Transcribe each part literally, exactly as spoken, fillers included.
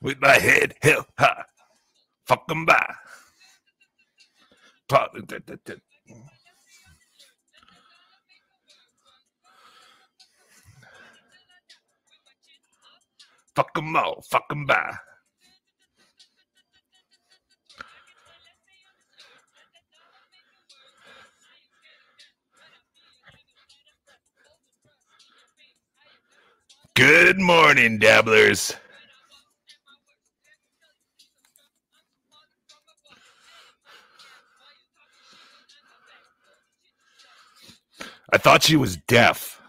with my head held high. Fuck them by. Fuck them all. Fuck them by. Good morning, dabblers. I thought she was deaf.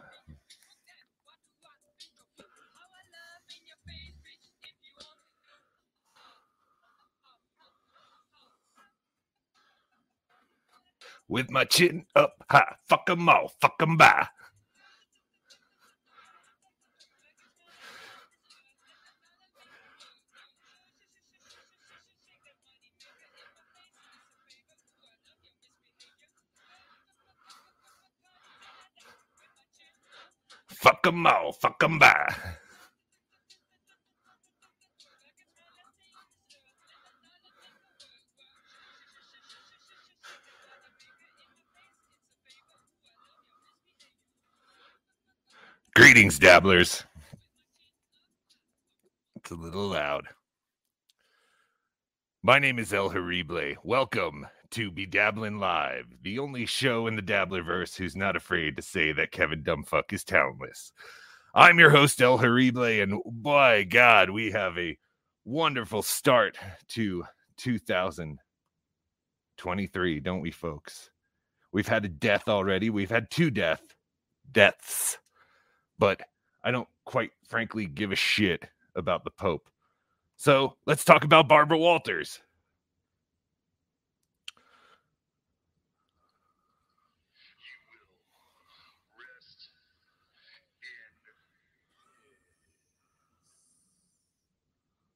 With my chin up high, fuck 'em all, fuck 'em by. Fuck 'em all, fuck 'em by. Greetings, dabblers. It's a little loud. My name is El Harible. Welcome to Be Dabblin' Live, the only show in the Dabblerverse who's not afraid to say that Kevin Dumbfuck is talentless. I'm your host, El Harible, and by God, we have a wonderful start to two thousand twenty-three, don't we, folks? We've had a death already. We've had two death deaths. But I don't quite frankly give a shit about the Pope. So let's talk about Barbara Walters. You will rest in.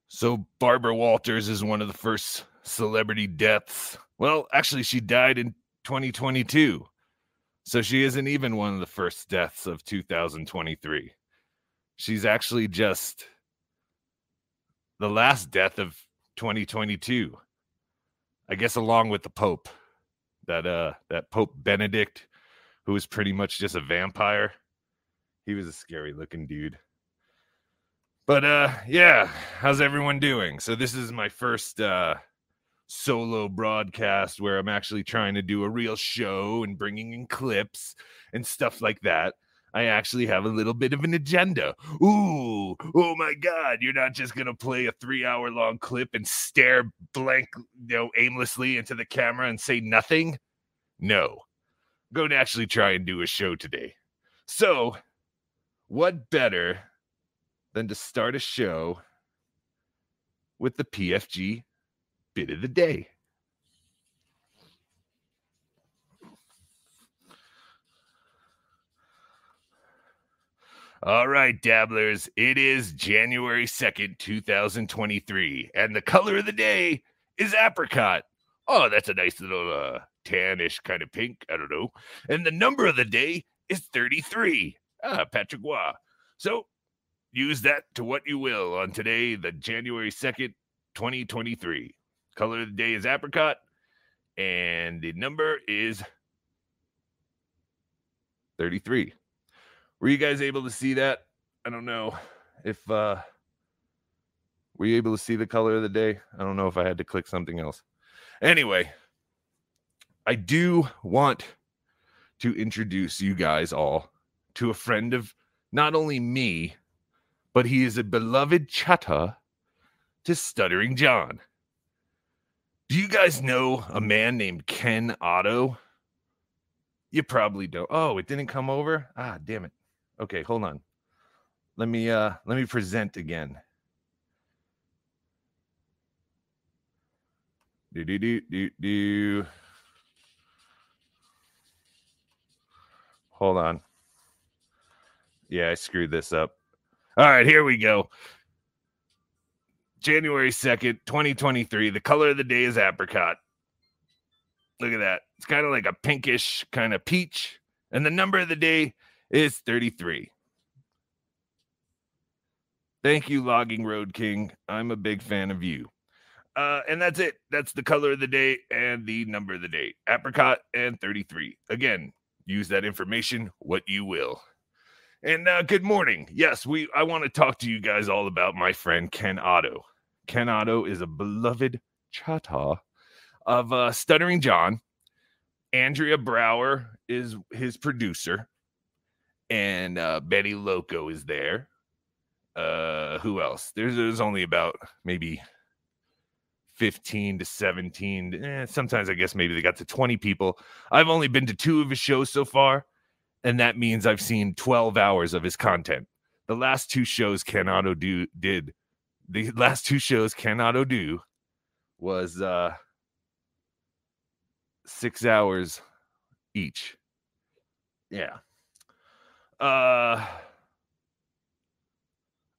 So Barbara Walters is one of the first celebrity deaths. Well, actually, she died in twenty twenty-two. So she isn't even one of the first deaths of two thousand twenty-three. She's actually just the last death of twenty twenty-two. I guess along with the Pope. That uh that Pope Benedict, who was pretty much just a vampire. He was a scary looking dude. But uh yeah, how's everyone doing? So this is my first uh solo broadcast where I'm actually trying to do a real show and bringing in clips and stuff like that. I actually have a little bit of an agenda. Ooh, oh my God, you're not just going to play a three hour long clip and stare blank, you know, aimlessly into the camera and say nothing. No, I'm going to actually try and do a show today. So what better than to start a show with the P F G bit of the day. All right, dabblers, it is January second, two thousand twenty-three, and the color of the day is apricot. Oh, that's a nice little uh, tannish kind of pink. I don't know. And the number of the day is thirty-three. Ah, Patrick Waugh. So use that to what you will on today, the January second, twenty twenty-three. Color of the day is apricot, and the number is thirty-three. Were you guys able to see that? I don't know if, uh, were you able to see the color of the day? I don't know if I had to click something else. Anyway, I do want to introduce you guys all to a friend of not only me, but he is a beloved chatter to Stuttering John. Do you guys know a man named Ken Otto? You probably don't. Oh, it didn't come over? Ah, damn it. Okay, hold on. Let me uh let me present again. Do do do do do. Hold on. Yeah, I screwed this up. All right, here we go. January second, twenty twenty-three. The color of the day is apricot. Look at that. It's kind of like a pinkish kind of peach. And the number of the day is thirty-three. Thank you, Logging Road King. I'm a big fan of you. Uh, and that's it. That's the color of the day and the number of the day. Apricot and thirty-three. Again, use that information what you will. And uh, good morning. Yes, we. I want to talk to you guys all about my friend Ken Otto. Ken Otto is a beloved chata of uh, Stuttering John. Andrea Brower is his producer. And uh, Benny Loco is there. Uh, who else? There's, there's only about maybe fifteen to seventeen, eh, sometimes I guess maybe they got to twenty people. I've only been to two of his shows so far, and that means I've seen twelve hours of his content. The last two shows Ken Otto do did the last two shows Ken Otto do was uh six hours each. Yeah. Uh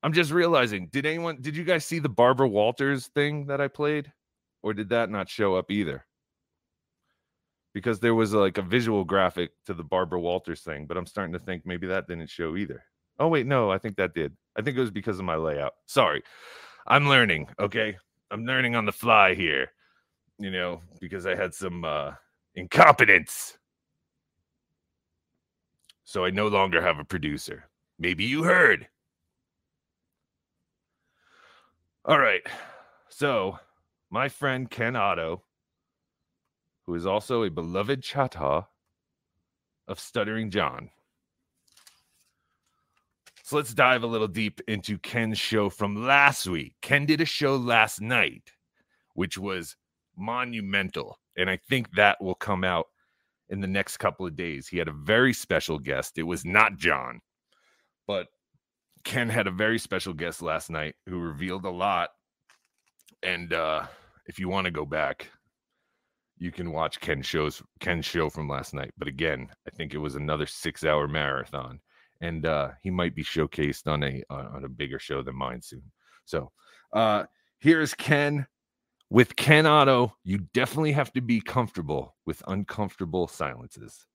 I'm just realizing, did anyone, did you guys see the Barbara Walters thing that I played? Or did that not show up either? Because there was like a visual graphic to the Barbara Walters thing, but I'm starting to think maybe that didn't show either. Oh, wait, no, I think that did. I think it was because of my layout. Sorry. I'm learning, okay? I'm learning on the fly here, you know, because I had some uh, incompetence. So I no longer have a producer. Maybe you heard. All right, so my friend Ken Otto, who is also a beloved chata of Stuttering John. So let's dive a little deep into Ken's show from last week. Ken did a show last night, which was monumental, and I think that will come out in the next couple of days. He had a very special guest. It was not John, but Ken had a very special guest last night who revealed a lot. And uh, if you want to go back, you can watch Ken's shows, Ken's show from last night. But again, I think it was another six-hour marathon. And uh, he might be showcased on a on a bigger show than mine soon. So uh, here is Ken with Ken Otto. You definitely have to be comfortable with uncomfortable silences.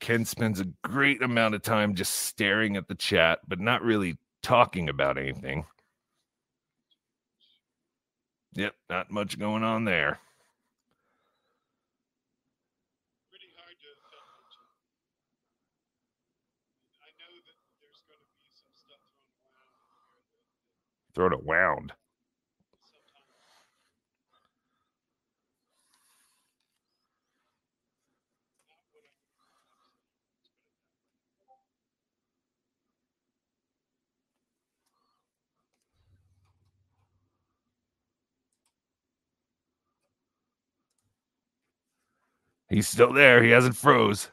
Ken spends a great amount of time just staring at the chat, but not really talking about anything. Yep, not much going on there. Pretty hard to affect each other. I know that there's going to be some stuff thrown around. Thrown around. He's still there. He hasn't froze.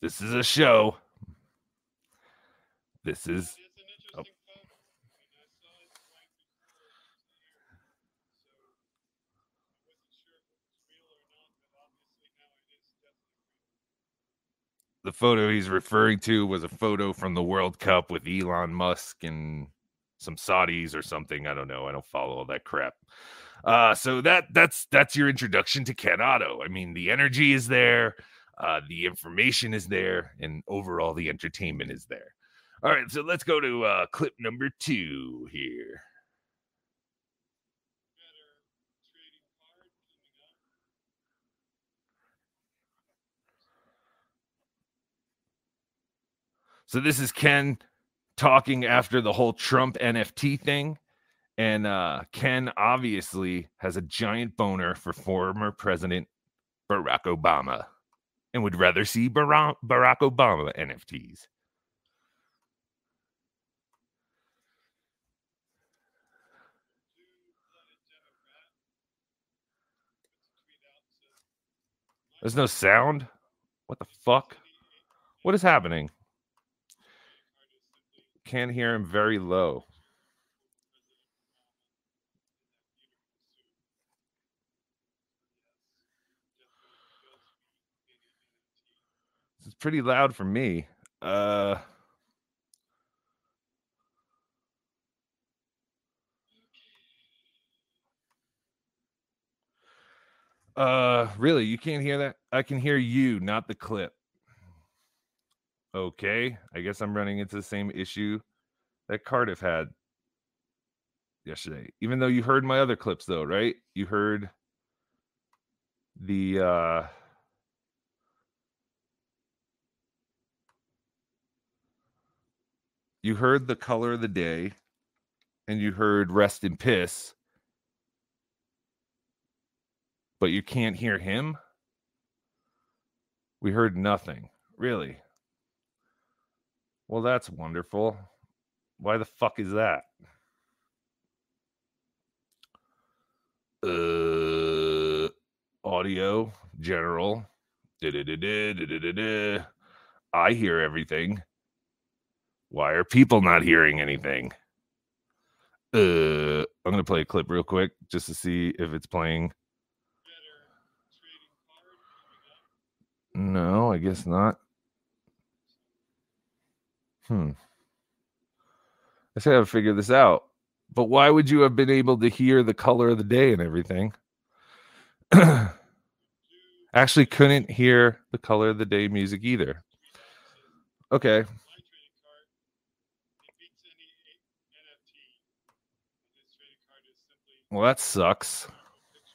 This is a show. This is... Oh. The photo he's referring to was a photo from the World Cup with Elon Musk and... some Saudis or something. I don't know. I don't follow all that crap. Uh, so that that's that's your introduction to Ken Otto. I mean, the energy is there, uh, the information is there, and overall the entertainment is there. All right, so let's go to uh, clip number two here. So this is Ken talking after the whole Trump N F T thing, and uh, Ken obviously has a giant boner for former President Barack Obama and would rather see Barack Obama N F Ts. There's no sound? What the fuck? What is happening? Can't hear him very low. It's pretty loud for me. Uh, uh, really? You can't hear that? I can hear you, not the clip. Okay. I guess I'm running into the same issue that Cardiff had yesterday. Even though you heard my other clips, though, right? You heard the... Uh, you heard the color of the day, and you heard rest in piss, but you can't hear him? We heard nothing. Really? Well, that's wonderful. Why the fuck is that? Uh, audio, general. Da-da-da-da-da-da-da-da. I hear everything. Why are people not hearing anything? Uh, I'm going to play a clip real quick just to see if it's playing. No, I guess not. Hmm. I still haven't figured this out. But why would you have been able to hear the color of the day and everything? Actually couldn't hear the color of the day music either. Okay. Well, that sucks,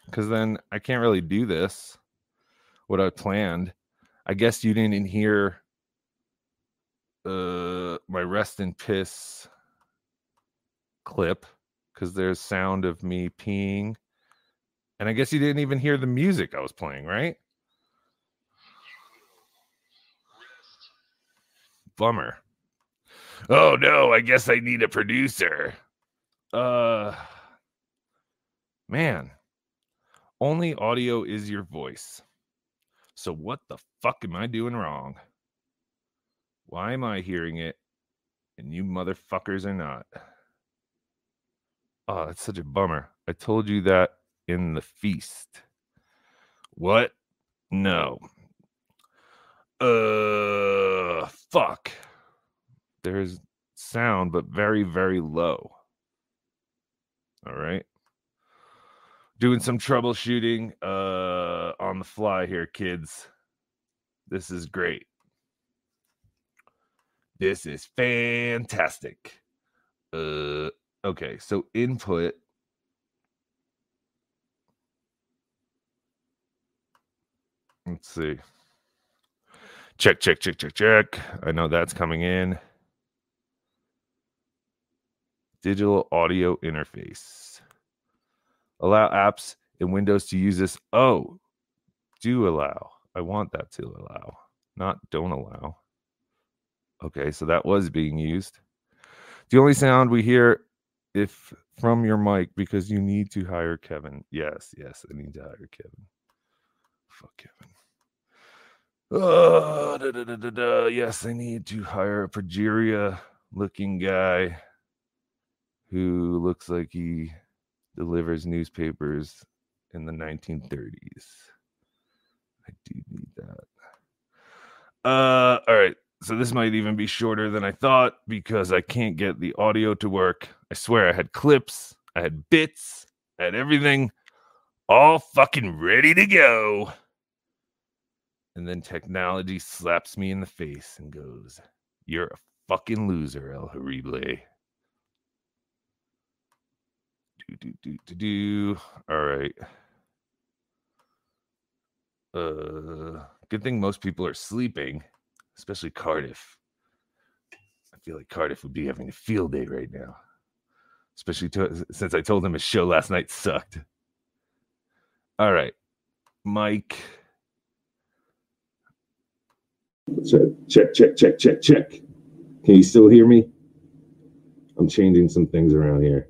because then I can't really do this, what I planned. I guess you didn't hear uh, my rest and piss clip, because there's sound of me peeing. And I guess you didn't even hear the music I was playing, right? Bummer. Oh, no, I guess I need a producer. Uh... Man, only audio is your voice. So what the fuck am I doing wrong? Why am I hearing it and you motherfuckers are not? Oh, that's such a bummer. I told you that in the feast. What? No. Uh, fuck. There's sound, but very, very low. All right. Doing some troubleshooting uh, on the fly here, kids. This is great. This is fantastic. Uh, okay, so input. Let's see. Check, check, check, check, check. I know that's coming in. Digital audio interface. Allow apps in Windows to use this. Oh, do allow. I want that to allow, not don't allow. Okay, so that was being used. The only sound we hear if from your mic because you need to hire Kevin. Yes, yes, I need to hire Kevin. Fuck Kevin. Oh, da, da, da, da, da. Yes, I need to hire a progeria-looking guy who looks like he... delivers newspapers in the nineteen thirties. I do need that. Uh, all right. So this might even be shorter than I thought because I can't get the audio to work. I swear I had clips. I had bits. I had everything all fucking ready to go. And then technology slaps me in the face and goes, "You're a fucking loser, El Horrible." Do, do, do, do, do. All right. Uh, good thing most people are sleeping, especially Cardiff. I feel like Cardiff would be having a field day right now, especially to, since I told him his show last night sucked. All right. Mike. Check, check, check, check, check, check. Can you still hear me? I'm changing some things around here.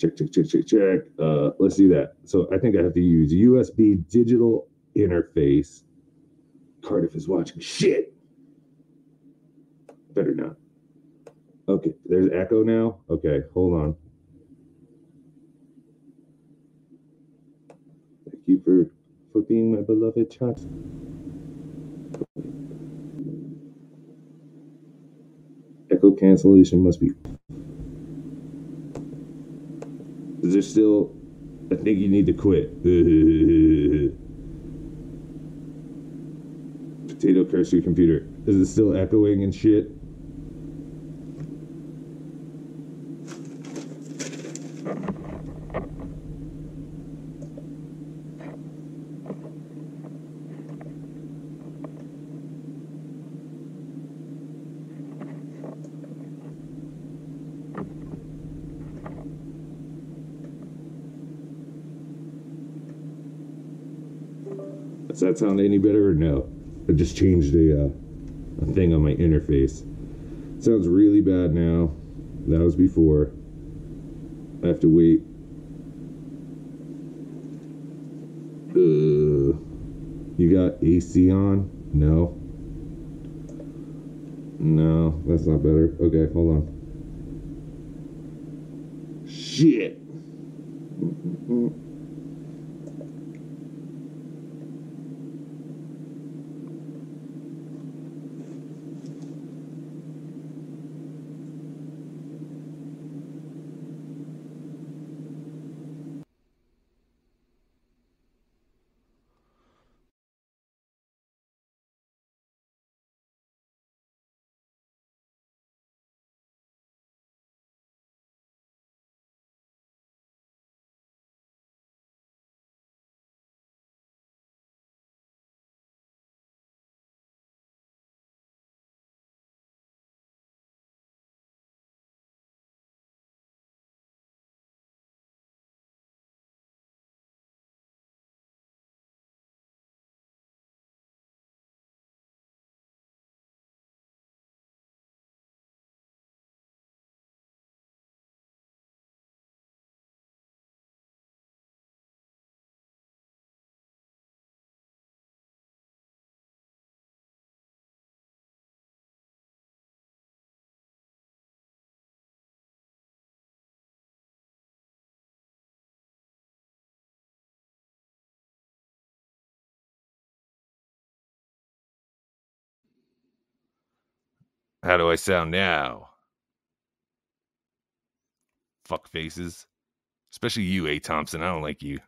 Check, check, check, check, check. Uh, let's do that. So I think I have to use U S B digital interface. Cardiff is watching shit. Better not. Okay, there's echo now. Okay, hold on. Thank you for, for being my beloved child. cancellation must be. Is there still? I think you need to quit. Potato curse your computer. Is it still echoing and shit? That sound any better or no? I just changed the uh, a thing on my interface. It sounds really bad now. That was before. I have to wait. Uh, you got A C on? No. No, that's not better. Okay, hold on. Shit. Mm-mm-mm. How do I sound now? Fuck faces. Especially you, A. Thompson. I don't like you.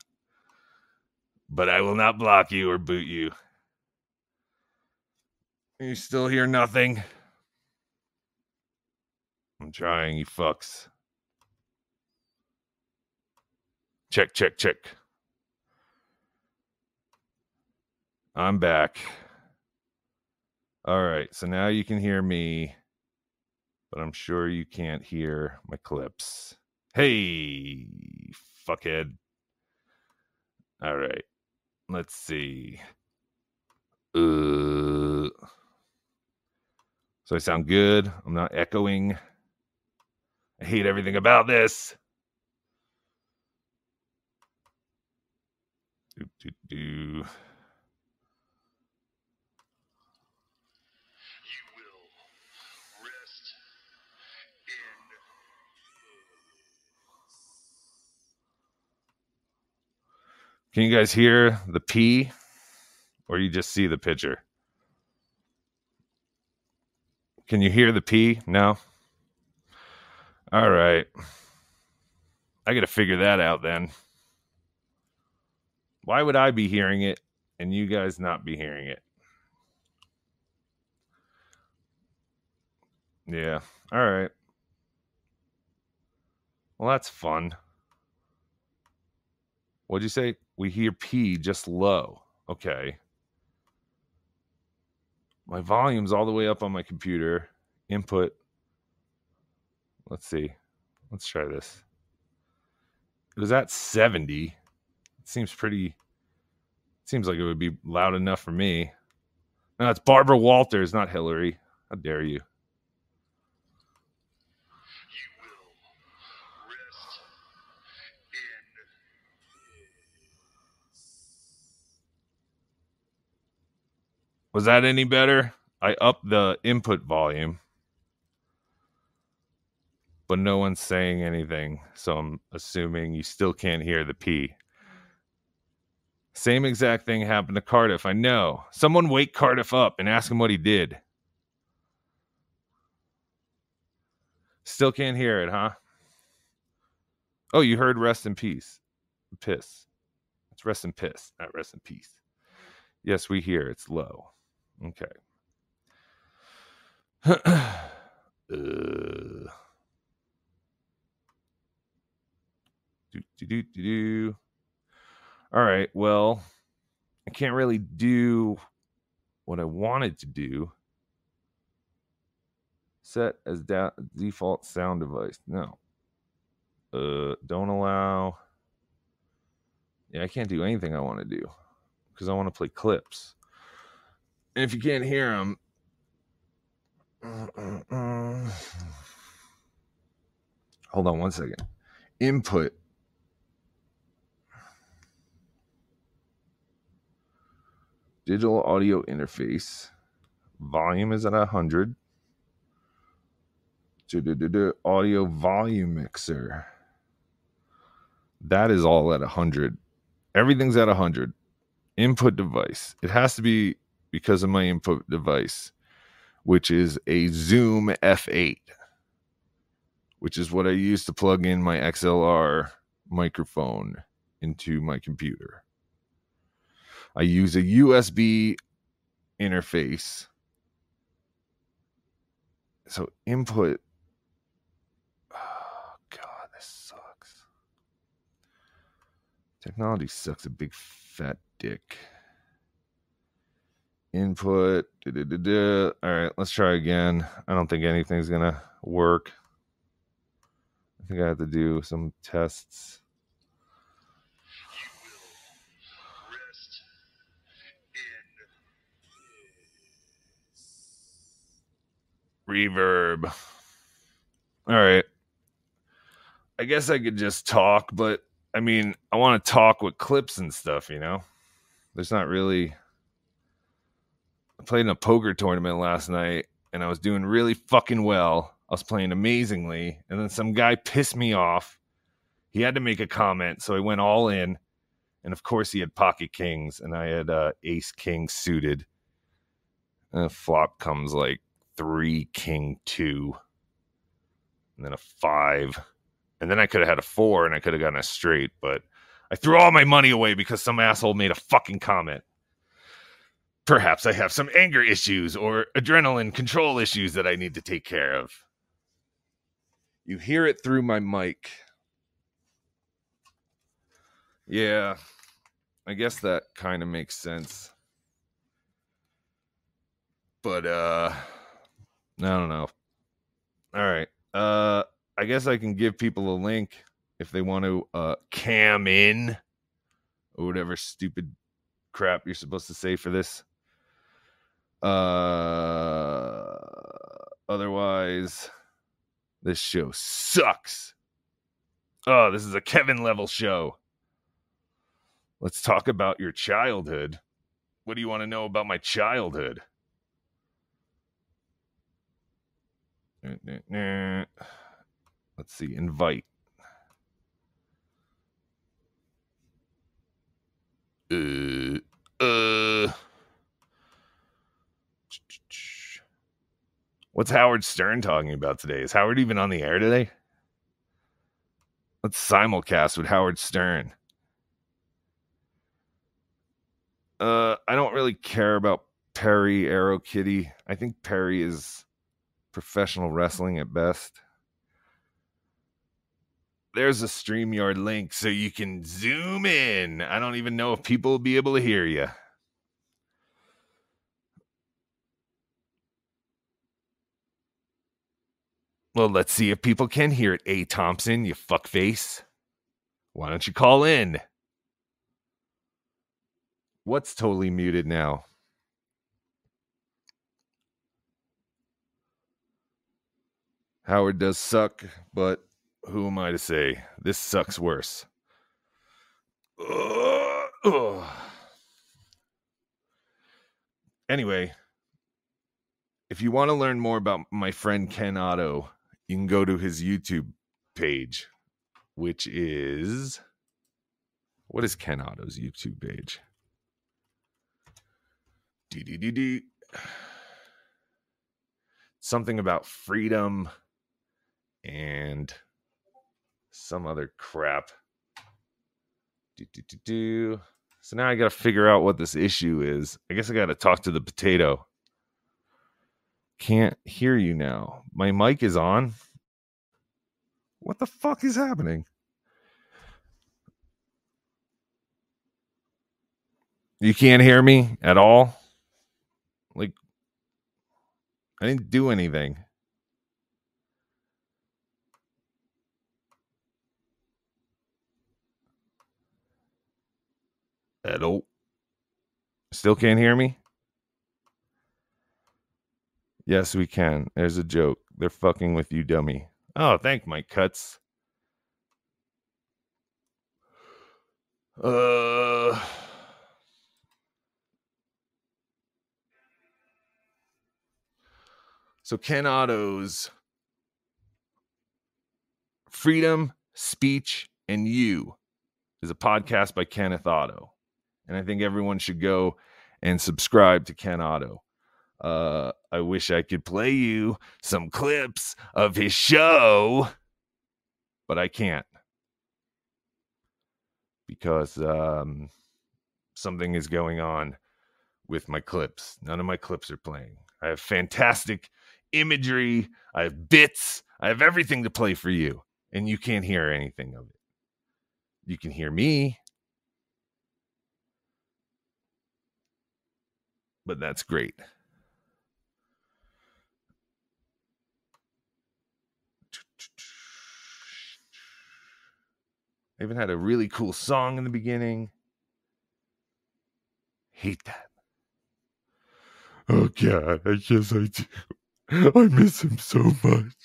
But I will not block you or boot you. You still hear nothing? I'm trying, you fucks. Check, check, check. I'm back. All right, so now you can hear me, but I'm sure you can't hear my clips. Hey, fuckhead. All right, let's see. Uh, so I sound good. I'm not echoing. I hate everything about this. Do, do, do. Can you guys hear the P or you just see the picture? Can you hear the P? No? All right. I got to figure that out then. Why would I be hearing it and you guys not be hearing it? Yeah. All right. Well, that's fun. What'd you say? We hear P just low. Okay. My volume's all the way up on my computer. Input. Let's see. Let's try this. It was at seventy. It seems pretty. It seems like it would be loud enough for me. No, it's Barbara Walters, not Hillary. How dare you? Was that any better? I upped the input volume, but no one's saying anything. So I'm assuming you still can't hear the P. Same exact thing happened to Cardiff. I know. Someone wake Cardiff up and ask him what he did. Still can't hear it, huh? Oh, you heard rest in peace. Piss. It's rest in piss, not rest in peace. Yes, we hear. It's low. Okay. uh. Do, do, do, do, do. All right, well, I can't really do what I wanted to do. Set as da- default sound device. No. Uh, don't allow. Yeah, I can't do anything I want to do because I want to play clips. And if you can't hear them. Uh, hold on one second. Input. Digital audio interface. Volume is at one hundred. Audio volume mixer. That is all at one hundred. Everything's at one hundred. Input device. It has to be because of my input device, which is a Zoom F eight, which is what I use to plug in my X L R microphone into my computer. I use a U S B interface. So input. Technology sucks a big fat dick. Input. Da, da, da, da. All right, let's try again. I don't think anything's going to work. I think I have to do some tests. You will rest in reverb. All right. I guess I could just talk, but I mean, I want to talk with clips and stuff, you know? There's not really... I played in a poker tournament last night, and I was doing really fucking well. I was playing amazingly, and then some guy pissed me off. He had to make a comment, so I went all in. And, of course, he had pocket kings, and I had uh, ace-king suited. And a flop comes, like, three king two. And then a five... And then I could have had a four and I could have gotten a straight, but I threw all my money away because some asshole made a fucking comment. Perhaps I have some anger issues or adrenaline control issues that I need to take care of. You hear it through my mic. Yeah, I guess that kind of makes sense. But, uh, I don't know. All right. Uh, I guess I can give people a link if they want to uh, cam in or whatever stupid crap you're supposed to say for this. Uh, otherwise, this show sucks. Oh, this is a Kevin level show. Let's talk about your childhood. What do you want to know about my childhood? Nah, nah, nah. Let's see, invite. Uh, uh. What's Howard Stern talking about today? Is Howard even on the air today? Let's simulcast with Howard Stern. Uh, I don't really care about Perry, Arrow Kitty. I think Perry is professional wrestling at best. There's a StreamYard link so you can zoom in. I don't even know if people will be able to hear you. Well, let's see if people can hear it. A. Thompson, you fuckface. Why don't you call in? What's totally muted now? Howard does suck, but... Who am I to say? This sucks worse. Ugh, ugh. Anyway, if you want to learn more about my friend Ken Otto, you can go to his YouTube page, which is... What is Ken Otto's YouTube page? D-d-d-d-d. Something about freedom and some other crap. Do, do, do, do. So now I got to figure out what this issue is. I guess I got to talk to the potato. Can't hear you now. My mic is on. What the fuck is happening? You can't hear me at all? Like, I didn't do anything. Hello? Still can't hear me? Yes, we can. There's a joke. They're fucking with you, dummy. Oh, thank my cuts. Uh... So Ken Otto's Freedom, Speech, and You is a podcast by Kenneth Otto. And I think everyone should go and subscribe to Ken Otto. Uh, I wish I could play you some clips of his show, but I can't. Because um, something is going on with my clips. None of my clips are playing. I have fantastic imagery, I have bits, I have everything to play for you, and you can't hear anything of it. You can hear me, but that's great. I even had a really cool song in the beginning. Hate that. Oh God, I guess I do. I miss him so much.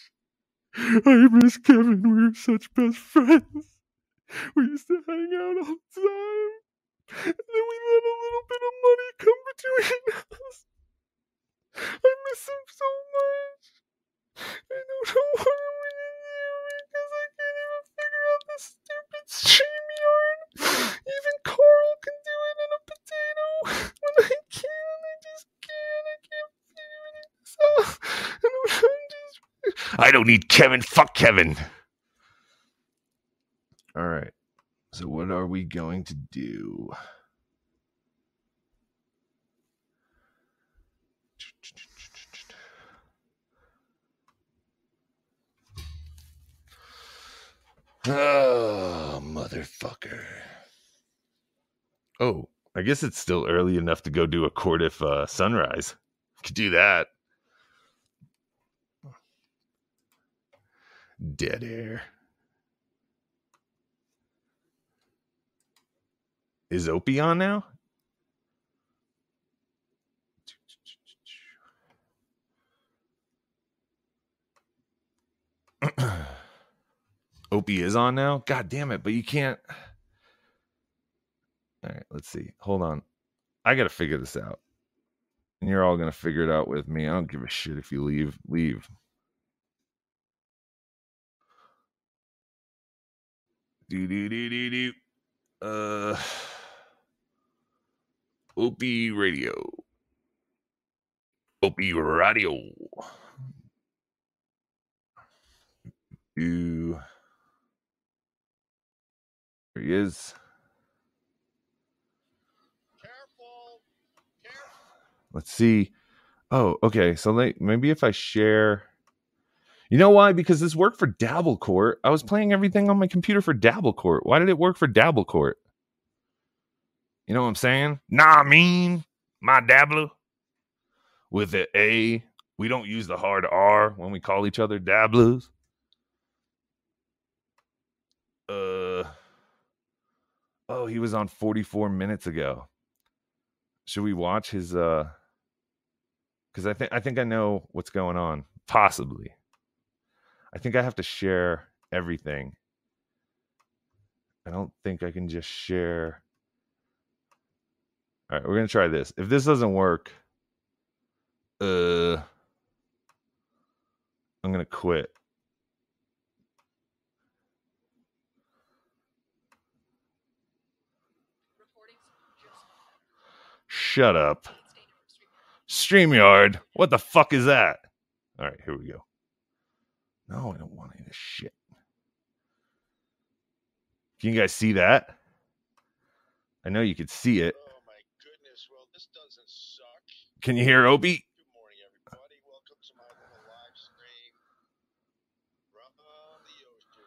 I miss Kevin. We were such best friends. We used to hang out all the time. And then we let a little bit of money come between us. I miss him so much. I don't know what I'm going to do because I can't even figure out this stupid StreamYard. Even Carl can do it in a potato. When I can't, I just can't. I can't figure this out. And I'm just... I don't need Kevin. Fuck Kevin. All right. So what are we going to do? Oh, motherfucker. Oh, I guess it's still early enough to go do a Corndiff uh, sunrise. Could do that. Dead air. Is Opie on now? Opie is on now? God damn it, but you can't. All right, let's see. Hold on. I got to figure this out. And you're all going to figure it out with me. I don't give a shit if you leave. Leave. Do, do, do, do, do. Uh... Opie Radio. Opie Radio. Ooh. There he is. Careful. Careful. Let's see. Oh, okay. So let, maybe if I share. You know why? Because this worked for DabbleCourt. I was playing everything on my computer for DabbleCourt. Why did it work for DabbleCourt? You know what I'm saying? Nah, I mean, my dabbler with the A. We don't use the hard R when we call each other dabblers. Uh, oh, he was on forty-four minutes ago. Should we watch his? Uh, because I think I think I know what's going on. Possibly. I think I have to share everything. I don't think I can just share. All right, we're going to try this. If this doesn't work, uh, I'm going to quit. Shut up. StreamYard. What the fuck is that? All right, here we go. No, I don't want any of this shit. Can you guys see that? I know you could see it. Oh my goodness. Well, this doesn't suck. Can you hear Opie? Good morning, everybody. Welcome to my little live stream from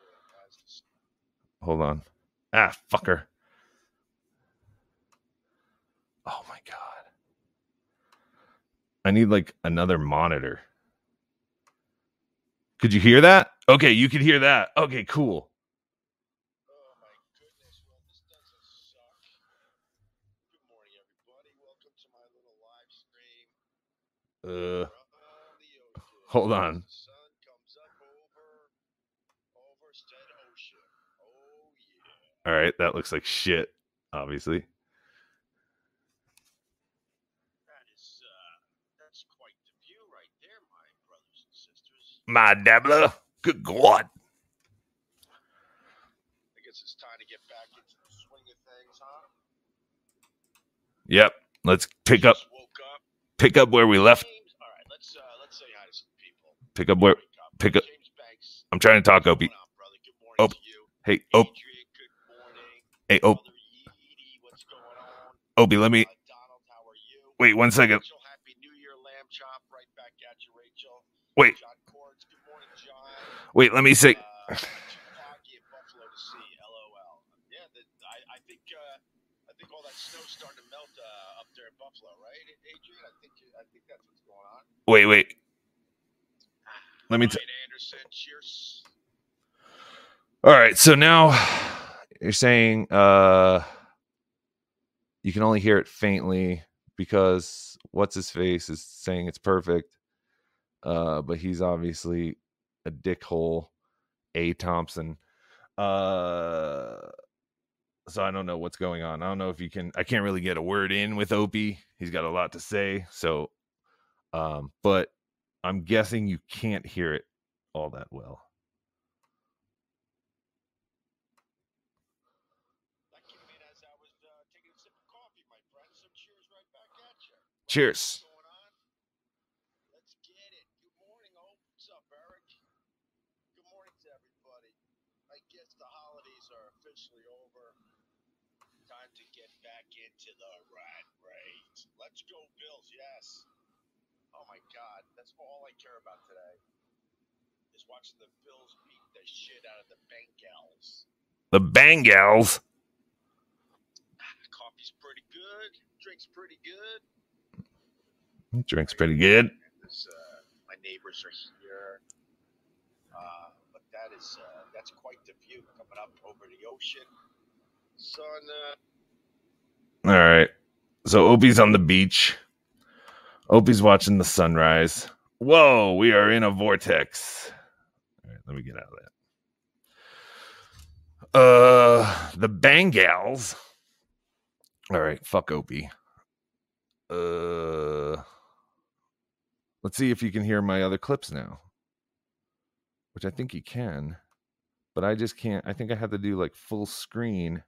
the ocean. Hold on. Ah, fucker. Oh my God. I need like another monitor. Could you hear that? Okay, you could hear that. Okay, cool. Uh, hold on. All right, that looks like shit, obviously. That is, uh, that's quite the view right there, my brothers and sisters. My dabbler, good God. I guess it's time to get back into the swing of things, huh? Yep, let's pick up. Pick up where we left. All right, let's uh, let's say hi to some people. Pick up where pick up. I'm trying to talk, Opie. Good morning to you. Hey, Opie. Good morning. Hey, Opie. What's going on? Opie, let me. Donald, how are you? Wait one second. Happy New Year, lamb chop. Right back at you, Rachel. Wait. John Cords. Good morning, John. Wait, let me see. Uh, Buffalo to see. L O L. Yeah, the, I I think uh, I think all that snow's starting to melt uh, up there in Buffalo, right? Adrian, I think I think that's what's going on. Wait, wait. Let me. T- Anderson, cheers. All right, so now you're saying uh, you can only hear it faintly because what's his face is saying it's perfect, uh, but he's obviously a dickhole, A. Thompson. Uh, So I don't know what's going on. I don't know if you can, I can't really get a word in with Opie. He's got a lot to say. So, um, but I'm guessing you can't hear it all that well. That came in as I was uh, taking a sip of coffee, my friend. So cheers right back at you. Cheers. What's going on? Let's get it. Good morning, Opie. What's up, Eric? Good morning to everybody. I guess the holidays are officially over. To get back into the rat race. Let's go, Bills, yes. Oh, my God. That's all I care about today is watching the Bills beat the shit out of the Bengals. The Bengals? Coffee's pretty good. Drink's pretty good. Drink's pretty good. This, uh, my neighbors are here. Uh, but that is, uh, that's quite the view coming up over the ocean. Son, uh... All right, so Opie's on the beach. Opie's watching the sunrise. Whoa, we are in a vortex. All right, let me get out of that. Uh, the Bengals. All right, fuck Opie. Uh, let's see if you can hear my other clips now, which I think you can, but I just can't. I think I have to do like full screen.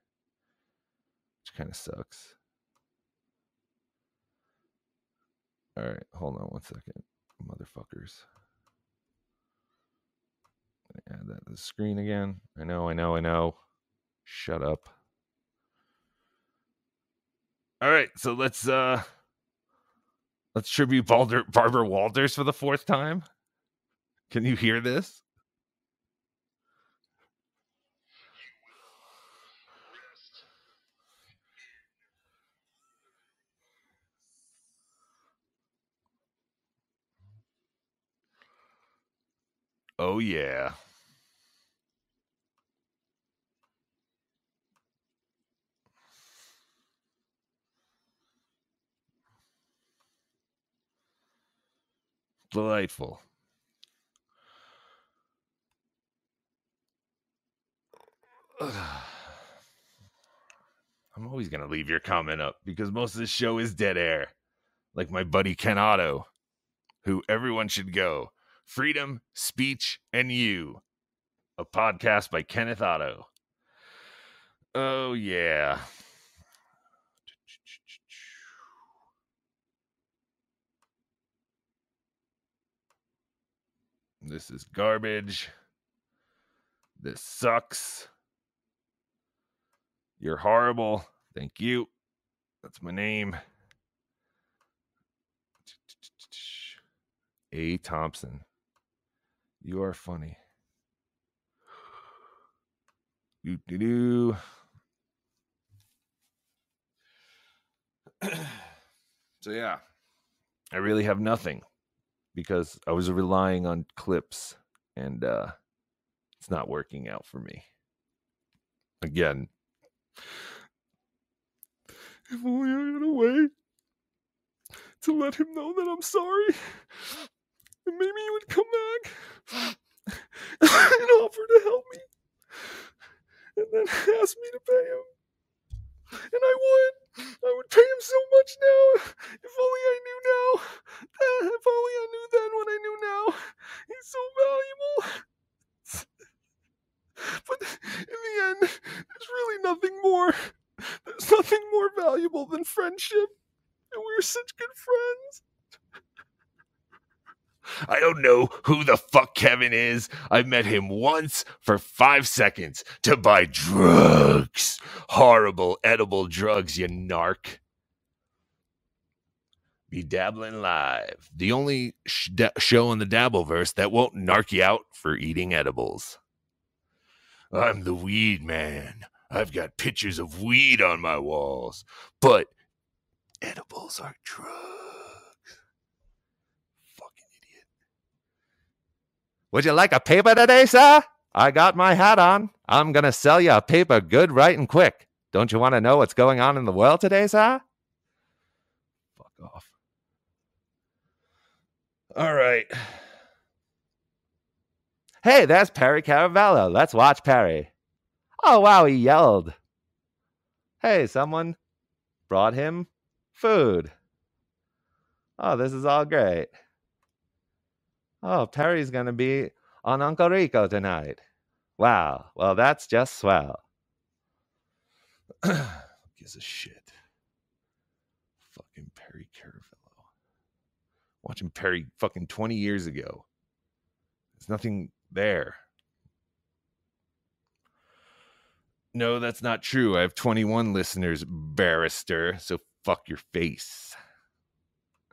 Which kind of sucks. All right, hold on one second, motherfuckers. Add that to the screen again. I know, I know, I know. Shut up. All right, so let's uh, let's tribute Balder- Barbara Walters for the fourth time. Can you hear this? Oh, yeah. Delightful. I'm always going to leave your comment up because most of this show is dead air. Like my buddy Ken Otto, who everyone should go. Freedom, Speech, and You, a podcast by Kenneth Otto. Oh, yeah. This is garbage. This sucks. You're horrible. Thank you. That's my name. A. Thompson. You are funny. Do do do. So yeah, I really have nothing because I was relying on clips and uh, it's not working out for me. Again, if only I had a way to let him know that I'm sorry, and maybe he would come back and offer to help me, and then ask me to pay him. And I would. I would pay him so much now. If only I knew now. If only I knew then what I knew now. He's so valuable. But in the end, there's really nothing more. There's nothing more valuable than friendship. And we were such good friends. I don't know who the fuck Kevin is. I met him once for five seconds to buy drugs. Horrible edible drugs, you narc. Be dabbling live. The only sh- da- show in the Dabbleverse that won't narc you out for eating edibles. I'm the weed man. I've got pictures of weed on my walls. But edibles are drugs. Would you like a paper today, sir? I got my hat on. I'm going to sell you a paper good, right, and quick. Don't you want to know what's going on in the world today, sir? Fuck off. All right. Hey, there's Perry Caravello. Let's watch Perry. Oh, wow, he yelled. Hey, someone brought him food. Oh, this is all great. Oh, Perry's going to be on Uncle Rico tonight. Wow. Well, that's just swell. Gives a shit. Fucking Perry Caravello. Watching Perry fucking twenty years ago. There's nothing there. No, that's not true. I have twenty-one listeners, barrister. So fuck your face.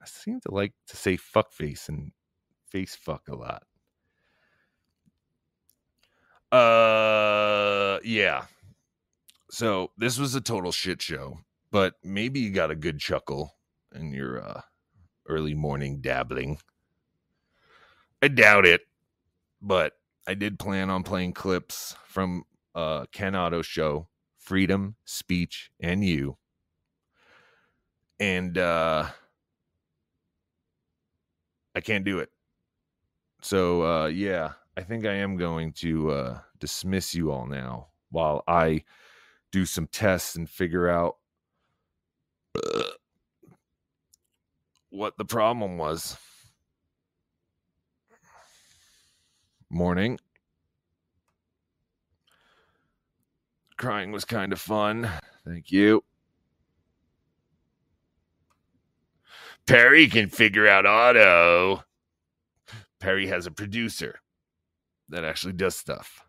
I seem to like to say fuck face and face fuck a lot. Uh, yeah. So this was a total shit show, but maybe you got a good chuckle in your uh, early morning dabbling. I doubt it, but I did plan on playing clips from uh, Ken Otto's show, Freedom, Speech, and You. And uh, I can't do it. So, uh, yeah, I think I am going to uh, dismiss you all now while I do some tests and figure out uh, what the problem was. Morning. Crying was kind of fun. Thank you. Perry can figure out Otto. Perry has a producer that actually does stuff.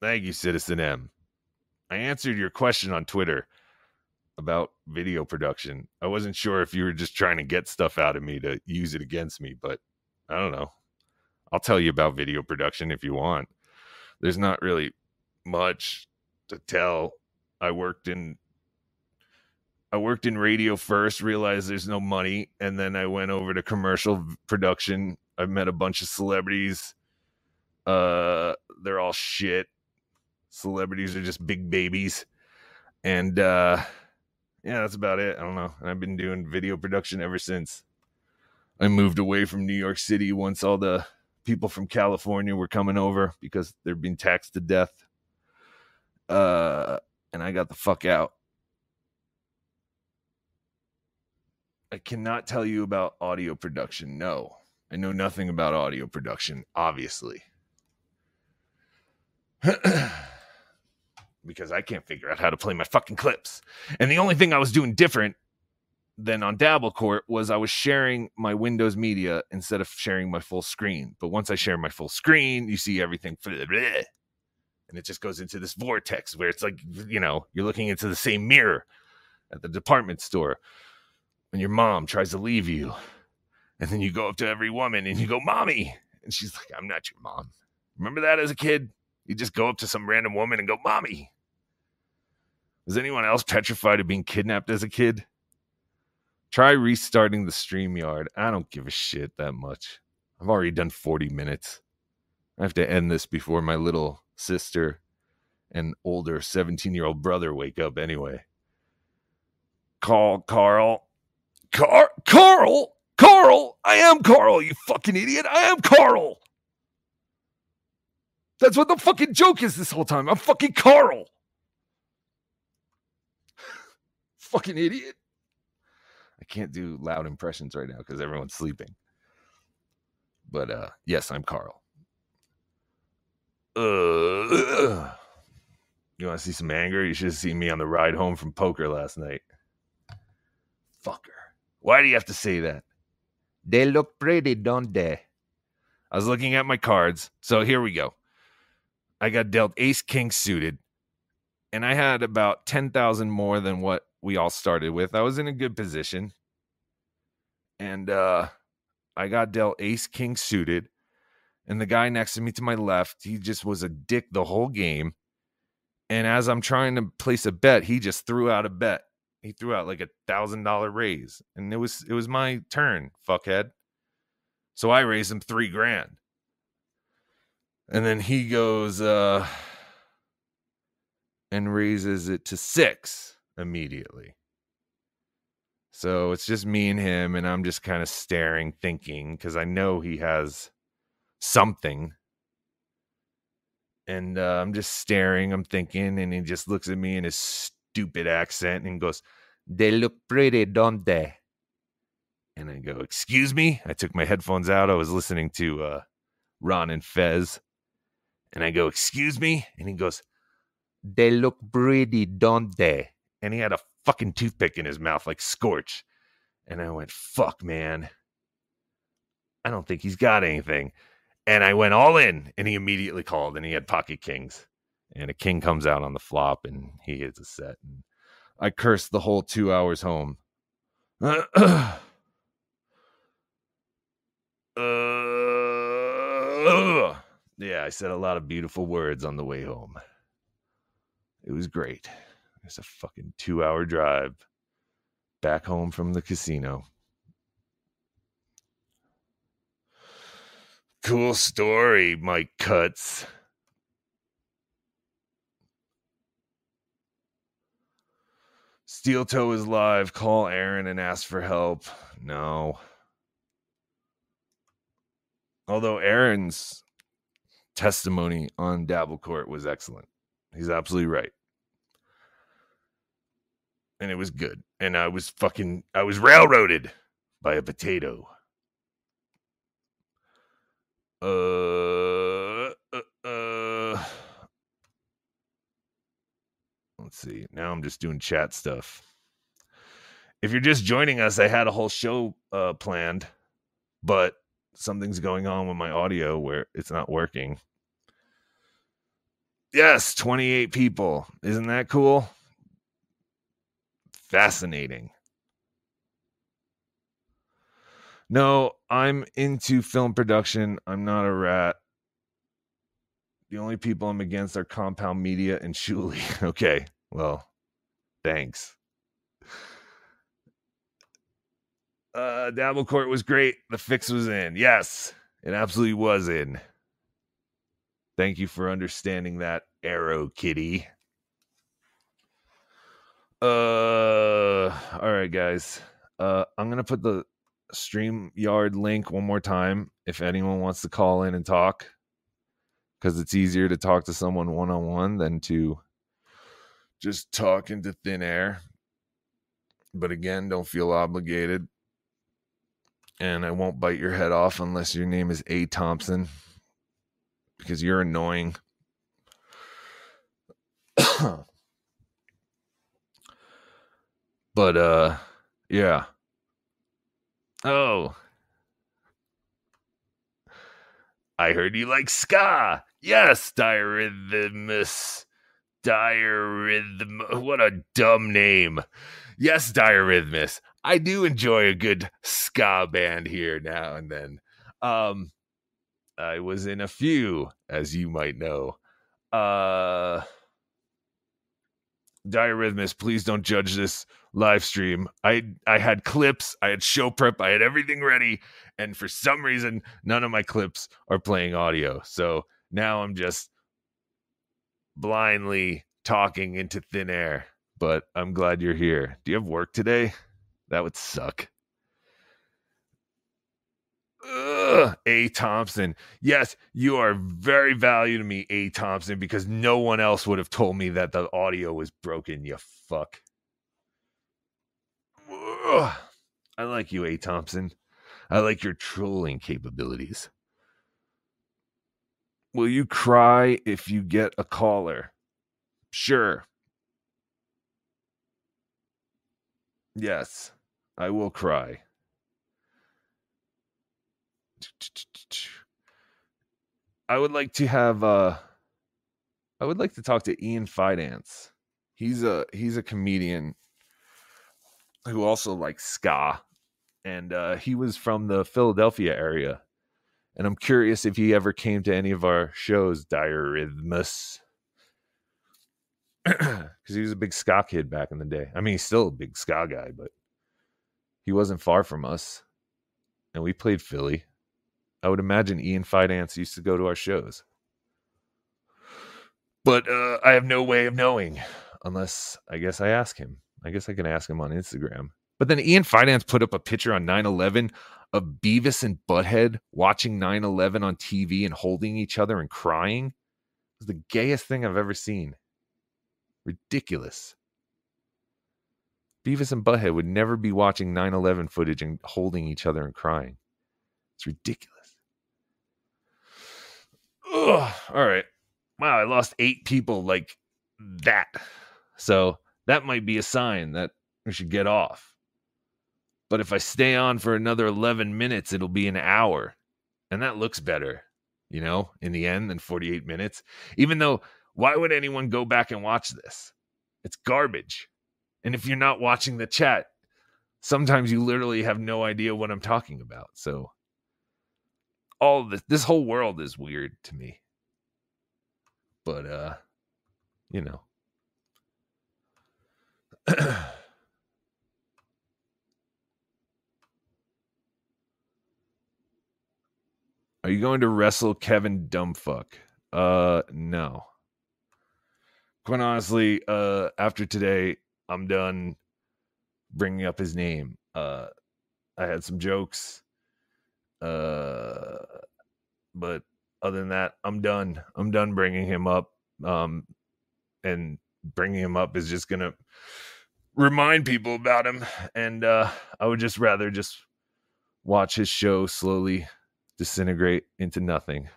Thank you, Citizen M. I answered your question on Twitter about video production. I wasn't sure if you were just trying to get stuff out of me to use it against me, but I don't know. I'll tell you about video production if you want. There's not really much to tell. I worked in I worked in radio first, realized there's no money, and then I went over to commercial production. I met a bunch of celebrities. Uh, they're all shit. Celebrities are just big babies. And uh, yeah, that's about it. I don't know. I've been doing video production ever since. I moved away from New York City once all the people from California were coming over because they're being taxed to death. Uh, and I got the fuck out. I cannot tell you about audio production. No, I know nothing about audio production, obviously. Because I can't figure out how to play my fucking clips. And the only thing I was doing different then on DabbleCourt was I was sharing my Windows media instead of sharing my full screen. But once I share my full screen, you see everything. Blah, blah, and it just goes into this vortex where it's like, you know, you're looking into the same mirror at the department store when your mom tries to leave you. And then you go up to every woman and you go, mommy. And she's like, I'm not your mom. Remember that as a kid? You just go up to some random woman and go, mommy. Was anyone else petrified of being kidnapped as a kid? Try restarting the StreamYard. I don't give a shit that much. I've already done forty minutes. I have to end this before my little sister and older seventeen-year-old brother wake up anyway. Call Carl. Car- Carl? Carl? I am Carl, you fucking idiot. I am Carl. That's what the fucking joke is this whole time. I'm fucking Carl. Fucking idiot. I can't do loud impressions right now because everyone's sleeping. But uh, yes, I'm Carl. Uh, you want to see some anger? You should have seen me on the ride home from poker last night. Fucker. Why do you have to say that? They look pretty, don't they? I was looking at my cards. So here we go. I got dealt ace king suited. And I had about ten thousand more than what we all started with. I was in a good position. And uh, I got dealt ace king suited. And the guy next to me to my left, he just was a dick the whole game. And as I'm trying to place a bet, he just threw out a bet. He threw out like a one thousand dollars raise. And it was it was my turn, fuckhead. So I raised him three grand. And then he goes... Uh, and raises it to six immediately. So it's just me and him. And I'm just kind of staring, thinking. Because I know he has something. And uh, I'm just staring. I'm thinking. And he just looks at me in his stupid accent. And goes, they look pretty, don't they? And I go, excuse me? I took my headphones out. I was listening to uh, Ron and Fez. And I go, excuse me? And he goes... They look pretty, don't they? And he had a fucking toothpick in his mouth like Scorch. And I went, fuck, man. I don't think he's got anything. And I went all in. And he immediately called. And he had pocket kings. And a king comes out on the flop. And he hits a set. And I cursed the whole two hours home. uh, uh, yeah, I said a lot of beautiful words on the way home. It was great. It's a fucking two-hour drive back home from the casino. Cool story, Mike Cuts. Steel Toe is live. Call Aaron and ask for help. No. Although Aaron's testimony on DabbleCourt was excellent. He's absolutely right. And it was good. And I was fucking, I was railroaded by a potato. Uh, uh, uh. Let's see. Now I'm just doing chat stuff. If you're just joining us, I had a whole show uh, planned, but something's going on with my audio where it's not working. Yes, twenty-eight people. Isn't that cool? Fascinating. No, I'm into film production. I'm not a rat. The only people I'm against are Compound Media and Shuley. Okay, well, thanks. Uh, DabbleCourt was great. The fix was in. Yes, it absolutely was in. Thank you for understanding that, Arrow Kitty. Uh, all right, guys. Uh, I'm going to put the StreamYard link one more time if anyone wants to call in and talk. Because it's easier to talk to someone one-on-one than to just talk into thin air. But again, don't feel obligated. And I won't bite your head off unless your name is A. Thompson. Because you're annoying. But uh Yeah. Oh. I heard you like ska. Yes, Diarhythmus. Diarhythm. What a dumb name. Yes, Diarhythmus. I do enjoy a good ska band here now and then. Um, I was in a few, as you might know. Uh, Diarhythmus, please don't judge this live stream. I I had clips, I had show prep, I had everything ready, and for some reason, none of my clips are playing audio. So now I'm just blindly talking into thin air. But I'm glad you're here. Do you have work today? That would suck. Ugh, A. Thompson. Yes, you are very valuable to me, A. Thompson, because no one else would have told me that the audio was broken, you fuck. Ugh. I like you, A. Thompson. I like your trolling capabilities. Will you cry if you get a caller? Sure. Yes, I will cry. I would like to have uh I would like to talk to Ian Finance. He's a he's a comedian who also likes ska, and uh he was from the Philadelphia area. And I'm curious if he ever came to any of our shows, Diarhythmus. Because he was a big ska kid back in the day. I mean, he's still a big ska guy, but he wasn't far from us. And we played Philly. I would imagine Ian Finance used to go to our shows. But uh, I have no way of knowing. Unless, I guess I ask him. I guess I can ask him on Instagram. But then Ian Finance put up a picture on nine eleven of Beavis and Butthead watching nine eleven on T V and holding each other and crying. It was the gayest thing I've ever seen. Ridiculous. Beavis and Butthead would never be watching nine eleven footage and holding each other and crying. It's ridiculous. Ugh, all right. Wow, I lost eight people like that. So that might be a sign that we should get off. But if I stay on for another eleven minutes, it'll be an hour. And that looks better, you know, in the end than forty-eight minutes. Even though, why would anyone go back and watch this? It's garbage. And if you're not watching the chat, sometimes you literally have no idea what I'm talking about. So all this, this whole world is weird to me. But, uh, you know. Are you going to wrestle Kevin Dumbfuck? Uh, no. Quite honestly, uh, after today, I'm done bringing up his name. Uh, I had some jokes. Uh, but other than that, I'm done. I'm done bringing him up. Um, and bringing him up is just going to remind people about him. And uh, I would just rather just watch his show slowly disintegrate into nothing.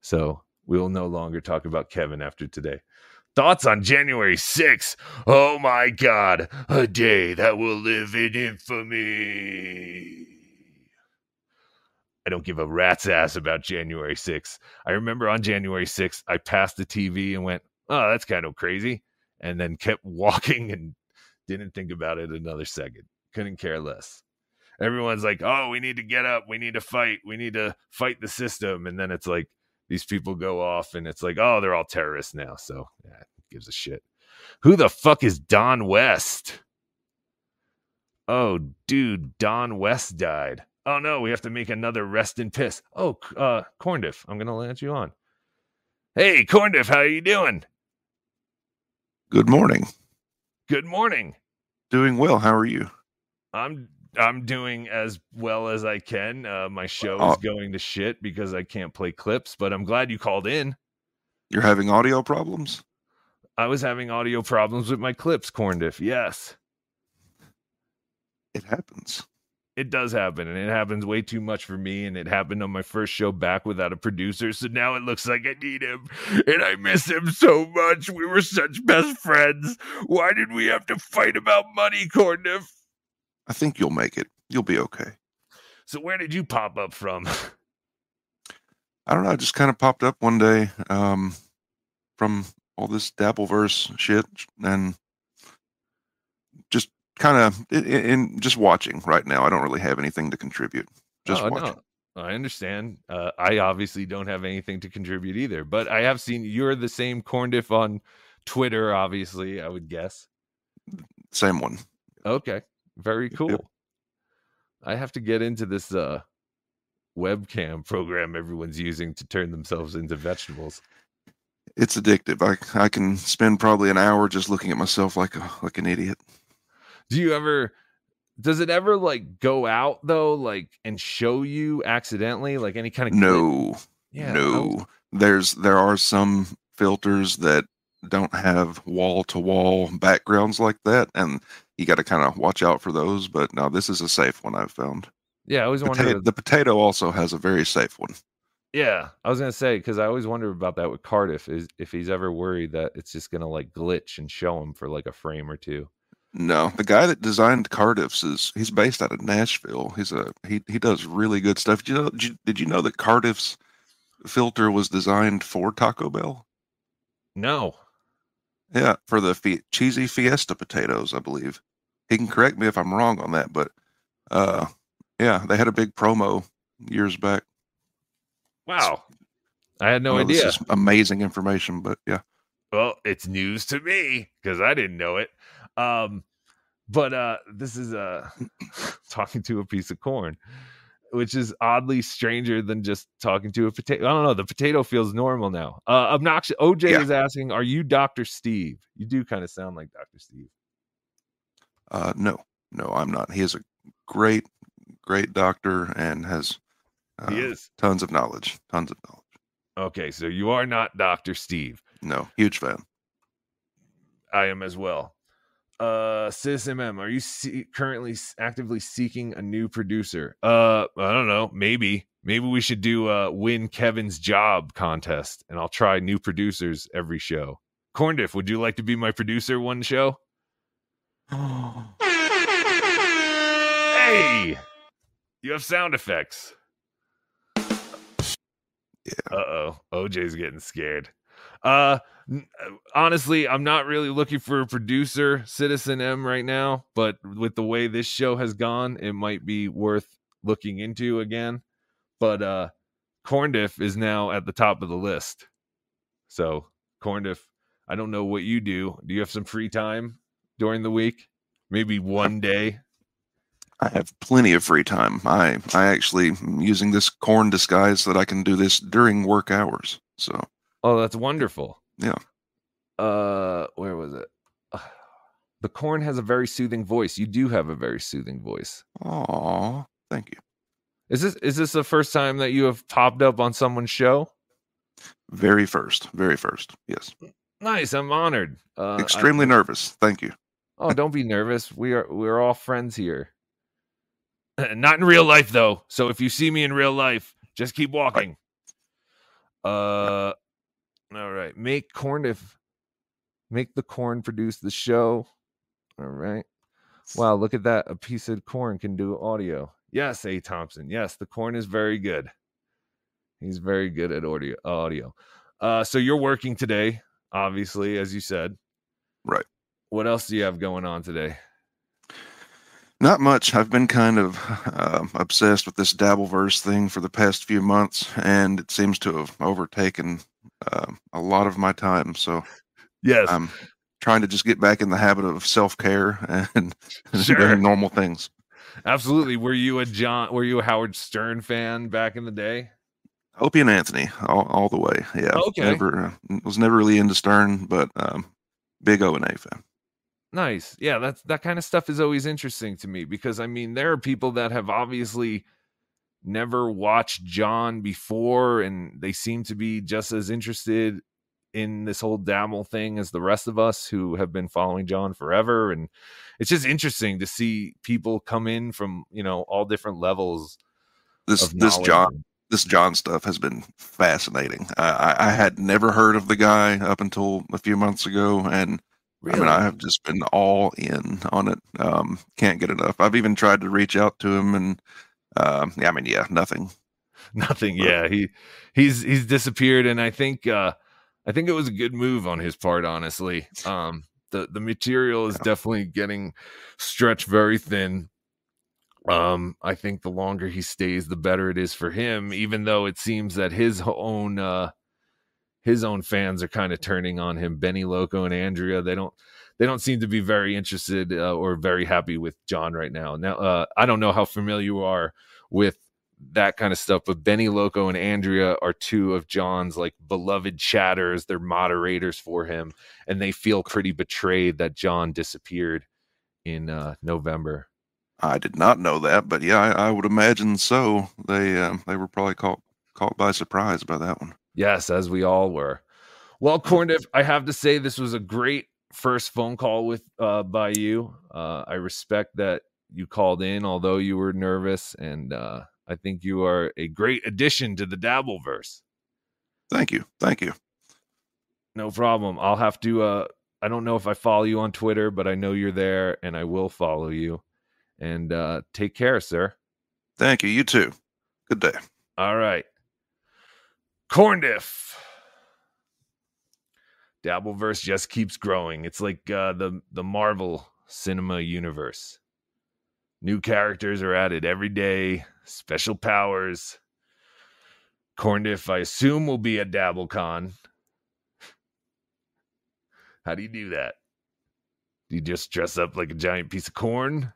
So we will no longer talk about Kevin after today. Thoughts on January sixth. Oh my God. A day that will live in infamy. I don't give a rat's ass about January sixth. I remember on January sixth, I passed the T V and went, oh, that's kind of crazy. And then kept walking and didn't think about it another second. Couldn't care less. Everyone's like, oh, we need to get up. We need to fight. We need to fight the system. And then it's like, these people go off and it's like, oh, they're all terrorists now. So yeah, gives a shit. Who the fuck is Don West? Oh, dude, Don West died. Oh, no, we have to make another rest in piss. Oh, uh, Corndiff, I'm going to let you on. Hey, Corndiff, how are you doing? Good morning. Good morning. Doing well. How are you? I'm I'm doing as well as I can. Uh, my show is going to shit because I can't play clips, but I'm glad you called in. You're having audio problems? I was having audio problems with my clips, Corndiff. Yes. It happens. It does happen, and it happens way too much for me, and it happened on my first show back without a producer, so now it looks like I need him, and I miss him so much. We were such best friends. Why did we have to fight about money, Corndiff? I think you'll make it. You'll be okay. So where did you pop up from? I don't know. I just kind of popped up one day um, from all this Dabbleverse shit and just kind of in just watching right now. I don't really have anything to contribute. Just oh, watching. No, I understand. Uh, I obviously don't have anything to contribute either, but I have seen you're the same Corndiff on Twitter, obviously, I would guess. Same one. Okay. Very cool. Yep. I have to get into this uh, webcam program everyone's using to turn themselves into vegetables. It's addictive. I I can spend probably an hour just looking at myself like a, like an idiot. Do you ever? Does it ever like go out though, like and show you accidentally, like any kind of? No, yeah, no. There's there are some filters that don't have wall to wall backgrounds like that, and you got to kind of watch out for those. But no, this is a safe one I've found. Yeah, I always wonder. The potato also has a very safe one. Yeah, I was gonna say because I always wonder about that with Cardiff is if he's ever worried that it's just gonna like glitch and show him for like a frame or two. No, the guy that designed Cardiff's is he's based out of Nashville. He's a he he does really good stuff. Did you know, did you, did you know that Cardiff's filter was designed for Taco Bell? No. Yeah, for the fe cheesy fiesta potatoes, I believe. He can correct me if I'm wrong on that, but uh, yeah, they had a big promo years back. Wow, I had no well, idea. This is amazing information, but yeah. Well, it's news to me because I didn't know it. Um, but uh, this is uh, talking to a piece of corn, which is oddly stranger than just talking to a potato. I don't know. The potato feels normal now. Uh, obnoxious. O J yeah. is asking, are you Doctor Steve? You do kind of sound like Doctor Steve. Uh, no, no, I'm not. He is a great, great doctor and has uh, he is. tons of knowledge, tons of knowledge. Okay. So you are not Doctor Steve. No, huge fan. I am as well. Uh, Citizen M, are you see currently actively seeking a new producer? Uh, I don't know. Maybe, maybe we should do a win Kevin's job contest and I'll try new producers every show. Corndiff, would you like to be my producer one show? Hey, you have sound effects. Yeah. Uh-oh. O J's getting scared. Uh, honestly, I'm not really looking for a producer, Citizen M, right now, but with the way this show has gone, it might be worth looking into again. But uh, Corndiff is now at the top of the list. So, Corndiff, I don't know what you do. Do you have some free time during the week? Maybe one day? I have plenty of free time. I, I actually am using this corn disguise so that I can do this during work hours. So. Oh, that's wonderful. Yeah. Uh, where was it? Uh, the corn has a very soothing voice. You do have a very soothing voice. Aw, thank you. Is this is this the first time that you have popped up on someone's show? Very first. Very first. Yes. Nice. I'm honored. Uh, Extremely I, nervous. Thank you. Oh, don't be nervous. We are we're all friends here. Not in real life though. So if you see me in real life, just keep walking. Right. Uh right. All right, make Corndiff, make the corn produce the show. All right, wow, look at that. A piece of corn can do audio. Yes, A. Thompson. Yes, the corn is very good. He's very good at audio. Audio. Uh, so you're working today, obviously, as you said. Right. What else do you have going on today? Not much. I've been kind of uh, obsessed with this Dabbleverse thing for the past few months, and it seems to have overtaken Uh, a lot of my time, so yes, I'm trying to just get back in the habit of self-care and sure. Very normal things. Absolutely. Were you a John? Were you a Howard Stern fan back in the day? Opie and Anthony, all, all the way. Yeah. Okay. Never uh, was never really into Stern, but um, big O and A fan. Nice. Yeah, that's that kind of stuff is always interesting to me because I mean there are people that have obviously never watched John before and they seem to be just as interested in this whole Dabble thing as the rest of us who have been following John forever. And it's just interesting to see people come in from, you know, all different levels. This this John this John stuff has been fascinating. I, I had never heard of the guy up until a few months ago and Really? I mean, I have just been all in on it. Um, can't get enough. I've even tried to reach out to him, and um, yeah, I mean, yeah, nothing, nothing. But, yeah, he he's he's disappeared, and I think uh, I think it was a good move on his part, honestly. Um, the the material is yeah. definitely getting stretched very thin. Um, I think the longer he stays, the better it is for him. Even though it seems that his own. Uh, His own fans are kind of turning on him. Benny Loco and Andrea, they don't, they don't seem to be very interested uh, or very happy with John right now. Now, uh, I don't know how familiar you are with that kind of stuff, but Benny Loco and Andrea are two of John's like beloved chatters. They're moderators for him, and they feel pretty betrayed that John disappeared in uh, November. I did not know that, but yeah, I, I would imagine so. They um, they were probably caught caught by surprise by that one. Yes, as we all were. Well, Corndiff, I have to say this was a great first phone call with uh, by you. Uh, I respect that you called in, although you were nervous, and uh, I think you are a great addition to the Dabbleverse. Thank you. Thank you. No problem. I'll have to, uh, I don't know if I follow you on Twitter, but I know you're there, and I will follow you. And uh, take care, sir. Thank you. You too. Good day. All right. Corndiff. Dabbleverse just keeps growing. It's like uh, the, the Marvel cinema universe. New characters are added every day. Special powers. Corndiff, I assume, will be at DabbleCon. How do you do that? Do you just dress up like a giant piece of corn?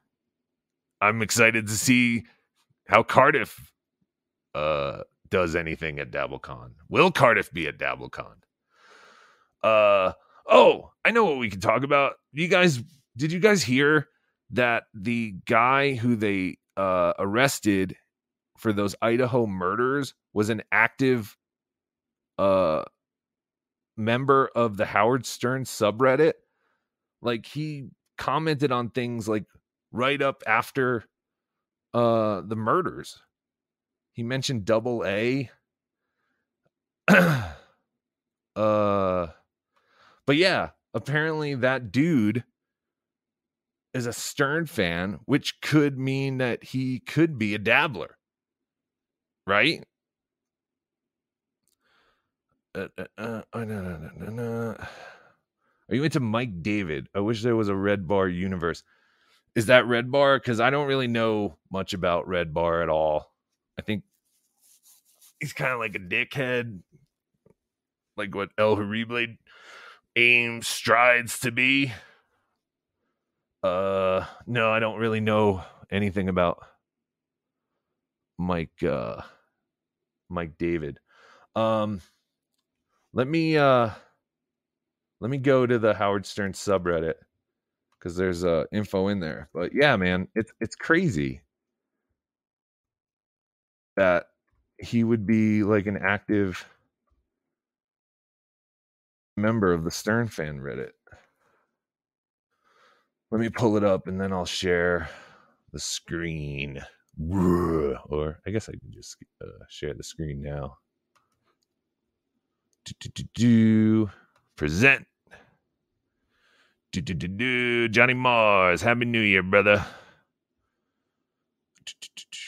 I'm excited to see how Cardiff... Uh... does anything at DabbleCon. Will Cardiff be at DabbleCon? Uh, oh, I know what we can talk about. You guys, did you guys hear that the guy who they uh, arrested for those Idaho murders was an active uh, member of the Howard Stern subreddit? Like, he commented on things like right up after uh, the murders. He mentioned double A. uh, but yeah, apparently that dude is a Stern fan, which could mean that he could be a dabbler, right? Uh, uh, uh, oh, no, no, no, no. Are you into Mike David? I wish there was a Red Bar universe. Is that Red Bar? Because I don't really know much about Red Bar at all. I think he's kind of like a dickhead, like what El Horrible aims, strides to be. Uh, no, I don't really know anything about Mike, uh, Mike David. Um, let me, uh, let me go to the Howard Stern subreddit, because there's uh, info in there. But yeah, man, it's it's crazy that he would be like an active member of the Stern fan Reddit. Let me pull it up and then I'll share the screen. Or I guess I can just uh, share the screen now. Do, do, do, do. Present. Do, do, do, do. Johnny Mars. Happy New Year, brother. Do, do, do, do.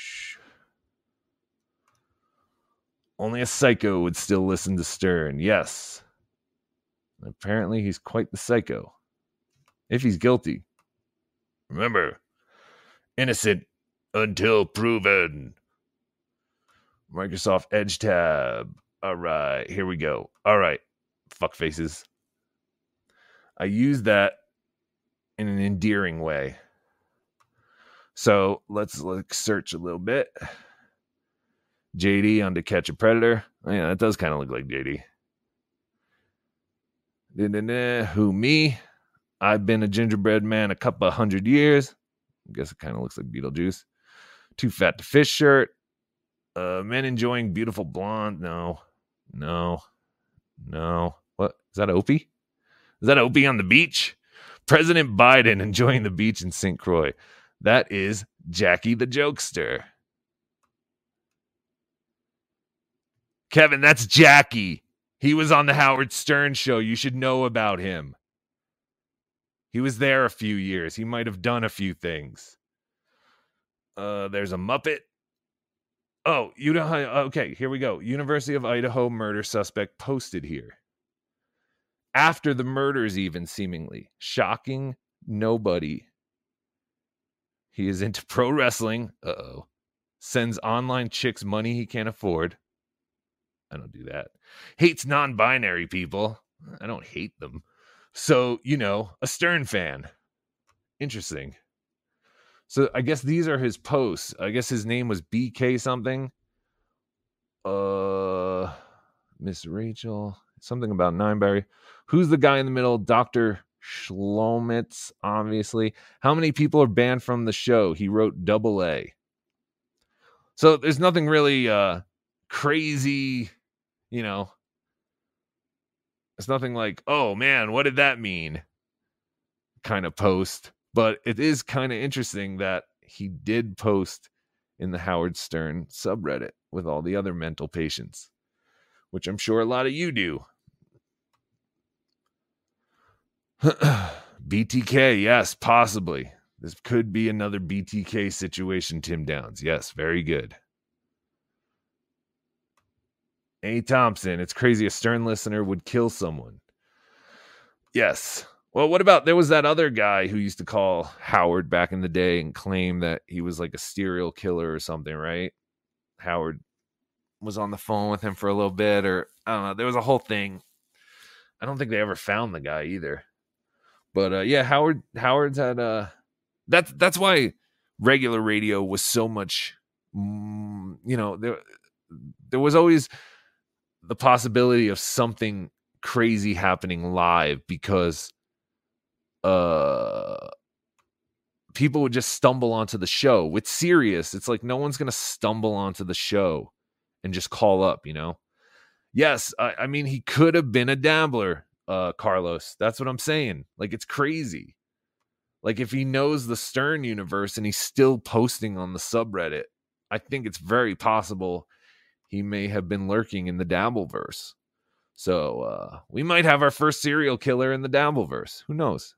Only a psycho would still listen to Stern. Yes. Apparently he's quite the psycho. If he's guilty. Remember, innocent until proven. Microsoft Edge tab. All right, here we go. All right, fuck faces. I use that in an endearing way. So let's like search a little bit. J D on To Catch a Predator. Oh, yeah, that does kind of look like J D. Da-da-da. Who, me? I've been a gingerbread man a couple of hundred years. I guess it kind of looks like Beetlejuice. Too Fat to Fish shirt. Uh, men enjoying beautiful blonde. No. No. No. What? Is that Opie? Is that Opie on the beach? President Biden enjoying the beach in Saint Croix. That is Jackie the Jokester. Kevin, that's Jackie. He was on the Howard Stern show. You should know about him. He was there a few years. He might have done a few things. Uh, there's a Muppet. Oh, you know, okay, here we go. University of Idaho murder suspect posted here. After the murders, even seemingly shocking nobody. He is into pro wrestling. Uh-oh. Sends online chicks money he can't afford. I don't do that. Hates non-binary people. I don't hate them. So, you know, a Stern fan. Interesting. So I guess these are his posts. I guess his name was B K something. Uh, Miss Rachel. Something about Nineberry. Who's the guy in the middle? Doctor Schlomitz, obviously. How many people are banned from the show? He wrote double A. So there's nothing really uh, crazy, you know. It's nothing like, oh, man, what did that mean? Kind of post. But it is kind of interesting that he did post in the Howard Stern subreddit with all the other mental patients, which I'm sure a lot of you do. B T K, yes, possibly. This could be another B T K situation, Tim Downs. Yes, very good. A. Thompson, it's crazy a Stern listener would kill someone. Yes. Well, what about, there was that other guy who used to call Howard back in the day and claim that he was like a serial killer or something, right? Howard was on the phone with him for a little bit, or I don't know. There was a whole thing. I don't think they ever found the guy either. But uh, yeah, Howard Howard's had uh that's that's why regular radio was so much, you know, there there was always the possibility of something crazy happening live, because uh people would just stumble onto the show. With Sirius, it's like no one's going to stumble onto the show and just call up, you know. Yes, I, I mean, he could have been a dabbler, uh, Carlos. That's what I'm saying. Like, it's crazy. Like, if he knows the Stern universe and he's still posting on the subreddit, I think it's very possible he may have been lurking in the Dabbleverse. So uh, we might have our first serial killer in the Dabbleverse. Who knows?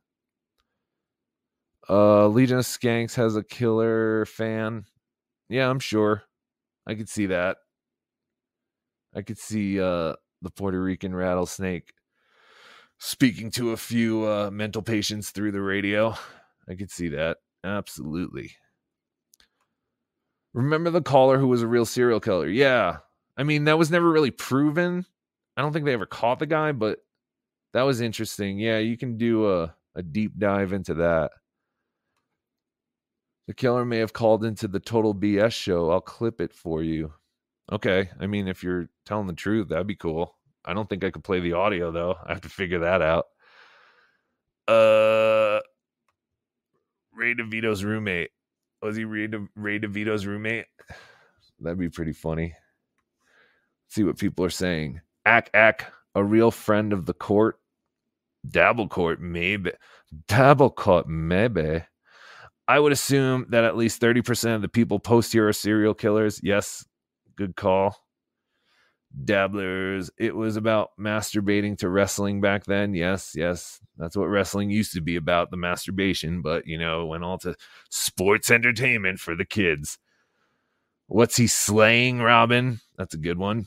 Uh, Legion of Skanks has a killer fan. Yeah, I'm sure. I could see that. I could see uh, the Puerto Rican rattlesnake speaking to a few uh, mental patients through the radio. I could see that. Absolutely. Remember the caller who was a real serial killer? Yeah. I mean, that was never really proven. I don't think they ever caught the guy, but that was interesting. Yeah, you can do a, a deep dive into that. The killer may have called into the Total B S show. I'll clip it for you. Okay, I mean, if you're telling the truth, that'd be cool. I don't think I could play the audio, though. I have to figure that out. Uh, Ray DeVito's roommate. Was he Ray, De- Ray DeVito's roommate? That'd be pretty funny. Let's see what people are saying. Ack, ack, a real friend of the court. DabbleCourt, maybe. DabbleCourt, maybe. I would assume that at least thirty percent of the people post here are serial killers. Yes. Good call. Dabblers. It was about masturbating to wrestling back then. Yes, yes. That's what wrestling used to be about, the masturbation. But, you know, went all to sports entertainment for the kids. What's he slaying, Robin? That's a good one.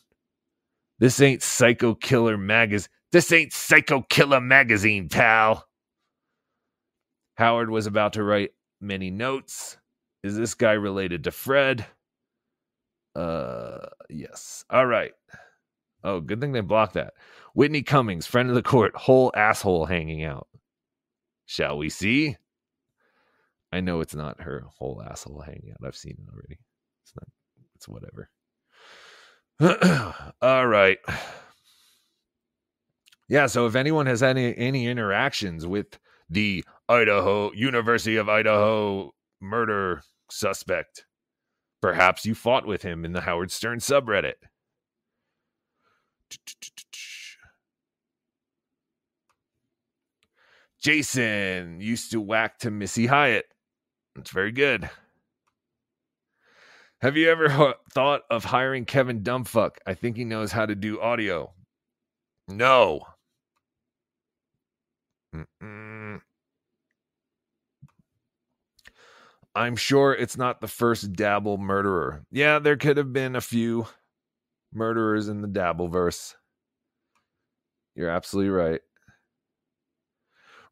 This ain't Psycho Killer Magazine. This ain't Psycho Killer Magazine, pal. Howard was about to write many notes. Is this guy related to Fred? Uh, yes. All right. Oh, good thing they blocked that. Whitney Cummings, friend of the court, whole asshole hanging out. Shall we see? I know it's not her whole asshole hanging out. I've seen it already. It's not, it's whatever. All right. Yeah. So if anyone has any, any interactions with the Idaho University of Idaho murder suspect, perhaps you fought with him in the Howard Stern subreddit. Jason used to whack to Missy Hyatt. That's very good. Have you ever ho- thought of hiring Kevin Dumbfuck? I think he knows how to do audio. No. Mm-mm. I'm sure it's not the first Dabble murderer. Yeah, there could have been a few murderers in the Dabbleverse. You're absolutely right.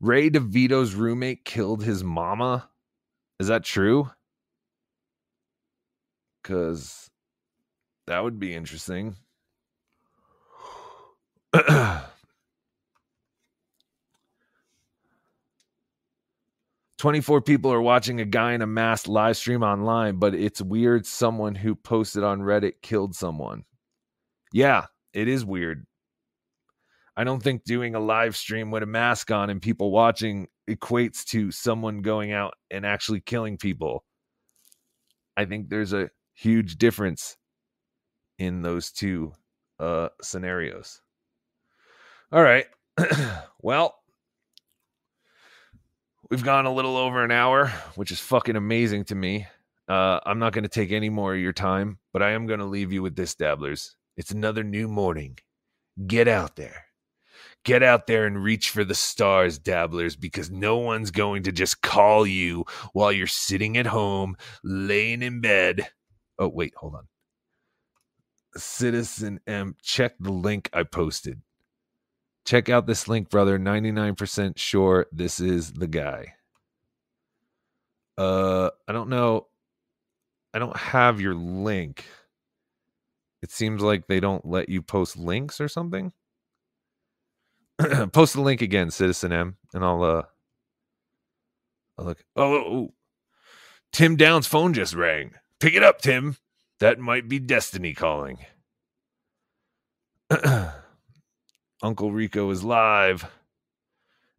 Ray DeVito's roommate killed his mama. Is that true? Because that would be interesting. twenty-four people are watching a guy in a mask live stream online, but it's weird someone who posted on Reddit killed someone. Yeah, it is weird. I don't think doing a live stream with a mask on and people watching equates to someone going out and actually killing people. I think there's a huge difference in those two uh, scenarios. All right. Well, we've gone a little over an hour, which is fucking amazing to me. Uh, I'm not going to take any more of your time, but I am going to leave you with this, Dabblers. It's another new morning. Get out there. Get out there and reach for the stars, Dabblers, because no one's going to just call you while you're sitting at home, laying in bed. Oh, wait, hold on. Citizen M, check the link I posted. Check out this link, brother. ninety-nine percent sure this is the guy. Uh, I don't know. I don't have your link. It seems like they don't let you post links or something. Post the link again, Citizen M, and I'll uh I'll look. Oh, oh, oh, Tim Down's phone just rang. Pick it up, Tim. That might be destiny calling. Uncle Rico is live.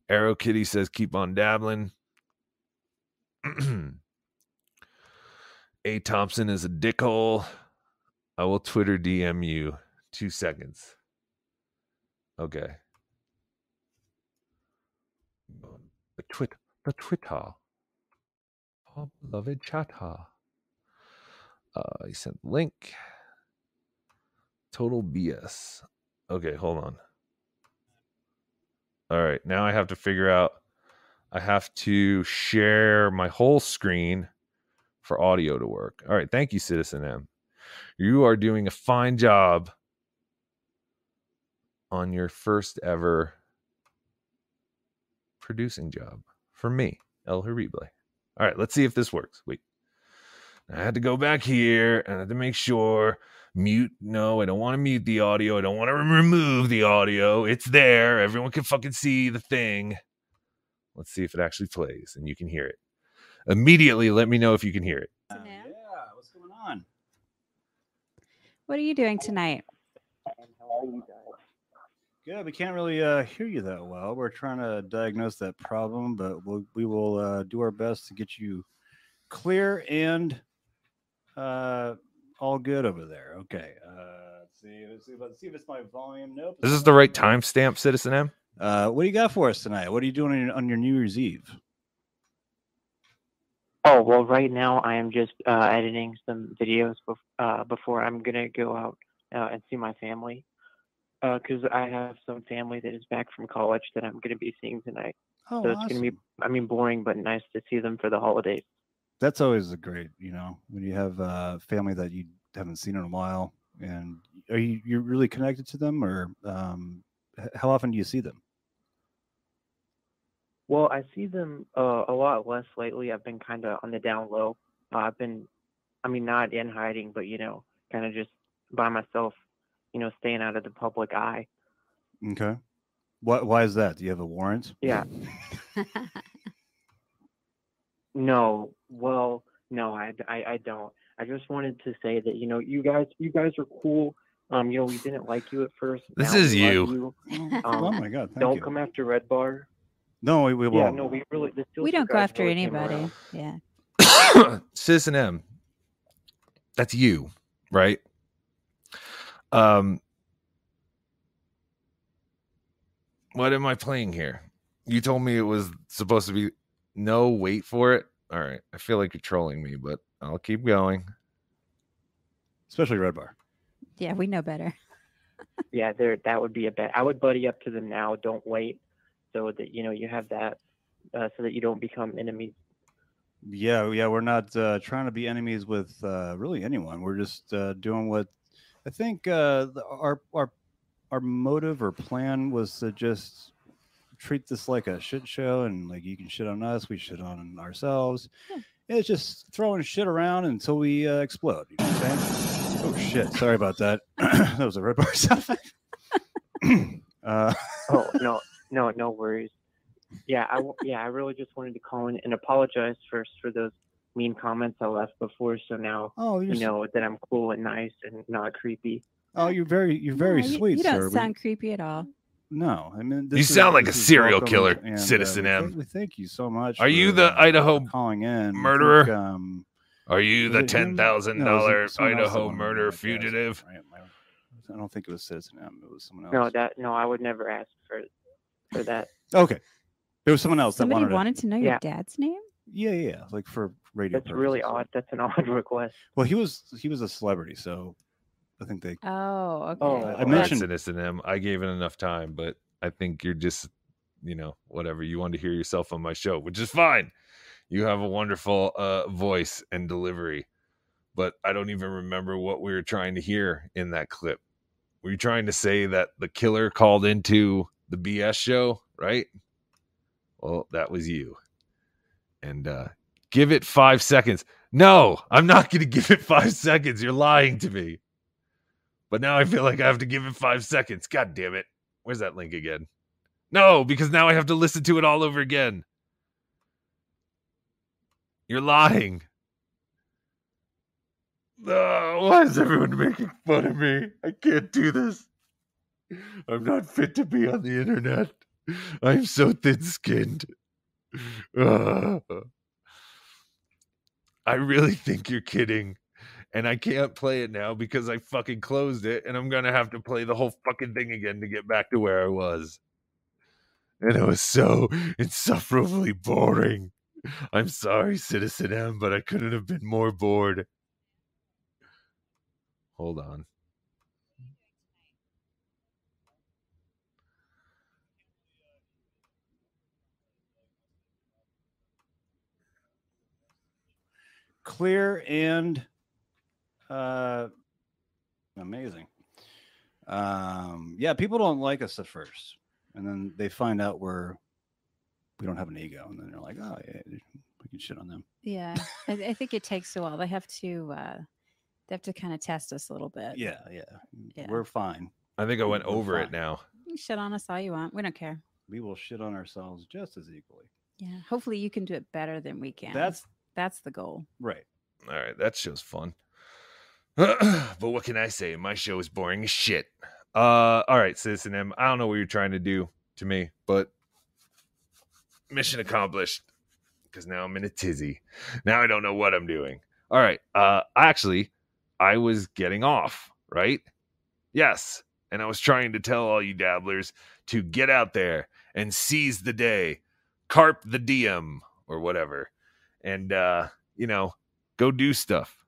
Arrow Kitty says, keep on dabbling. A. Thompson is a dickhole. I will Twitter D M you. Two seconds. Okay. The Twitter, the Twitter, our beloved chatter. Uh, he sent the link. Total B S. Okay, hold on. All right, now I have to figure out. I have to share my whole screen for audio to work. All right, thank you, Citizen M. You are doing a fine job on your first ever producing job for me, El Harible. All right, let's see if this works. Wait, I had to go back here and I had to make sure mute. No, I don't want to mute the audio. I don't want to remove the audio. It's there. Everyone can fucking see the thing. Let's see if it actually plays and you can hear it. Immediately, let me know if you can hear it. Um, yeah, what's going on? What are you doing tonight? How are you guys? Good. We can't really uh, hear you that well. We're trying to diagnose that problem, but we'll, we will uh, do our best to get you clear and uh, all good over there. Okay. Uh, let's see. Let's see, let's see if it's my volume. Nope. Is this the right timestamp, Citizen M? Uh, what do you got for us tonight? What are you doing on your, on your New Year's Eve? Oh, well, right now I am just uh, editing some videos bef- uh, before I'm going to go out uh, and see my family. Because uh, I have some family that is back from college that I'm going to be seeing tonight. Oh, so it's awesome. Going to be, I mean, boring, but nice to see them for the holidays. That's always a great, you know, when you have uh, family that you haven't seen in a while. And are you you're really connected to them, or um, how often do you see them? Well, I see them uh, a lot less lately. I've been kind of on the down low. Uh, I've been, I mean, not in hiding, but, you know, kind of just by myself. You know, staying out of the public eye. Okay. Why, why is that? Do you have a warrant? Yeah. No. Well, no, I, I, I don't. I just wanted to say that, you know, you guys, you guys are cool. Um, you know, we didn't like you at first. This now is you. you. Um, oh my God. Thank don't you. Come after Red Bar. No, we, we won't. Yeah, no, we really. We don't go after really anybody. Yeah. Citizen M, that's you, right? Um, what am I playing here? You told me it was supposed to be no, wait for it. All right. I feel like you're trolling me, but I'll keep going. Especially Red Bar. Yeah, we know better. Yeah, there, that would be a bet. I would buddy up to them now. Don't wait. So that, you know, you have that, uh, so that you don't become enemies. Yeah, yeah, we're not uh, trying to be enemies with uh, really anyone. We're just uh, doing what I think uh, the, our our our motive or plan was to just treat this like a shit show, and like you can shit on us, we shit on ourselves. Yeah. It's just throwing shit around until we uh, explode. You know what I'm saying? Oh shit! Sorry about that. That was a Red Bar sound effect. uh, oh no, no, no worries. Yeah, I yeah, I really just wanted to call in and apologize first for those mean comments I left before. So now oh, you know so... that I'm cool and nice and not creepy. Oh, you're very you're very no, sweet. You, you don't sir. sound we... creepy at all. No, I mean this you is, sound like a serial killer, and, Citizen uh, M. Thank you so much. Are for, you the uh, Idaho calling in murderer? Think, um, Are you the ten thousand no, dollar Idaho murder fugitive? I don't think it was Citizen M. It was someone else. No, that no, I would never ask for for that. Okay. There was someone else Somebody that wanted, wanted to, to know your yeah. dad's name. Yeah, yeah, like for radio. That's purposes. Really odd. That's an odd request. Well, he was he was a celebrity, so I think they. Oh, okay. Oh, I well, mentioned Citizen M. I gave it enough time, but I think you're just, you know, whatever. You want to hear yourself on my show, which is fine. You have a wonderful uh, voice and delivery, but I don't even remember what we were trying to hear in that clip. Were you trying to say that the killer called into the B S show, right? Well, that was you. And uh, give it five seconds. No, I'm not going to give it five seconds. You're lying to me. But now I feel like I have to give it five seconds. God damn it. Where's that link again? No, because now I have to listen to it all over again. You're lying. Oh, why is everyone making fun of me? I can't do this. I'm not fit to be on the internet. I'm so thin-skinned. Uh, I really think you're kidding. And I can't play it now because I fucking closed it. And I'm going to have to play the whole fucking thing again to get back to where I was. And it was so insufferably boring. I'm sorry, Citizen M, but I couldn't have been more bored. Hold on. Clear and uh, amazing. Um, yeah, people don't like us at first, and then they find out we're we don't have an ego, and then they're like, "Oh, yeah, we can shit on them." Yeah, I, I think it takes a while. They have to uh, they have to kind of test us a little bit. Yeah, yeah, yeah. We're fine. I think I went we're over fine. it now. You shit on us all you want. We don't care. We will shit on ourselves just as equally. Yeah. Hopefully, you can do it better than we can. That's. That's the goal. Right. All right. That show's fun. But what can I say? My show is boring as shit. Uh, all right, Citizen M. I don't know what you're trying to do to me, but mission accomplished. Because now I'm in a tizzy. Now I don't know what I'm doing. All right. Uh, actually, I was getting off, right? Yes. And I was trying to tell all you dabblers to get out there and seize the day. Carp the D M or whatever. And, uh, you know, go do stuff.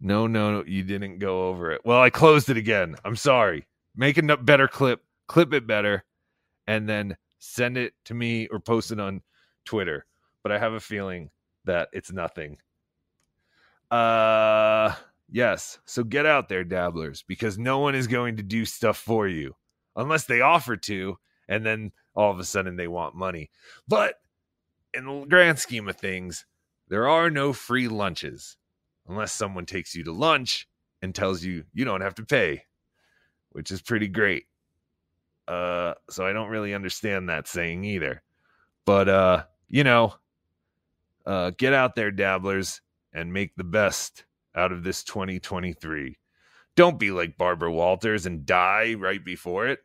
No, no, no, you didn't go over it. Well, I closed it again. I'm sorry. Make a better clip. Clip it better. And then send it to me or post it on Twitter. But I have a feeling that it's nothing. Uh, yes. So get out there, dabblers. Because no one is going to do stuff for you. Unless they offer to. And then all of a sudden they want money. But. In the grand scheme of things, there are no free lunches unless someone takes you to lunch and tells you you don't have to pay, which is pretty great. Uh, so I don't really understand that saying either. But, uh, you know, uh, get out there, dabblers, and make the best out of this twenty twenty-three. Don't be like Barbara Walters and die right before it.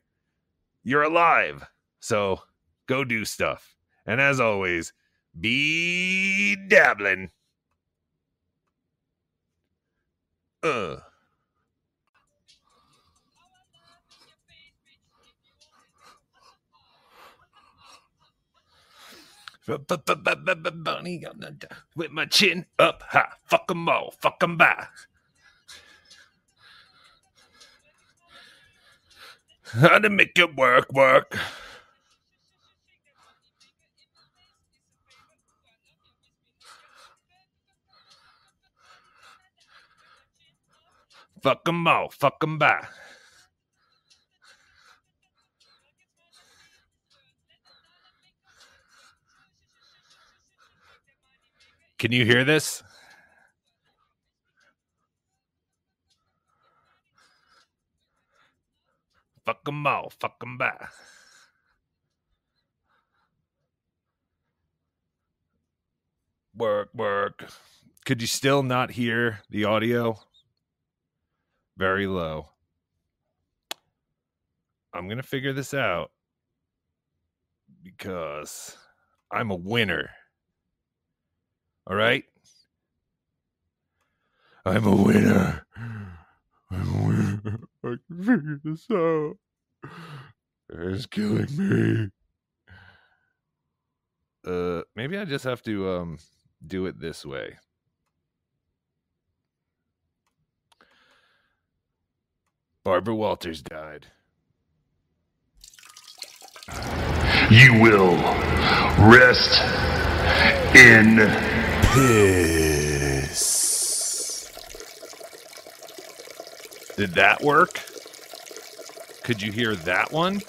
You're alive, so go do stuff. And as always, be dabbling. Uh. With my chin up high. Fuck them all. Fuck them by. How to make it work, work. Fuck them all. Fuck them by. Can you hear this? Fuck them all. Fuck them by. Work, work. Could you still not hear the audio? Very low. I'm going to figure this out because I'm a winner. All right? I'm a winner. I'm a winner. I can figure this out. It's killing me. Uh, maybe I just have to um do it this way. Barbara Walters died. You will rest in peace. Did that work? Could you hear that one?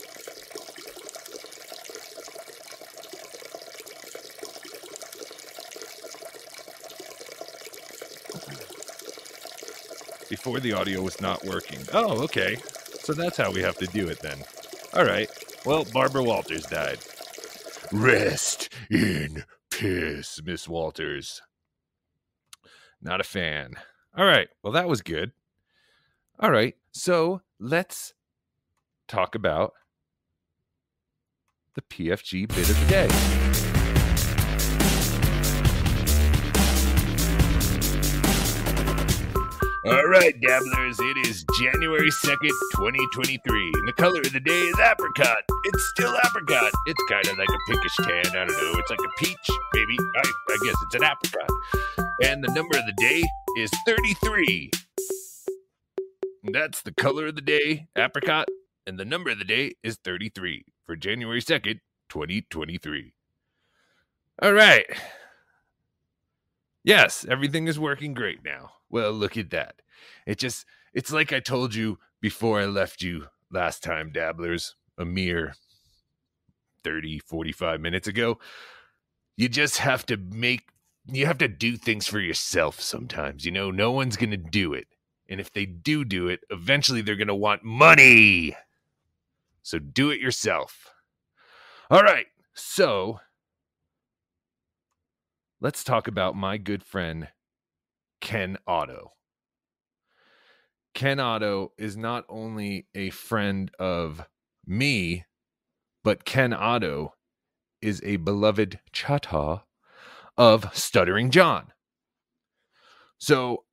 Before the audio was not working. Oh, okay. So that's how we have to do it then. All right. Well, Barbara Walters died. Rest in peace, Miss Walters. Not a fan. All right. Well, that was good. All right. So let's talk about the P F G bit of the day. All right, dabblers, it is January second, twenty twenty-three, and the color of the day is apricot. It's still apricot. It's kind of like a pinkish tan. I don't know. It's like a peach, maybe. I, I guess it's an apricot. And the number of the day is thirty-three. And that's the color of the day, apricot, and the number of the day is thirty-three for January second, twenty twenty-three. All right. Yes, everything is working great now. Well, look at that. It just, it's like I told you before I left you last time, dabblers, a mere thirty, forty-five minutes ago. You just have to make, you have to do things for yourself sometimes. You know, no one's going to do it. And if they do do it, eventually they're going to want money. So do it yourself. All right. So let's talk about my good friend, Ken Otto. Ken Otto is not only a friend of me, but Ken Otto is a beloved chata of Stuttering John. So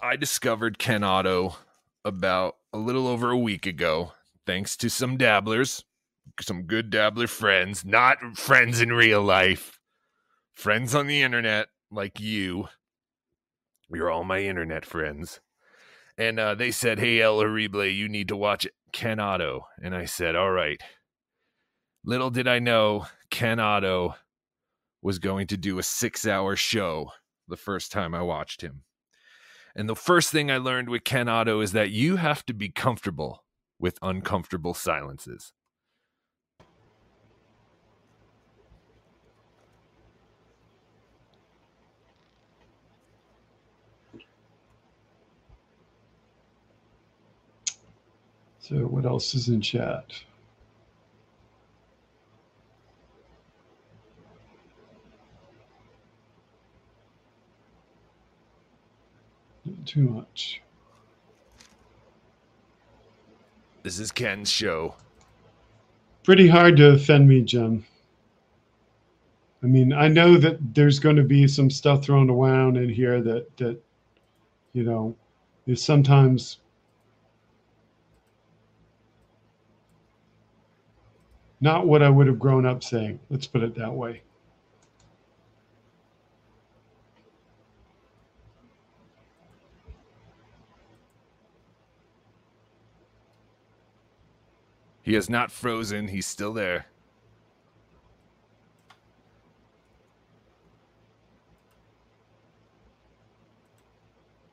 I discovered Ken Otto about a little over a week ago, thanks to some dabblers, some good dabbler friends, not friends in real life, friends on the internet. Like you, you're all my internet friends. And uh, they said, hey, El Horrible, you need to watch Ken Otto. And I said, all right. Little did I know Ken Otto was going to do a six-hour show the first time I watched him. And the first thing I learned with Ken Otto is that you have to be comfortable with uncomfortable silences. So what else is in chat? Not too much. This is Ken's show. Pretty hard to offend me, Jim. I mean, I know that there's going to be some stuff thrown around in here that, that you know, is sometimes... not what I would have grown up saying. Let's put it that way. He is not frozen. He's still there.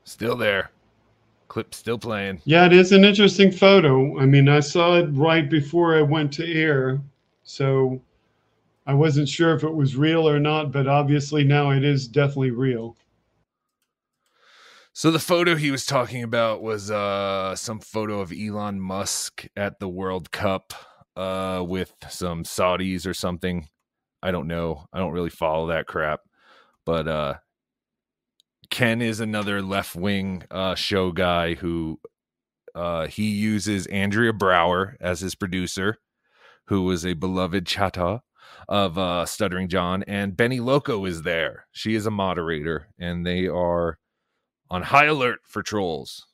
Still there. Clip's still playing. Yeah, it is an interesting photo. I mean, I saw it right before I went to air, so I wasn't sure if it was real or not, but obviously now it is definitely real. So the photo he was talking about was uh, some photo of Elon Musk at the World Cup uh, with some Saudis or something. I don't know. I don't really follow that crap. But uh, Ken is another left-wing uh, show guy who uh, he uses Andrea Brower as his producer, who was a beloved chatta of uh, Stuttering John. And Benny Loco is there. She is a moderator, and they are on high alert for trolls.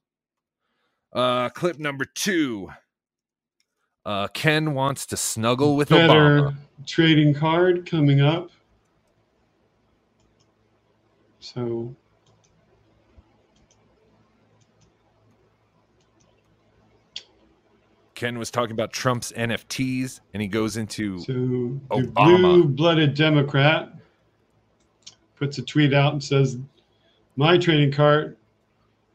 Uh, clip number two. Uh, Ken wants to snuggle with Better Obama. Trading card coming up. So. Ken was talking about Trump's N F Ts, and he goes into so Obama. The blue-blooded Democrat puts a tweet out and says, my trading card,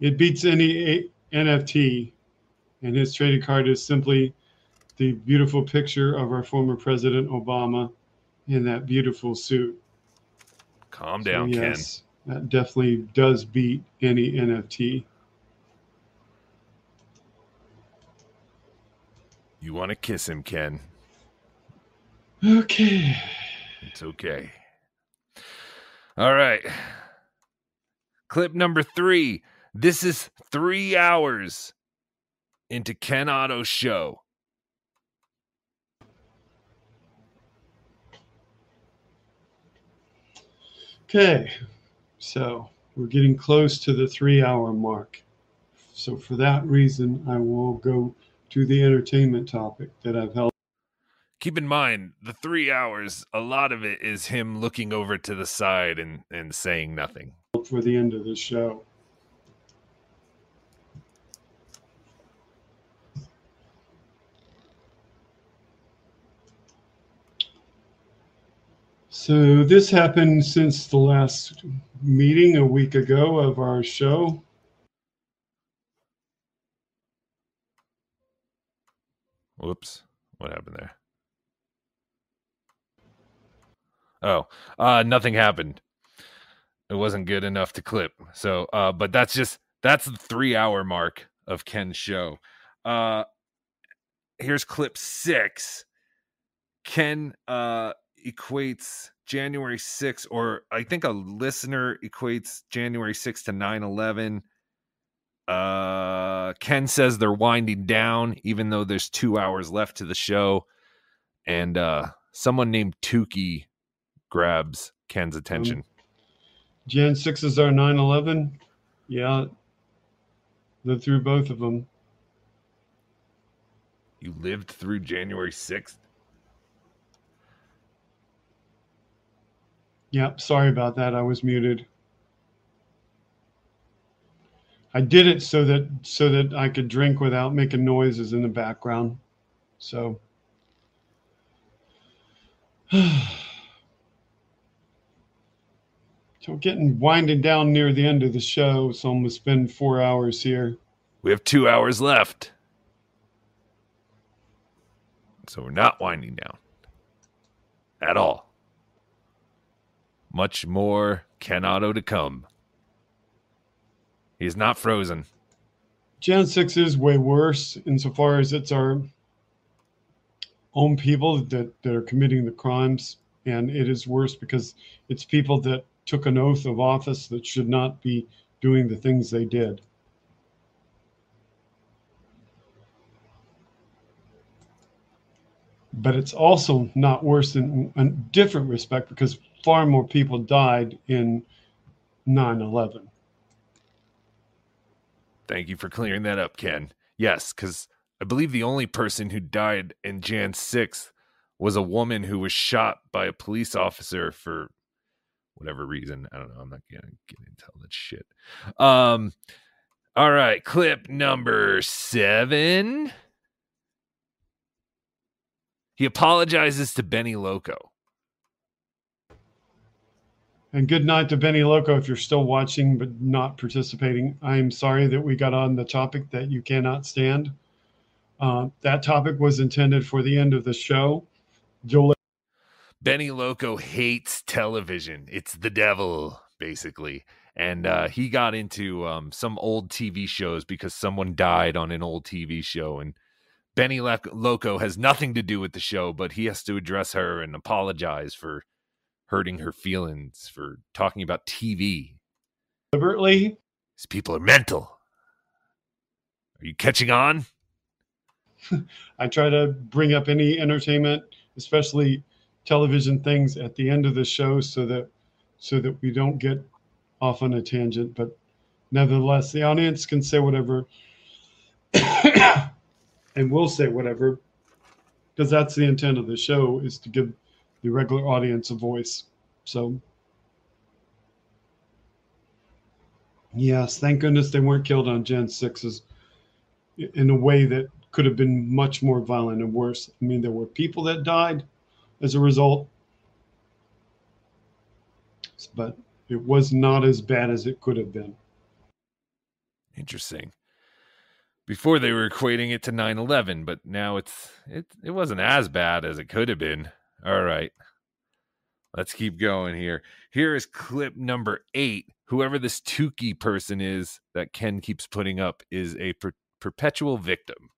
it beats any N F T. And his trading card is simply the beautiful picture of our former President Obama in that beautiful suit. Calm down, so yes, Ken. That definitely does beat any N F T. You want to kiss him, Ken. Okay. It's okay. All right. Clip number three. This is three hours into Ken Otto's show. Okay, so we're getting close to the three-hour mark. So for that reason, I will go to the entertainment topic that I've held. Keep in mind, the three hours, a lot of it is him looking over to the side and, and saying nothing. For the end of the show. So this happened since the last meeting a week ago of our show. Whoops, what happened there? Oh, uh, nothing happened. It wasn't good enough to clip. So, uh, but that's just, that's the three hour mark of Ken's show. Uh, here's clip six. Ken uh, equates January sixth, or I think a listener equates January sixth to nine eleven. Uh, Ken says they're winding down, even though there's two hours left to the show. And uh, someone named Tookie grabs Ken's attention. Um, January sixth is our nine eleven. Yeah. Lived through both of them. You lived through January sixth? Yep. Sorry about that. I was muted. I did it so that so that I could drink without making noises in the background. So. So we're getting winding down near the end of the show, so I'm going to spend four hours here. We have two hours left. So we're not winding down. At all. Much more Ken Otto to come. He's not frozen. January sixth is way worse insofar as it's our own people that, that are committing the crimes. And it is worse because it's people that took an oath of office that should not be doing the things they did. But it's also not worse in a different respect because far more people died in nine eleven. Thank you for clearing that up, Ken. Yes, because I believe the only person who died in January sixth was a woman who was shot by a police officer for whatever reason. I don't know. I'm not gonna get into all that shit. Um, all right, clip number seven. He apologizes to Benny Loco. And good night to Benny Loco if you're still watching but not participating. I'm sorry that we got on the topic that you cannot stand. Uh, that topic was intended for the end of the show. Joel- Benny Loco hates television. It's the devil, basically. And uh, he got into um, some old T V shows because someone died on an old T V show. And Benny Le- Loco has nothing to do with the show, but he has to address her and apologize for hurting her feelings for talking about T V. Deliberately? These people are mental. Are you catching on? I try to bring up any entertainment, especially television things, at the end of the show so that so that we don't get off on a tangent. But nevertheless, the audience can say whatever and we'll say whatever, because that's the intent of the show, is to give the regular audience a voice. So yes, thank goodness they weren't killed on Gen sixes in a way that could have been much more violent and worse. I mean, there were people that died as a result, but it was not as bad as it could have been. Interesting. Before they were equating it to nine eleven, but now it's it it wasn't as bad as it could have been. All right, let's keep going here. Here is clip number eight. Whoever this Tookie person is that Ken keeps putting up is a per- perpetual victim.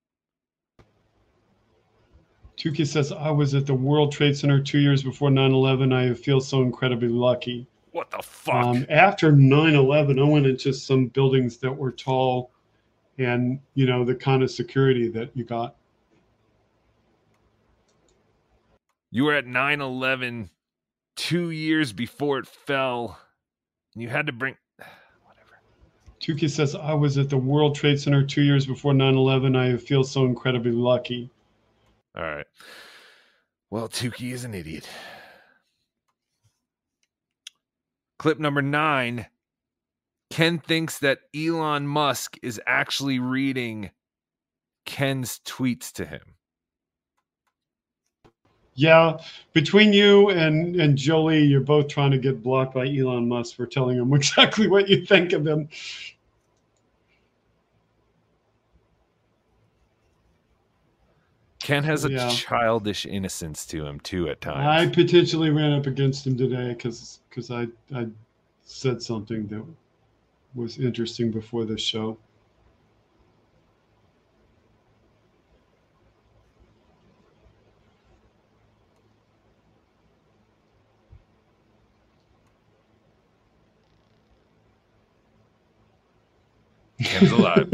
Tookie says, I was at the World Trade Center two years before nine eleven. I feel so incredibly lucky. What the fuck? Um, after nine eleven, I went into some buildings that were tall and, you know, the kind of security that you got. You were at nine eleven two years before it fell, and you had to bring... Whatever. Tookie says, I was at the World Trade Center two years before nine eleven. I feel so incredibly lucky. All right. Well, Tookie is an idiot. Clip number nine. Ken thinks that Elon Musk is actually reading Ken's tweets to him. Yeah, between you and, and Jolie, you're both trying to get blocked by Elon Musk for telling him exactly what you think of him. Ken has a yeah. childish innocence to him, too, at times. I potentially ran up against him today because I, I said something that was interesting before this show. Ken's alive.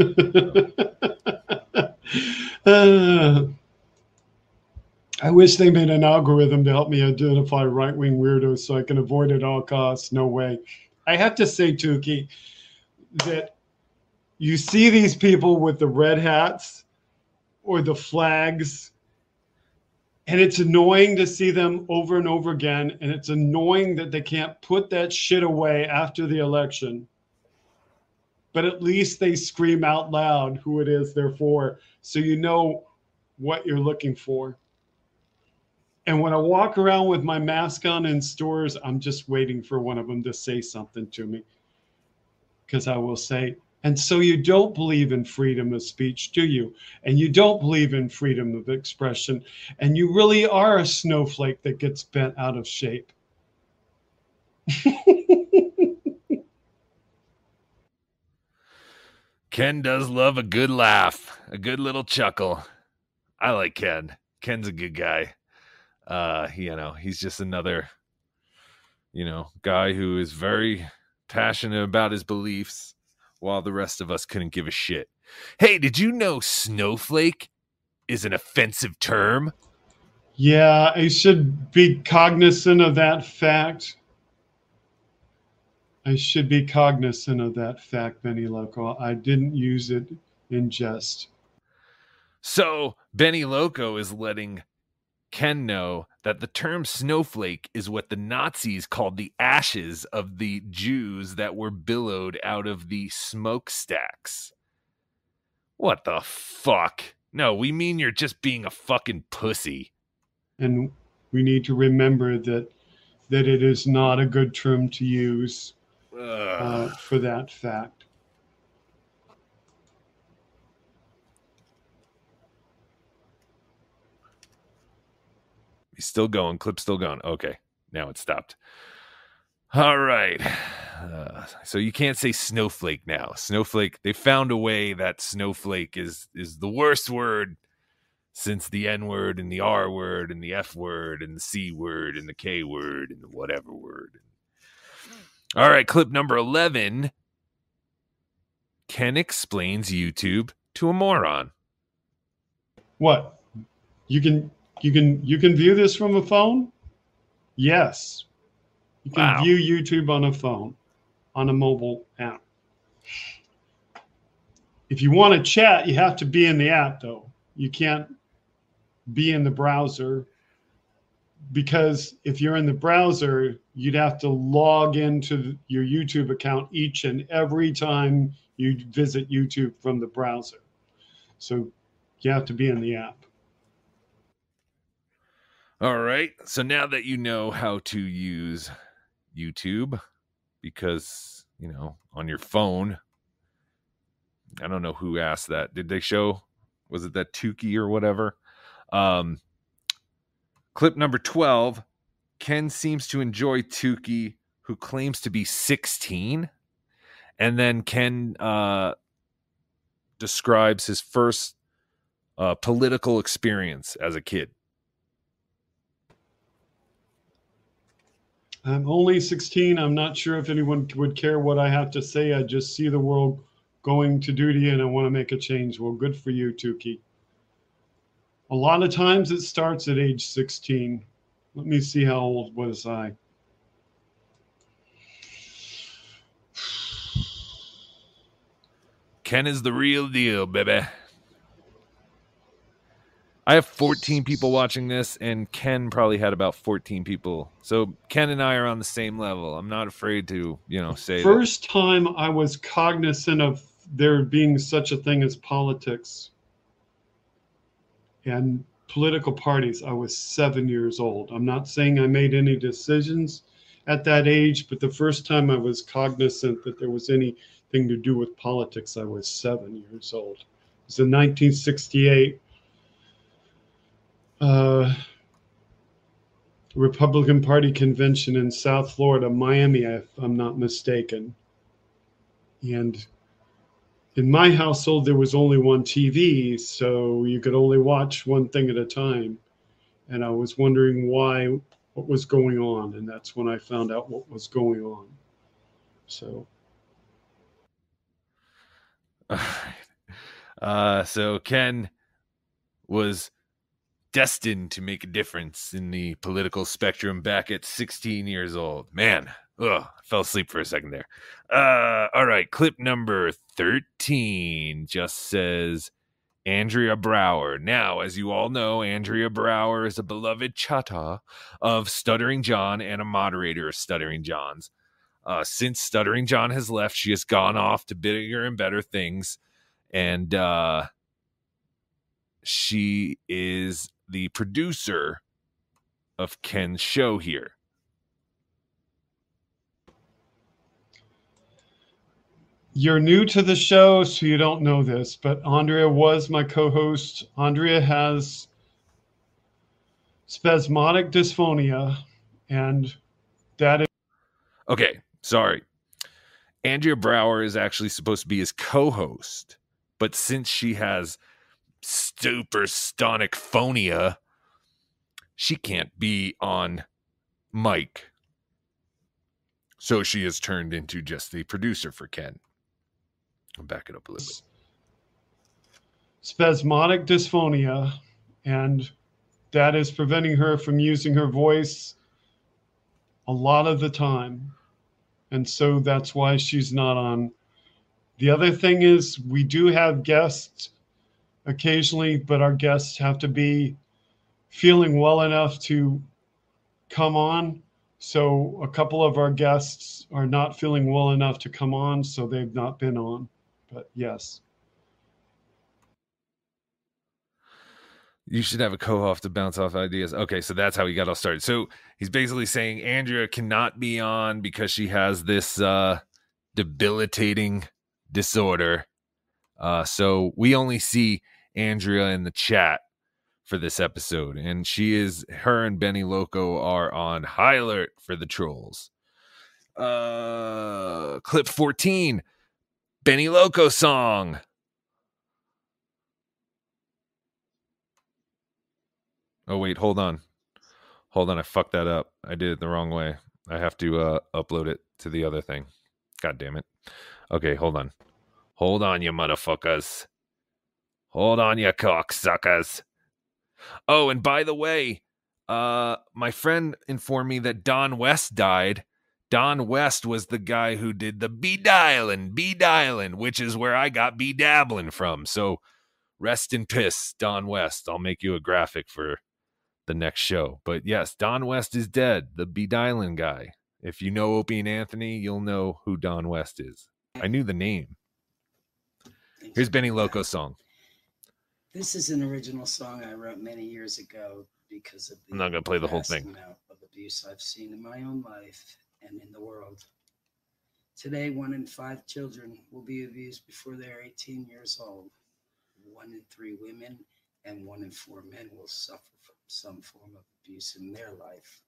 uh, I wish they made an algorithm to help me identify right-wing weirdos so I can avoid at all costs. No way. I have to say, Tookie, that you see these people with the red hats or the flags, and it's annoying to see them over and over again, and it's annoying that they can't put that shit away after the election. But at least they scream out loud who it is they're for, so you know what you're looking for. And when I walk around with my mask on in stores, I'm just waiting for one of them to say something to me. Because I will say, and so you don't believe in freedom of speech, do you? And you don't believe in freedom of expression. And you really are a snowflake that gets bent out of shape. Ken does love a good laugh, a good little chuckle. I like Ken. Ken's a good guy. Uh, you know, he's just another, you know, guy who is very passionate about his beliefs while the rest of us couldn't give a shit. Hey, did you know snowflake is an offensive term? Yeah, I should be cognizant of that fact. I should be cognizant of that fact, Benny Loco. I didn't use it in jest. So Benny Loco is letting Ken know that the term snowflake is what the Nazis called the ashes of the Jews that were billowed out of the smokestacks. What the fuck? No, we mean you're just being a fucking pussy. And we need to remember that that it is not a good term to use uh, for that fact. He's still going. Clip's still going. Okay. Now it stopped. All right. Uh, so you can't say snowflake now. Snowflake, they found a way that snowflake is is the worst word since the N word and the R word and the F word and the C word and the K word and the whatever word. All right, clip number eleven. Ken explains YouTube to a moron. What? You can you can you can view this from a phone? Yes. You can wow. view YouTube on a phone, on a mobile app. If you want to chat, you have to be in the app, though. You can't be in the browser, because if you're in the browser, you'd have to log into your YouTube account each and every time you visit YouTube from the browser. So you have to be in the app. All right. So now that you know how to use YouTube, because, you know, on your phone, I don't know who asked that. Did they show? Was it that Tookie or whatever? Um, clip number twelve. Ken seems to enjoy Tookie, who claims to be sixteen. And then Ken uh, describes his first uh, political experience as a kid. I'm only sixteen. I'm not sure if anyone would care what I have to say. I just see the world going to duty and I want to make a change. Well, good for you, Tookie. A lot of times it starts at age sixteen. Let me see, how old was I? Ken is the real deal, baby. I have fourteen people watching this, and Ken probably had about fourteen people. So Ken and I are on the same level. I'm not afraid to, you know, say. First that. time I was cognizant of there being such a thing as politics and political parties, I was seven years old. I'm not saying I made any decisions at that age, but the first time I was cognizant that there was anything to do with politics, I was seven years old. It was in nineteen sixty-eight. Uh, Republican Party convention in South Florida, Miami, if I'm not mistaken. And in my household, there was only one T V, so you could only watch one thing at a time. And I was wondering why, what was going on. And that's when I found out what was going on. So. Uh, so Ken was destined to make a difference in the political spectrum back at sixteen years old. Man, ugh, I fell asleep for a second there. Uh, all right, clip number thirteen just says Andrea Brower. Now, as you all know, Andrea Brower is a beloved chata of Stuttering John and a moderator of Stuttering John's. Uh, since Stuttering John has left, she has gone off to bigger and better things, and uh, she is the producer of Ken's show here. You're new to the show, so you don't know this, but Andrea was my co-host. Andrea has spasmodic dysphonia, and that is... Okay, sorry. Andrea Brower is actually supposed to be his co-host, but since she has superstonic phonia, she can't be on mic, so she is turned into just the producer for Ken. I'll back it up a little bit. Spasmodic dysphonia, and that is preventing her from using her voice a lot of the time, and so that's why she's not on. The other thing is, we do have guests occasionally, but our guests have to be feeling well enough to come on. So a couple of our guests are not feeling well enough to come on, so they've not been on. But yes. You should have a co-host to bounce off ideas. Okay, so that's how he got all started. So he's basically saying Andrea cannot be on because she has this uh, debilitating disorder. Uh, so we only see Andrea in the chat for this episode. And she is, her and Benny Loco are on high alert for the trolls. Uh, clip fourteen, Benny Loco song. Oh, wait, hold on. Hold on, I fucked that up. I did it the wrong way. I have to uh, upload it to the other thing. God damn it. Okay, hold on. Hold on, you motherfuckers. Hold on, you cocksuckers. Oh, and by the way, uh, my friend informed me that Don West died. Don West was the guy who did the bedaddling, bedaddling, which is where I got bedabbling from. So rest in piss, Don West. I'll make you a graphic for the next show. But yes, Don West is dead, the bedaddling guy. If you know Opie and Anthony, you'll know who Don West is. I knew the name. Here's Benny Loco's song. This is an original song I wrote many years ago because of the I'm not gonna play the whole thing. Amount of abuse I've seen in my own life and in the world. Today, one in five children will be abused before they're eighteen years old. One in three women and one in four men will suffer from some form of abuse in their life.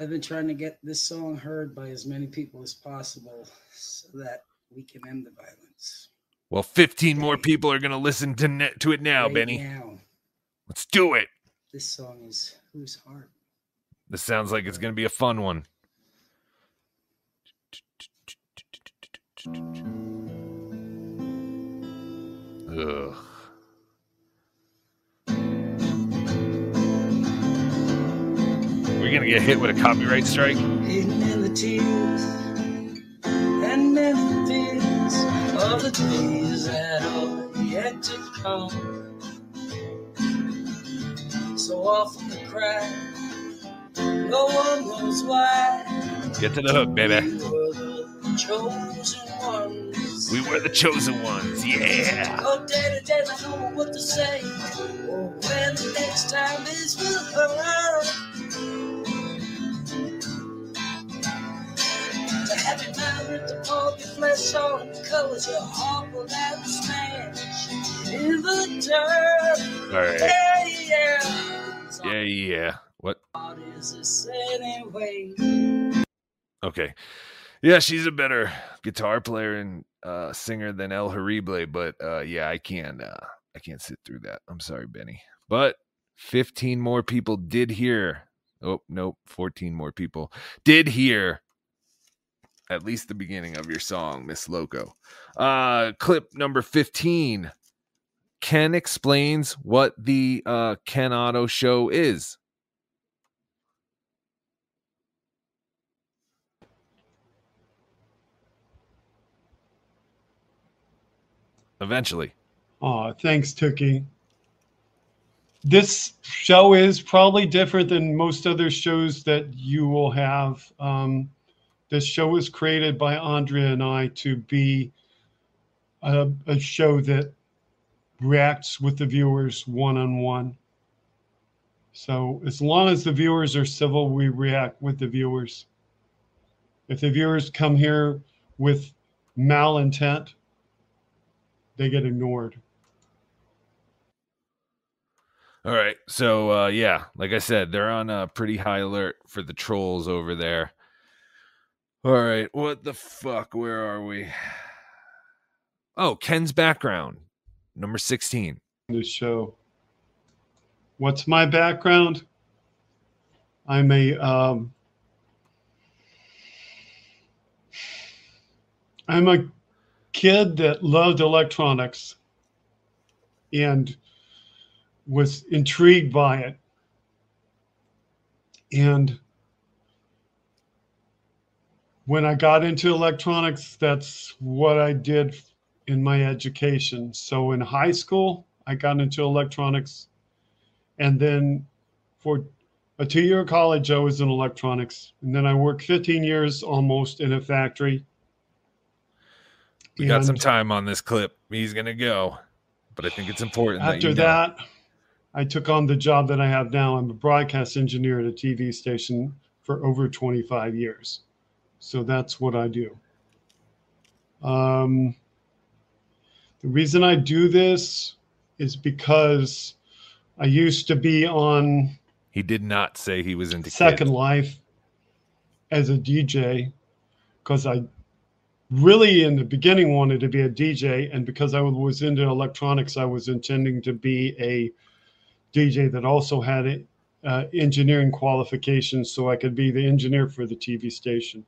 I've been trying to get this song heard by as many people as possible so that we can end the violence. Well, fifteen more people are going to listen to ne- to it now, right Benny. Now. Let's do it. This song is Whose Heart? This sounds like it's going to be a fun one. Ugh. We're gonna get hit with a copyright strike. Hidden in the tears and memories of the days that all yet to come. So often the cry, no one knows why. Get to the hook, baby. We were the chosen ones. We were the chosen ones, yeah. Oh, day to day, I don't know what to say. Oh, when the next time is with her. Every night with the pulp, your flesh on the colors, your heart will have smash in the dirt. All right. Yeah, yeah. Yeah, yeah. What? What is this anyway? Okay. Yeah, she's a better guitar player and uh, singer than El Horrible, but uh, yeah, I can't. Uh, I can't sit through that. I'm sorry, Benny. But fifteen more people did hear. Oh nope, fourteen more people did hear. At least the beginning of your song, Miss Loco. Uh, clip number fifteen. Ken explains what the uh, Ken Otto show is. Eventually. Aw, thanks, Tookie. This show is probably different than most other shows that you will have. Um, This show was created by Andrea and I to be a, a show that reacts with the viewers one-on-one. So as long as the viewers are civil, we react with the viewers. If the viewers come here with malintent, they get ignored. All right. So, uh, yeah, like I said, they're on a pretty high alert for the trolls over there. All right, what the fuck? Where are we? Oh, Ken's background, number sixteen. This show. What's my background? I'm a, um, I'm a kid that loved electronics and was intrigued by it. And when I got into electronics, that's what I did in my education. So in high school, I got into electronics. And then for a two-year college, I was in electronics. And then I worked fifteen years almost in a factory. We and got some time on this clip. He's going to go. But I think it's important. After that, you know. that I took on the job that I have now. I'm a broadcast engineer at a T V station for over twenty-five years. So that's what I do. Um, the reason I do this is because I used to be on... He did not say he was into Second Life as a D J, because I really in the beginning wanted to be a D J, and because I was into electronics, I was intending to be a D J that also had uh, engineering qualifications, so I could be the engineer for the T V station.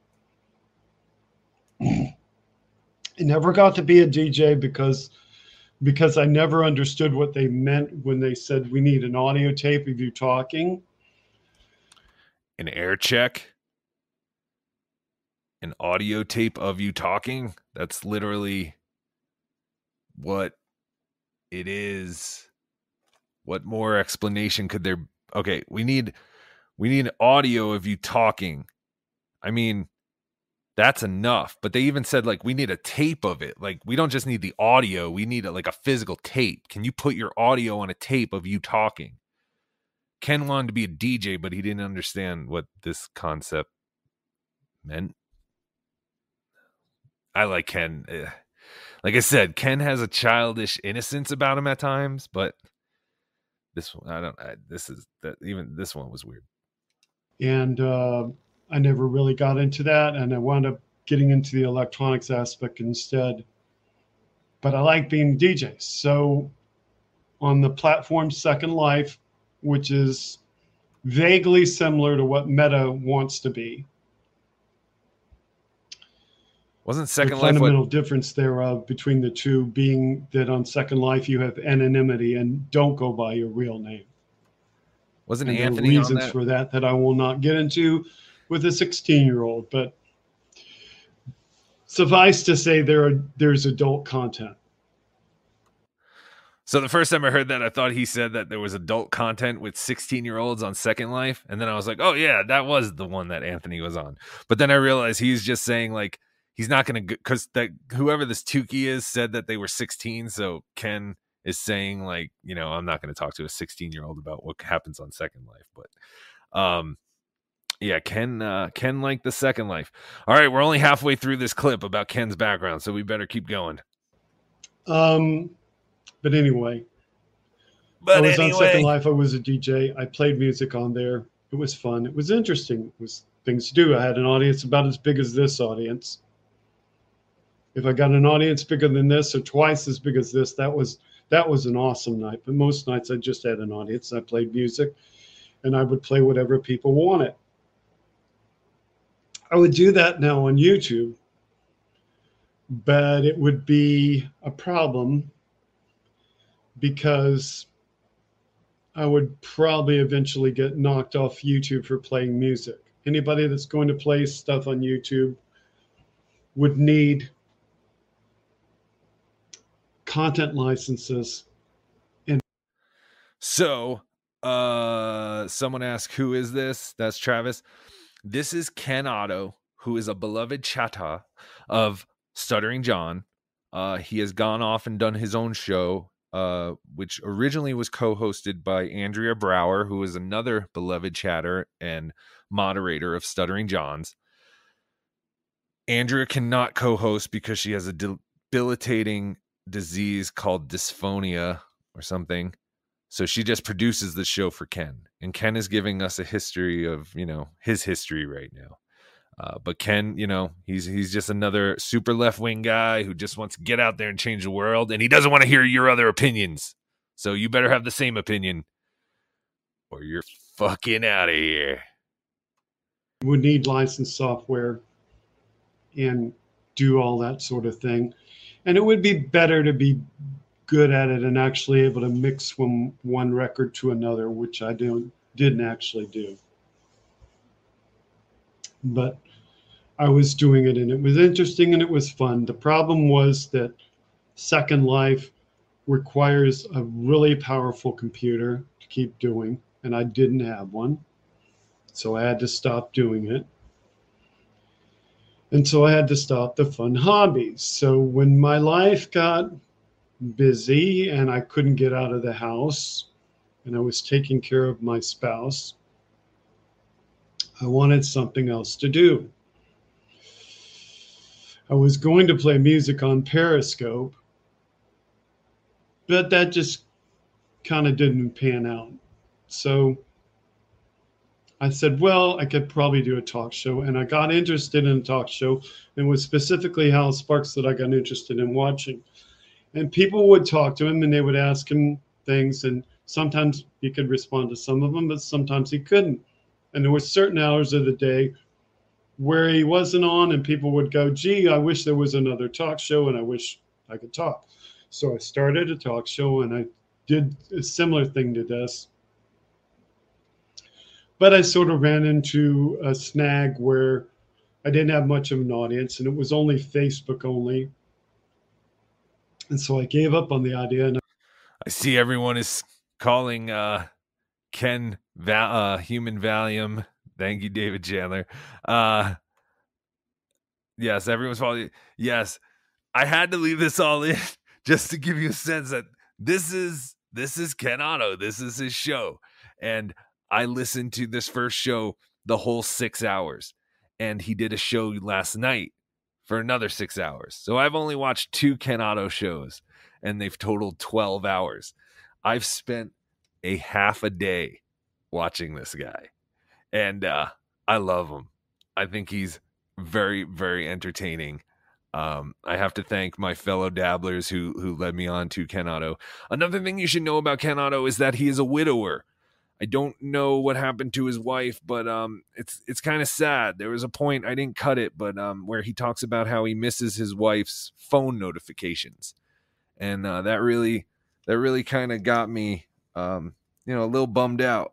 I never got to be a D J because because I never understood what they meant when they said we need an audio tape of you talking. An air check? An audio tape of you talking? That's literally what it is. What more explanation could there be? Okay, we need we need audio of you talking. I mean, that's enough. But they even said, like, we need a tape of it. Like, we don't just need the audio. We need, a, like, a physical tape. Can you put your audio on a tape of you talking? Ken wanted to be a D J, but he didn't understand what this concept meant. I like Ken. Like I said, Ken has a childish innocence about him at times, but... This one, I don't, I, this is, that even this one was weird. And uh, I never really got into that. And I wound up getting into the electronics aspect instead. But I like being D J. So on the platform Second Life, which is vaguely similar to what Meta wants to be. Wasn't Second Life the fundamental difference thereof between the two being that on Second Life you have anonymity and don't go by your real name? Wasn't Anthony on that? Reasons for that that I will not get into with a sixteen-year-old, but suffice to say there are there's adult content. So the first time I heard that, I thought he said that there was adult content with sixteen-year-olds on Second Life, and then I was like, oh yeah, that was the one that Anthony was on. But then I realized he's just saying like. He's not going to, because that whoever this Tookie is said that they were sixteen. So Ken is saying like, you know, I'm not going to talk to a sixteen year old about what happens on Second Life. But um, yeah, Ken, uh, Ken liked the Second Life. All right. We're only halfway through this clip about Ken's background, so we better keep going. Um, But anyway, but I was anyway. on Second Life. I was a D J. I played music on there. It was fun. It was interesting. It was things to do. I had an audience about as big as this audience. If I got an audience bigger than this or twice as big as this, that was that was an awesome night. But most nights I just had an audience. I played music, and I would play whatever people wanted. I would do that now on YouTube, but it would be a problem because I would probably eventually get knocked off YouTube for playing music. Anybody that's going to play stuff on YouTube would need content licenses. And so uh someone asked, who is this? That's Travis. This is Ken Otto, who is a beloved chatta of Stuttering John. Uh he has gone off and done his own show, uh which originally was co-hosted by Andrea Brower, who is another beloved chatter and moderator of Stuttering John's. Andrea cannot co-host because she has a debilitating disease called dysphonia or something, so she just produces the show for Ken, and Ken is giving us a history of, you know, his history right now. Uh, but Ken, you know, he's he's just another super left-wing guy who just wants to get out there and change the world, and he doesn't want to hear your other opinions, so you better have the same opinion or you're fucking out of here. We need licensed software and do all that sort of thing. And it would be better to be good at it and actually able to mix from one record to another, which I don't, didn't actually do. But I was doing it, and it was interesting and it was fun. The problem was that Second Life requires a really powerful computer to keep doing, and I didn't have one. So I had to stop doing it. And so I had to stop the fun hobbies. So when my life got busy and I couldn't get out of the house, and I was taking care of my spouse, I wanted something else to do. I was going to play music on Periscope, but that just kind of didn't pan out. So I said, well, I could probably do a talk show. And I got interested in a talk show, and it was specifically Howard Sparks that I got interested in watching. And people would talk to him, and they would ask him things, and sometimes he could respond to some of them, but sometimes he couldn't. And there were certain hours of the day where he wasn't on, and people would go, gee, I wish there was another talk show, and I wish I could talk. So I started a talk show, and I did a similar thing to this. But I sort of ran into a snag where I didn't have much of an audience, and it was only Facebook only. And so I gave up on the idea. And I, I see everyone is calling uh, Ken Val uh, Human Valium. Thank you, David Chandler. Uh, yes, everyone's following. Yes, I had to leave this all in just to give you a sense that this is this is Ken Otto. This is his show, and I listened to this first show the whole six hours, and he did a show last night for another six hours. So I've only watched two Ken Otto shows, and they've totaled twelve hours. I've spent a half a day watching this guy, and uh, I love him. I think he's very, very entertaining. Um, I have to thank my fellow dabblers who, who led me on to Ken Otto. Another thing you should know about Ken Otto is that he is a widower. I don't know what happened to his wife, but um, it's it's kind of sad. There was a point, I didn't cut it, but um, where he talks about how he misses his wife's phone notifications, and uh, that really that really kind of got me, um, you know, a little bummed out.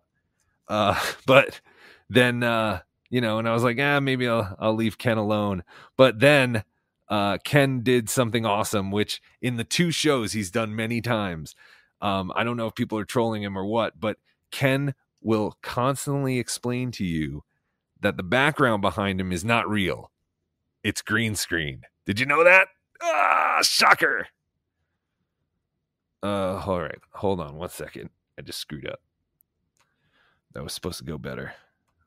Uh, but then, uh, you know, and I was like, ah, maybe I'll I'll leave Ken alone. But then uh, Ken did something awesome, which in the two shows he's done many times. Um, I don't know if people are trolling him or what, but Ken will constantly explain to you that the background behind him is not real. It's green screen. Did you know that? Ah, shocker. Uh, all right. Hold on one second. I just screwed up. That was supposed to go better.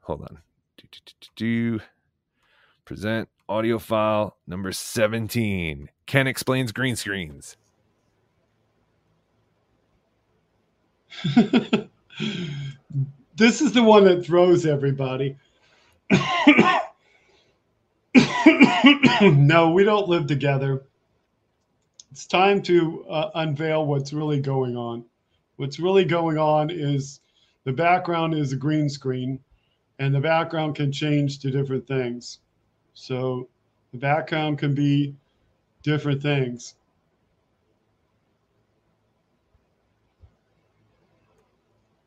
Hold on. Do, do, do, do, do. Present audio file number seventeen. Ken explains green screens. This is the one that throws everybody. No, we don't live together. It's time to uh, unveil what's really going on. What's really going on is the background is a green screen, and the background can change to different things. So the background can be different things.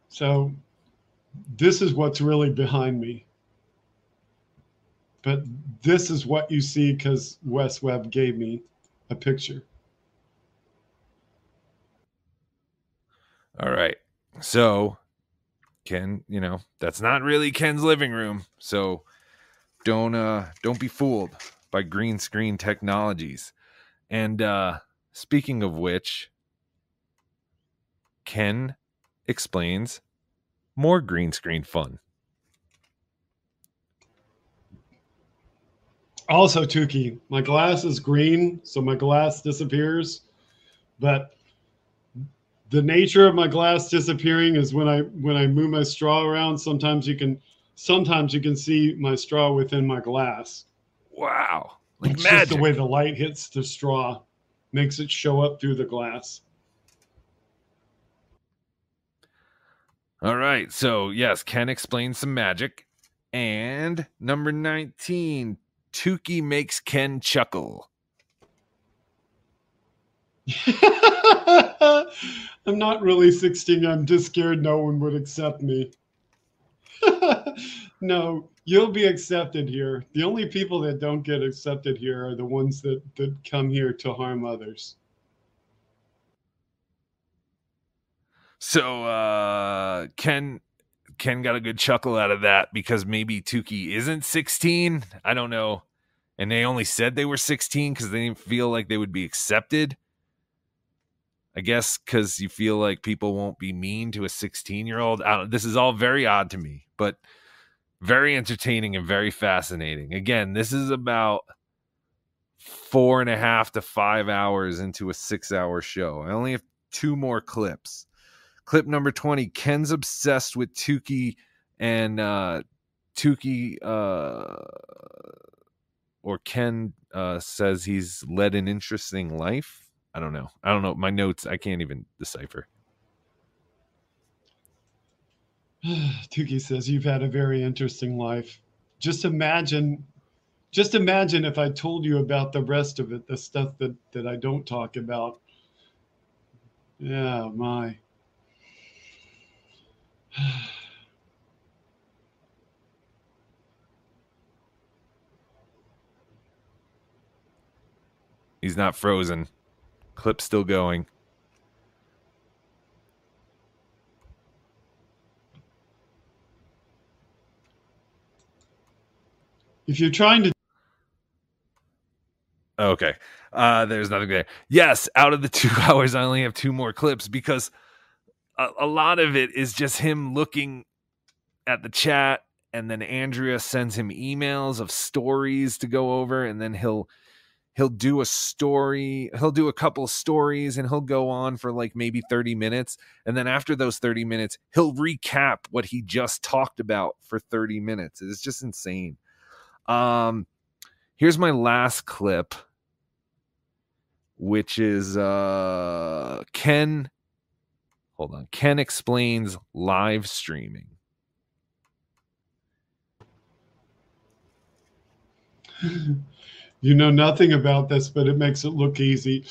So this is what's really behind me. But this is what you see because Wes Webb gave me a picture. All right. So Ken, you know, that's not really Ken's living room. So don't uh, don't be fooled by green screen technologies. And uh, speaking of which, Ken explains more green screen fun. Also, Tookie, my glass is green, so my glass disappears. But the nature of my glass disappearing is when I when I move my straw around. Sometimes you can sometimes you can see my straw within my glass. Wow! Like it's magic. Just the way the light hits the straw makes it show up through the glass. All right, so yes, Ken explains some magic. And number nineteen, Tookie makes Ken chuckle. I'm not really sixteen. I'm just scared no one would accept me. No, you'll be accepted here. The only people that don't get accepted here are the ones that, that come here to harm others. So uh, Ken Ken got a good chuckle out of that because maybe Tookie isn't sixteen. I don't know. And they only said they were sixteen because they didn't feel like they would be accepted. I guess because you feel like people won't be mean to a sixteen-year-old. I don't, this is all very odd to me, but very entertaining and very fascinating. Again, this is about four and a half to five hours into a six-hour show. I only have two more clips. Clip number twenty, Ken's obsessed with Tookie and uh, Tookie uh, or Ken uh, says he's led an interesting life. I don't know. I don't know. My notes, I can't even decipher. Tookie says, you've had a very interesting life. Just imagine, just imagine if I told you about the rest of it, the stuff that, that I don't talk about. Yeah, my. He's not frozen. Clip still going. If you're trying to. Okay. Uh, there's nothing there. Yes. Out of the two hours, I only have two more clips because a, a lot of it is just him looking at the chat. And then Andrea sends him emails of stories to go over. And then he'll, He'll do a story, he'll do a couple of stories, and he'll go on for like maybe thirty minutes. And then after those thirty minutes, he'll recap what he just talked about for thirty minutes. It's just insane. Um, here's my last clip, which is uh, Ken. Hold on. Ken explains live streaming. You know nothing about this, but it makes it look easy.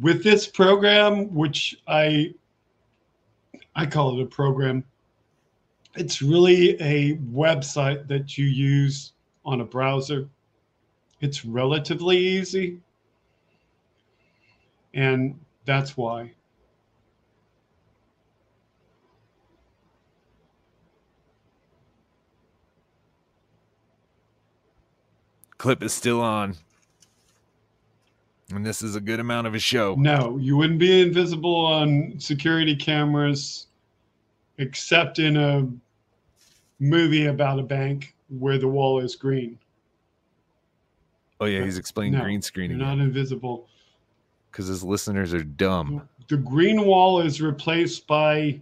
With this program, which I I call it a program, it's really a website that you use on a browser. It's relatively easy, and that's why. Clip is still on, and this is a good amount of a show. No, you wouldn't be invisible on security cameras, except in a movie about a bank where the wall is green. Oh yeah, he's explaining no, green screening. You're not invisible because his listeners are dumb. The green wall is replaced by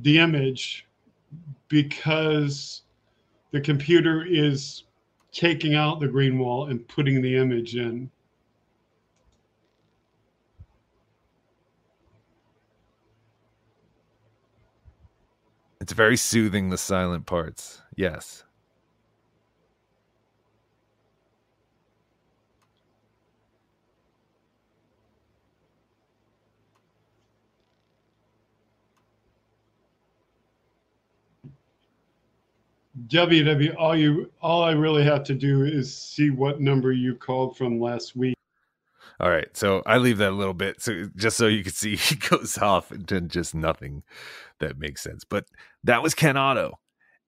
the image because the computer is taking out the green wall and putting the image in. It's very soothing, the silent parts. Yes. W W, all you, all I really have to do is see what number you called from last week. All right, so I leave that a little bit, so just so you can see, he goes off into just nothing that makes sense. But that was Ken Otto,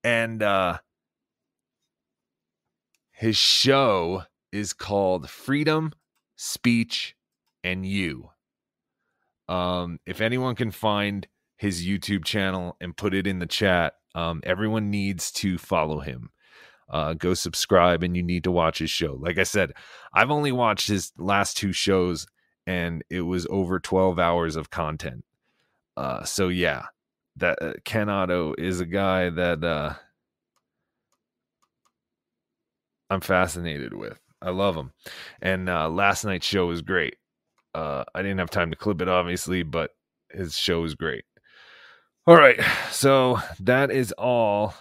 and uh, his show is called Freedom, Speech, and You. Um, if anyone can find his YouTube channel and put it in the chat. Um, everyone needs to follow him. Uh, go subscribe, and you need to watch his show. Like I said, I've only watched his last two shows, and it was over twelve hours of content. Uh, so yeah, that uh, Ken Otto is a guy that uh, I'm fascinated with. I love him, and uh, last night's show was great. Uh, I didn't have time to clip it, obviously, but his show was great. All right, so that is all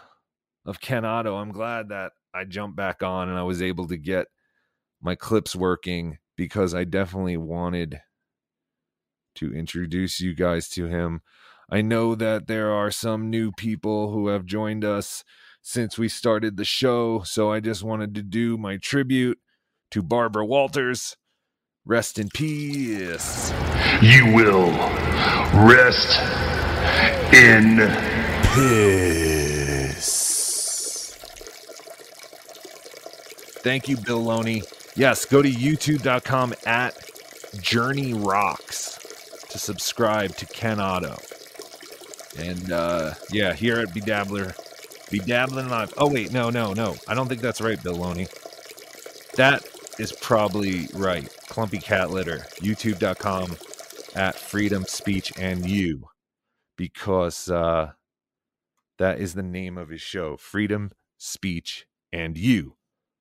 of Ken Otto. I'm glad that I jumped back on and I was able to get my clips working because I definitely wanted to introduce you guys to him. I know that there are some new people who have joined us since we started the show, so I just wanted to do my tribute to Barbara Walters. Rest in peace. You will rest in piss. Thank you, Bill Loney. Yes, go to youtube dot com at Journey Rocks. to subscribe to Ken Otto. And, uh, yeah, here at Bedabbler, Bedabbling Live. Oh, wait, no, no, no. I don't think that's right, Bill Loney. That is probably right. Clumpy Cat Litter, youtube dot com at Freedom Speech and You, because uh, that is the name of his show, Freedom Speech and You.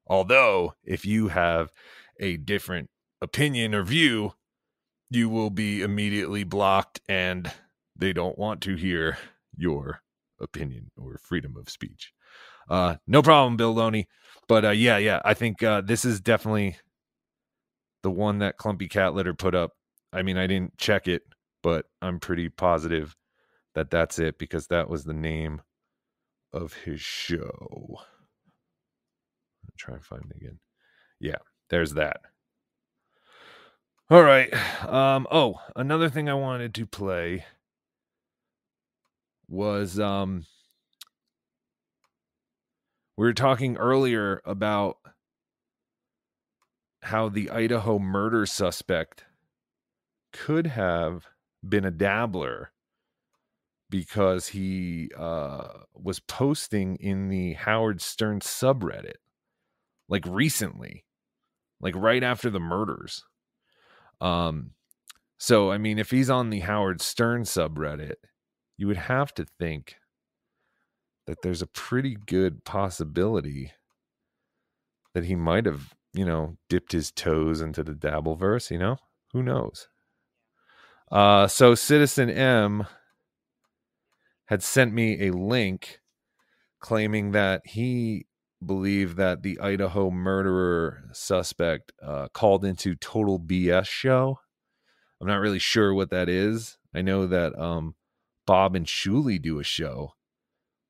Although, if you have a different opinion or view, you will be immediately blocked and they don't want to hear your opinion or freedom of speech. Uh, no problem, Bill Loney. But uh, yeah, yeah, I think uh, this is definitely the one that Clumpy Cat Litter put up. I mean, I didn't check it, but I'm pretty positive that that's it, because that was the name of his show. I'll try and find it again. Yeah, there's that. All right. Um, oh, another thing I wanted to play was um, we were talking earlier about how the Idaho murder suspect could have been a dabbler, because he uh, was posting in the Howard Stern subreddit, like recently, like right after the murders. Um, so, I mean, if he's on the Howard Stern subreddit, you would have to think that there's a pretty good possibility that he might have, you know, dipped his toes into the Dabbleverse, you know? Who knows? Uh, so Citizen M had sent me a link claiming that he believed that the Idaho murderer suspect uh, called into Total B S show. I'm not really sure what that is. I know that um, Bob and Shuley do a show,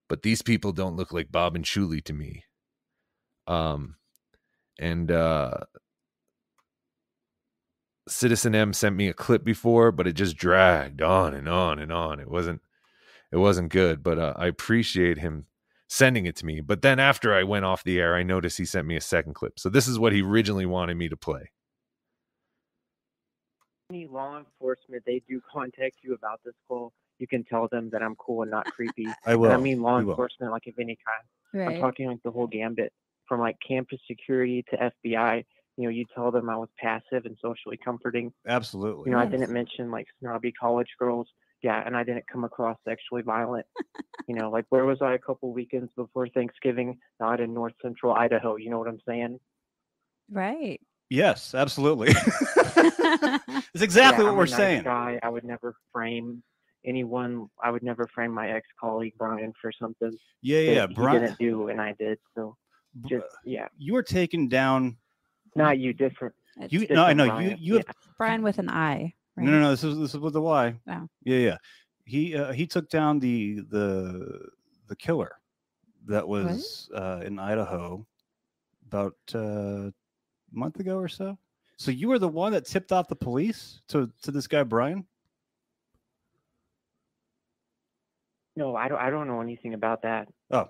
but these people don't look like Bob and Shuley to me. Um, and uh, Citizen M sent me a clip before, but it just dragged on and on and on. It wasn't, it wasn't good, but uh, I appreciate him sending it to me. But then after I went off the air, I noticed he sent me a second clip. So this is what he originally wanted me to play. Any law enforcement, they do contact you about this call, you can tell them that I'm cool and not creepy. I will. And I mean law you enforcement, will. Like of any kind. Right. I'm talking like the whole gambit, from like campus security to F B I. You know, you tell them I was passive and socially comforting. Absolutely. You know, yes. I didn't mention like snobby college girls. Yeah, and I didn't come across sexually violent. You know, like where was I a couple weekends before Thanksgiving? Not in north central Idaho. You know what I'm saying? Right. Yes, absolutely. It's exactly yeah, what I'm we're a nice saying. Guy. I would never frame anyone. I would never frame my ex-colleague Brian for something. Yeah, yeah, yeah. He Brian didn't do, and I did. So just yeah. You were taken down. Not you, different. It's you different no, I know Brian. you. You yeah. have... Brian with an I. Right. No, no, no. This is this is with the Y. Oh. Yeah, yeah. He uh, he took down the the the killer that was uh, in Idaho about uh, a month ago or so. So you were the one that tipped off the police to to this guy Brian? No, I don't. I don't know anything about that. Oh.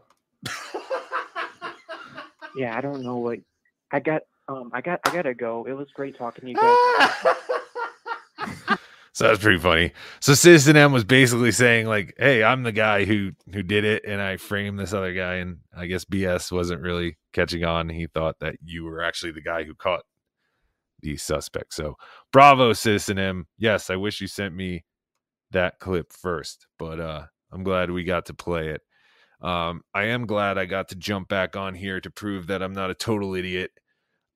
Yeah, I don't know what I got. Um, I got. I gotta go. It was great talking to you guys. So that's pretty funny. So Citizen M was basically saying like, hey, I'm the guy who who did it, and I framed this other guy, and I guess B S wasn't really catching on. He thought that you were actually the guy who caught the suspect. So bravo, Citizen M. Yes, I wish you sent me that clip first, but uh, I'm glad we got to play it. Um, I am glad I got to jump back on here to prove that I'm not a total idiot,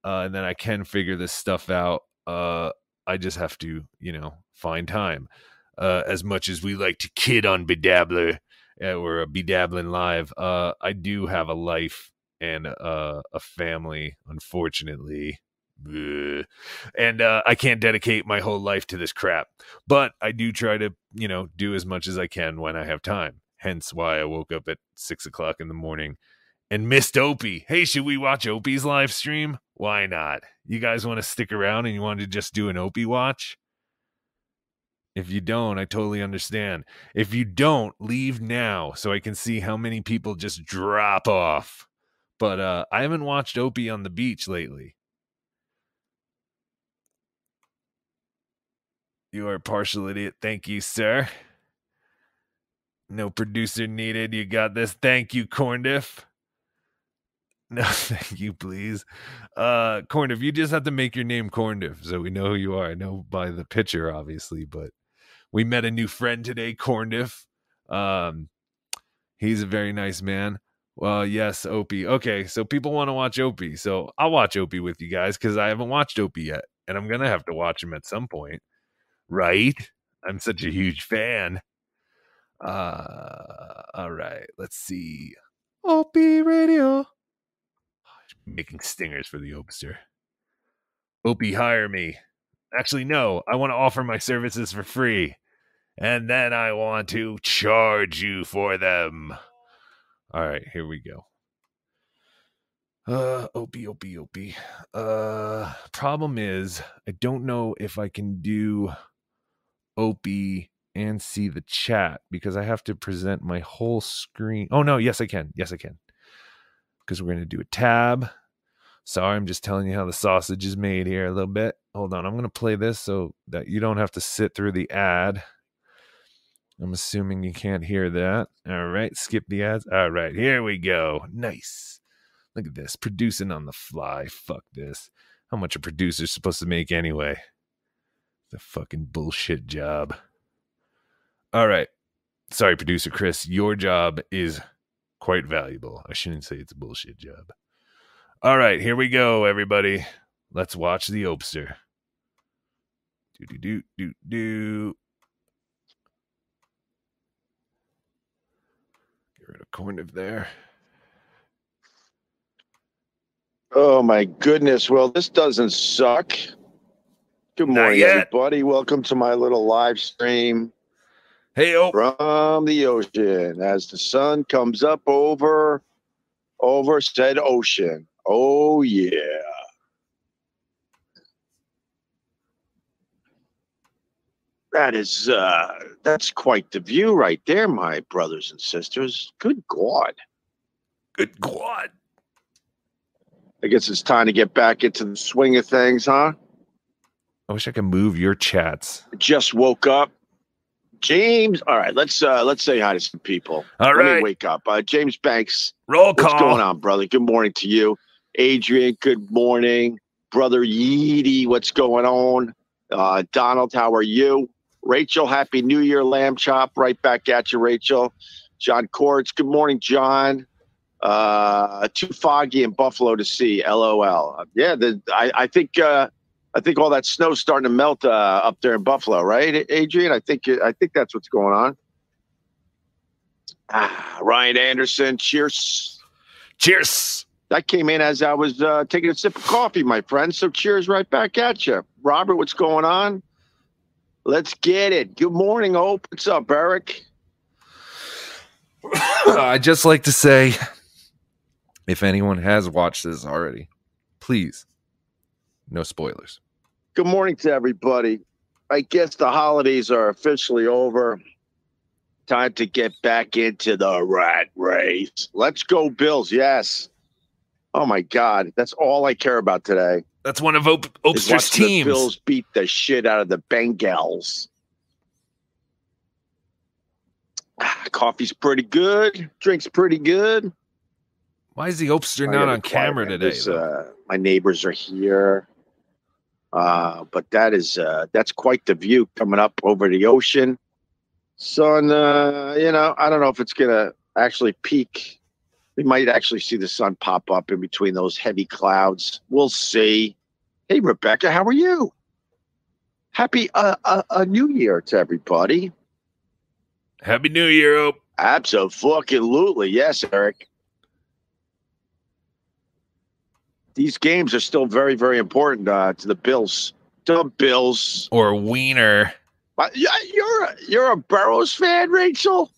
uh, and that I can figure this stuff out. Uh, I just have to, you know, find time. Uh, as much as we like to kid on Bedabbler uh, or Bedabbling Live, uh, I do have a life and uh, a family, unfortunately. Ugh. And uh, I can't dedicate my whole life to this crap. But I do try to, you know, do as much as I can when I have time. Hence why I woke up at six o'clock in the morning and missed Opie. Hey, should we watch Opie's live stream? Why not? You guys want to stick around and you want to just do an Opie watch? If you don't, I totally understand. If you don't, leave now so I can see how many people just drop off. But uh, I haven't watched Opie on the beach lately. You are a partial idiot. Thank you, sir. No producer needed. You got this. Thank you, Corndiff. No, thank you, please. Uh, Corndiff, you just have to make your name Corndiff so we know who you are. I know by the picture, obviously, but we met a new friend today, Corndiff. Um, he's a very nice man. Well, yes, Opie. Okay, so people want to watch Opie. So I'll watch Opie with you guys because I haven't watched Opie yet. And I'm going to have to watch him at some point. Right? I'm such a huge fan. Uh, all right, let's see. Opie Radio. Making stingers for the Opster. Opie, hire me. Actually, no, I want to offer my services for free. And then I want to charge you for them. All right, here we go. Uh, Opie, Opie, Opie. Uh, problem is, I don't know if I can do Opie and see the chat because I have to present my whole screen. Oh, no, yes, I can. Yes, I can. Because we're going to do a tab. Sorry, I'm just telling you how the sausage is made here a little bit. Hold on, I'm going to play this so that you don't have to sit through the ad. I'm assuming you can't hear that. All right, skip the ads. All right, here we go. Nice. Look at this. Producing on the fly. Fuck this. How much a producer's supposed to make anyway? It's a fucking bullshit job. All right. Sorry, producer Chris. Your job is quite valuable. I shouldn't say it's a bullshit job. All right, here we go, everybody. Let's watch the Opster. Do do do do do. Get rid of Corndiff there. Oh my goodness! Well, this doesn't suck. Good morning, everybody. Welcome to my little live stream. Hey, Op. From the ocean, as the sun comes up over, over said ocean. Oh yeah. That is, uh, that's quite the view right there, my brothers and sisters. Good God. Good God. I guess it's time to get back into the swing of things, huh? I wish I could move your chats. Just woke up. James, all right, let's uh, let's say hi to some people. All right, let me wake up. Uh, James Banks, roll call. What's going on, brother? Good morning to you, Adrian. Good morning, brother Yeedy. What's going on, uh, Donald? How are you, Rachel? Happy New Year, lamb chop. Right back at you, Rachel. John Cords. Good morning, John. Uh, too foggy in Buffalo to see. L O L. Yeah, the, I I think. Uh, I think all that snow's starting to melt uh, up there in Buffalo, right, Adrian? I think I think that's what's going on. Ah, Ryan Anderson, cheers. Cheers. That came in as I was uh, taking a sip of coffee, my friend, so cheers right back at you. Robert, what's going on? Let's get it. Good morning, Hope. What's up, Eric? I'd just like to say, if anyone has watched this already, please. No spoilers. Good morning to everybody. I guess the holidays are officially over. Time to get back into the rat race. Let's go, Bills. Yes. Oh, my God. That's all I care about today. That's one of Op- Opster's teams. The Bills beat the shit out of the Bengals. Coffee's pretty good. Drink's pretty good. Why is the Opster not on camera today? Uh, my neighbors are here. Uh, but that is uh, that's quite the view coming up over the ocean. Sun, uh, you know, I don't know if it's gonna actually peak. We might actually see the sun pop up in between those heavy clouds. We'll see. Hey, Rebecca, how are you? Happy uh, uh, a New Year to everybody. Happy New Year, Op. Absolutely, yes, Eric. These games are still very, very important uh, to the Bills. To the Bills. Or Wiener. You're a, you're a Burrows fan, Rachel?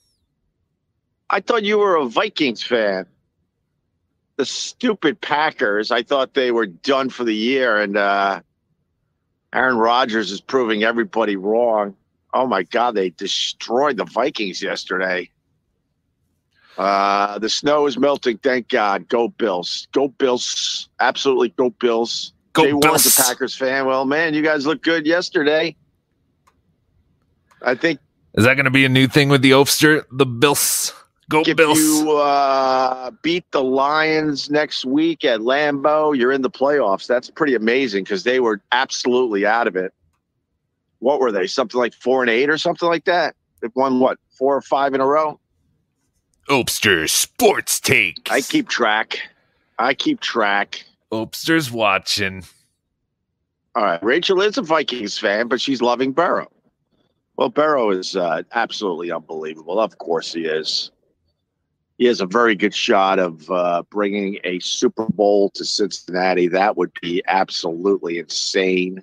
I thought you were a Vikings fan. The stupid Packers, I thought they were done for the year, and uh, Aaron Rodgers is proving everybody wrong. Oh, my God, they destroyed the Vikings yesterday. Uh, the snow is melting. Thank God. Go Bills. Go Bills. Absolutely. Go Bills. Go Jay Bills. Jay Mohr's a Packers fan. Well, man, you guys looked good yesterday. I think. Is that going to be a new thing with the Oafster? The Bills. Go if Bills. If you uh, beat the Lions next week at Lambeau, you're in the playoffs. That's pretty amazing because they were absolutely out of it. What were they? Something like four and eight or something like that? They've won, what, four or five in a row? Oapster Sports Takes. I keep track. I keep track. Oapster's watching. All right. Rachel is a Vikings fan, but she's loving Burrow. Well, Burrow is uh, absolutely unbelievable. Of course he is. He has a very good shot of uh, bringing a Super Bowl to Cincinnati. That would be absolutely insane.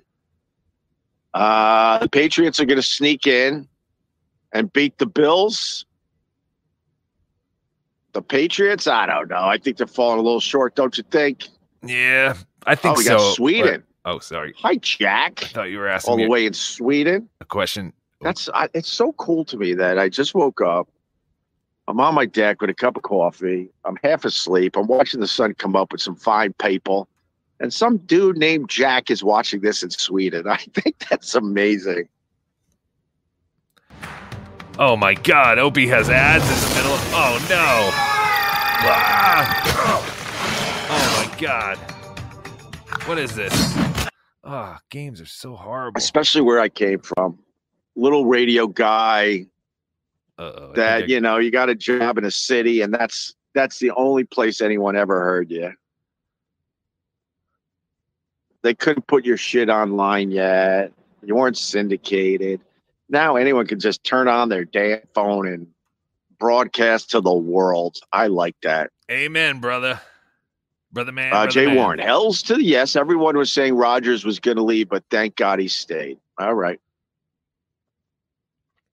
Uh, the Patriots are going to sneak in and beat the Bills. The Patriots? I don't know. I think they're falling a little short, don't you think? Yeah, I think so. Oh, we got so, Sweden. But, oh, sorry. Hi, Jack. I thought you were asking all the way in Sweden. A question. That's I, it's so cool to me that I just woke up. I'm on my deck with a cup of coffee. I'm half asleep. I'm watching the sun come up with some fine people. And some dude named Jack is watching this in Sweden. I think that's amazing. Oh, my God. Opie has ads in the middle of... Oh, no. Ah. Oh, my God. What is this? Ah, oh, games are so horrible. Especially where I came from. Little radio guy... Uh-oh, that I I... you know, you got a job in a city, and that's that's the only place anyone ever heard you. They couldn't put your shit online yet. You weren't syndicated. Now anyone can just turn on their damn phone and broadcast to the world. I like that. Amen, brother. Brother man. Uh, brother Jay Warren. Hells to the yes. Everyone was saying Rodgers was going to leave, but thank God he stayed. All right.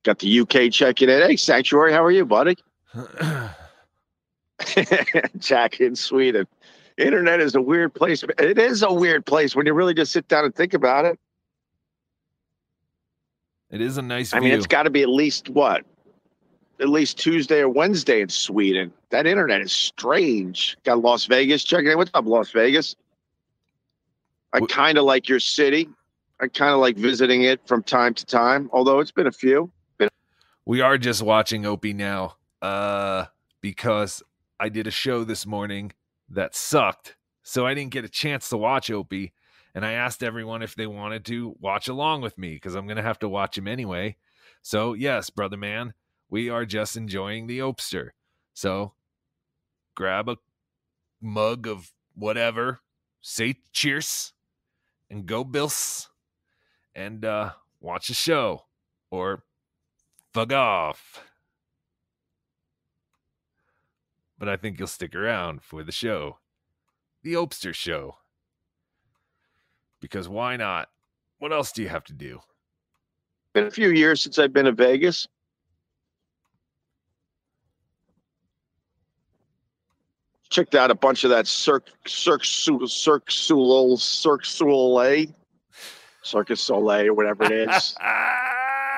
Got the U K checking in. Hey, Sanctuary, how are you, buddy? Jack in Sweden. Internet is a weird place. It is a weird place when you really just sit down and think about it. It is a nice I view. mean, it's got to be at least, what? At least Tuesday or Wednesday in Sweden. That internet is strange. Got Las Vegas checking in. What's up, Las Vegas? I kind of like your city. I kind of like visiting it from time to time, although it's been a few. We are just watching Opie now uh, because I did a show this morning that sucked, so I didn't get a chance to watch Opie, and I asked everyone if they wanted to watch along with me because I'm going to have to watch him anyway. So, yes, brother man, we are just enjoying the Opester. So, grab a mug of whatever, say cheers, and go Bills, and uh, watch the show, or... fuck off. But I think you'll stick around for the show. The Opester Show. Because why not? What else do you have to do? Been a few years since I've been to Vegas. Checked out a bunch of that Cirque Cirque Cirque Cirque Soleil Cirque Soleil Circus Soleil or whatever it is.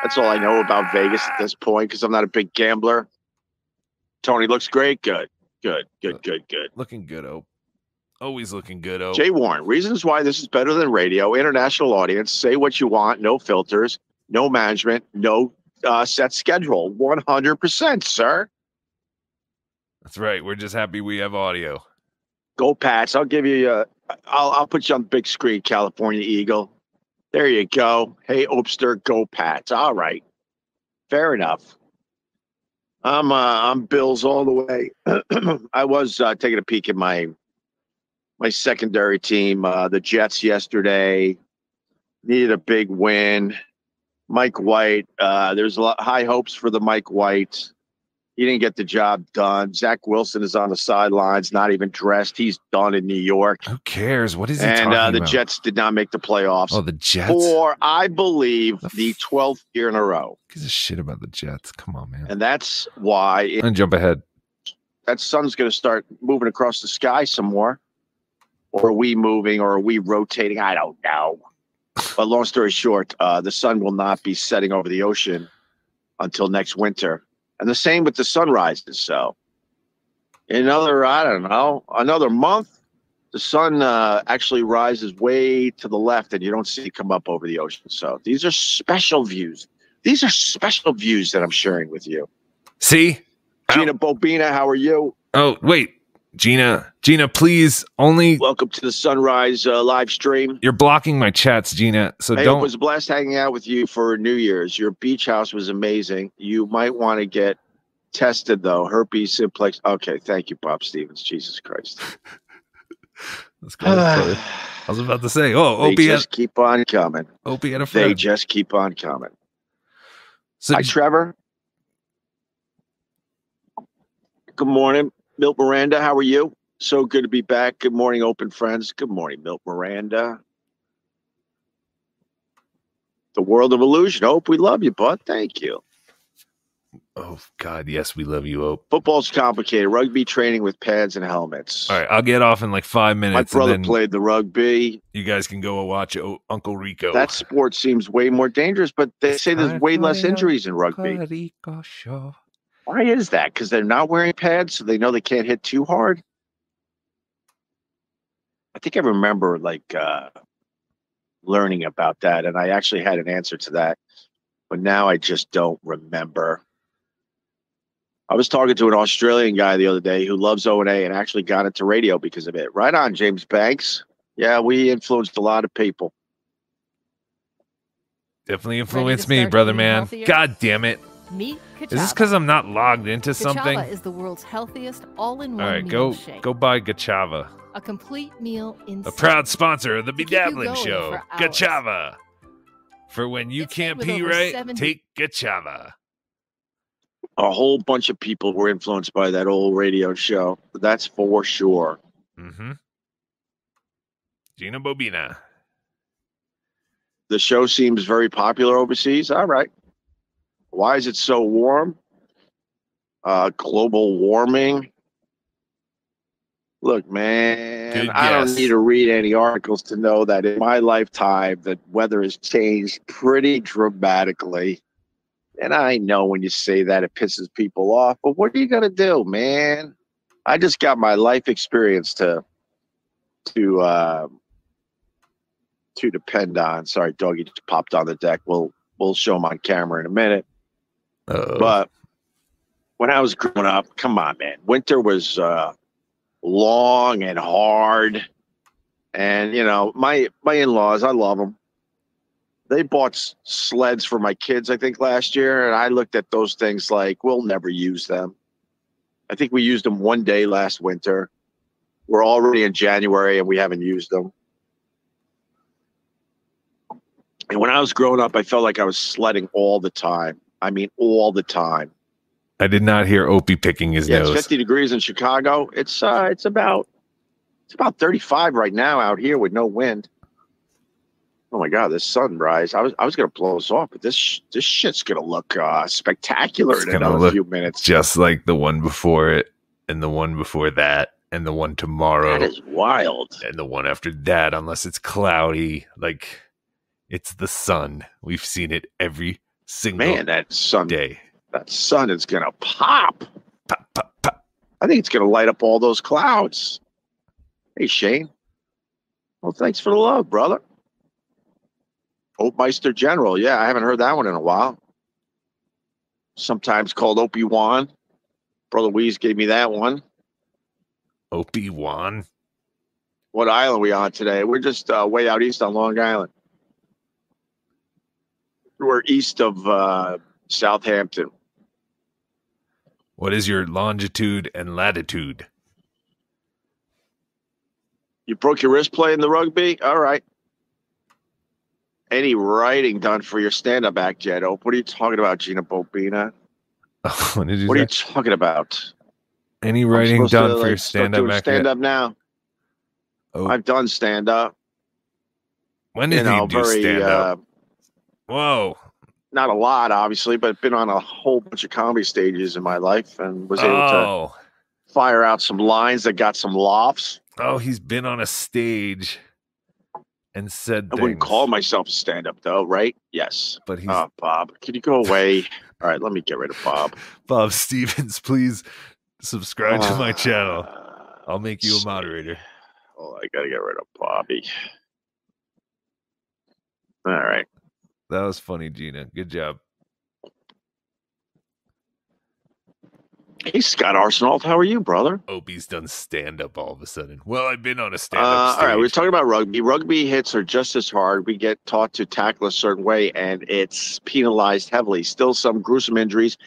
That's all I know about Vegas at this point because I'm not a big gambler. Tony looks great. Good, good, good, good, good. Looking good, Ope. Always looking good, Ope. Jay Warren, reasons why this is better than radio. International audience, say what you want. No filters, no management, no uh, set schedule. one hundred percent, sir. That's right. We're just happy we have audio. Go Pats. I'll give you a, I'll, I'll put you on the big screen, California Eagle. There you go. Hey, Opester, go Pats. All right. Fair enough. I'm uh, I'm Bills all the way. I was uh, taking a peek at my my secondary team, uh, the Jets yesterday. Needed a big win. Mike White. Uh, there's a lot high hopes for the Mike White. He didn't get the job done. Zach Wilson is on the sidelines, not even dressed. He's done in New York. Who cares? What is he and, talking uh, about? And the Jets did not make the playoffs. Oh, the Jets. For, I believe, the, f- the twelfth year in a row. Who gives a shit about the Jets? Come on, man. And that's why. It, and jump ahead. That sun's going to start moving across the sky some more. Or are we moving or are we rotating? I don't know. But long story short, uh, the sun will not be setting over the ocean until next winter. And the same with the sunrises. So in another, I don't know, another month, the sun uh, actually rises way to the left and you don't see it come up over the ocean. So these are special views. These are special views that I'm sharing with you. See? Gina Bobina, how are you? Oh, wait. Gina, Gina, please only... Welcome to the Sunrise uh, live stream. You're blocking my chats, Gina, so hey, don't... It was a blast hanging out with you for New Year's. Your beach house was amazing. You might want to get tested, though. Herpes simplex... Okay, thank you, Bob Stevens. Jesus Christ. That's cool. I was about to say, oh, Opie... They just keep on coming. Opie had a friend. They just keep on coming. So, Hi, Trevor. Good morning. Milt Miranda, how are you? So good to be back. Good morning, open friends. Good morning, Milt Miranda. The World of Illusion. Hope we love you, bud. Thank you. Oh, God, yes, we love you, Hope. Football's complicated. Rugby training with pads and helmets. All right, I'll get off in like five minutes. My brother and then played the rugby. You guys can go watch o- Uncle Rico. That sport seems way more dangerous, but they say there's way less injuries in rugby. Why is that? Because they're not wearing pads, so they know they can't hit too hard? I think I remember like uh, learning about that, and I actually had an answer to that, but now I just don't remember. I was talking to an Australian guy the other day who loves O and A and actually got into radio because of it. Right on, James Banks. Yeah, we influenced a lot of people. Definitely influenced me, brother man. Healthier. God damn it. Meat Kachava. Is this because I'm not logged into Kachava something? Kachava is the world's healthiest all-in-one All right, meal go, shake. Go buy Kachava. A complete meal in a proud sponsor of the Bedabbling Show, for Kachava. For when you it's can't pee right, seventy take Kachava. A whole bunch of people were influenced by that old radio show. That's for sure. Mm-hmm. Gina Bobina. The show seems very popular overseas. All right. Why is it so warm? Uh, global warming. Look, man, Good I guess. Don't need to read any articles to know that in my lifetime, the weather has changed pretty dramatically. And I know when you say that, it pisses people off. But what are you going to do, man? I just got my life experience to to uh, to depend on. Sorry, doggy just popped on the deck. We'll, we'll show him on camera in a minute. Uh-oh. But when I was growing up, come on, man. Winter was uh, long and hard. And, you know, my, my in-laws, I love them. They bought sleds for my kids, I think, last year. And I looked at those things like, we'll never use them. I think we used them one day last winter. We're already in January and we haven't used them. And when I was growing up, I felt like I was sledding all the time. I mean, all the time. I did not hear Opie picking his yeah, nose. It's fifty degrees in Chicago. It's uh, it's about it's about thirty-five right now out here with no wind. Oh my God, this sunrise! I was I was gonna blow us off, but this sh- this shit's gonna look uh, spectacular it's in another few minutes. Just like the one before it, and the one before that, and the one tomorrow. That is wild. And the one after that, unless it's cloudy, like. It's the sun. We've seen it every single Man, that sun, day. That sun is going to pop. Pop, pop, pop. I think it's going to light up all those clouds. Hey, Shane. Well, thanks for the love, brother. Opemeister General. Yeah, I haven't heard that one in a while. Sometimes called Opie-Wan. Brother Weeze gave me that one. Opie-Wan? What island are we on today? We're just uh, way out east on Long Island. We're east of uh, Southampton. What is your longitude and latitude? You broke your wrist playing the rugby? All right. Any writing done for your stand-up act yet, Ope? What are you talking about, Gina Bobina? Oh, what did you what are you talking about? Any writing done to, for like, your stand-up act stand-up yet? Now. Oh. I've done stand-up. When did you, know, you do very, stand-up? Uh, Whoa. Not a lot, obviously, but been on a whole bunch of comedy stages in my life and was able oh. to fire out some lines that got some laughs. Oh, he's been on a stage and said I things. Wouldn't call myself a stand-up, though, right? Yes. But he's... Oh, Bob, can you go away? All right, let me get rid of Bob. Bob Stevens, please subscribe uh, to my channel. I'll make you a moderator. Oh, I got to get rid of Bobby. All right. That was funny, Gina. Good job. Hey, Scott Arsenault, how are you, brother? Opie's done stand-up all of a sudden. Well, I've been on a stand-up uh, stage. All right, we're talking about rugby. Rugby hits are just as hard. We get taught to tackle a certain way, and it's penalized heavily. Still some gruesome injuries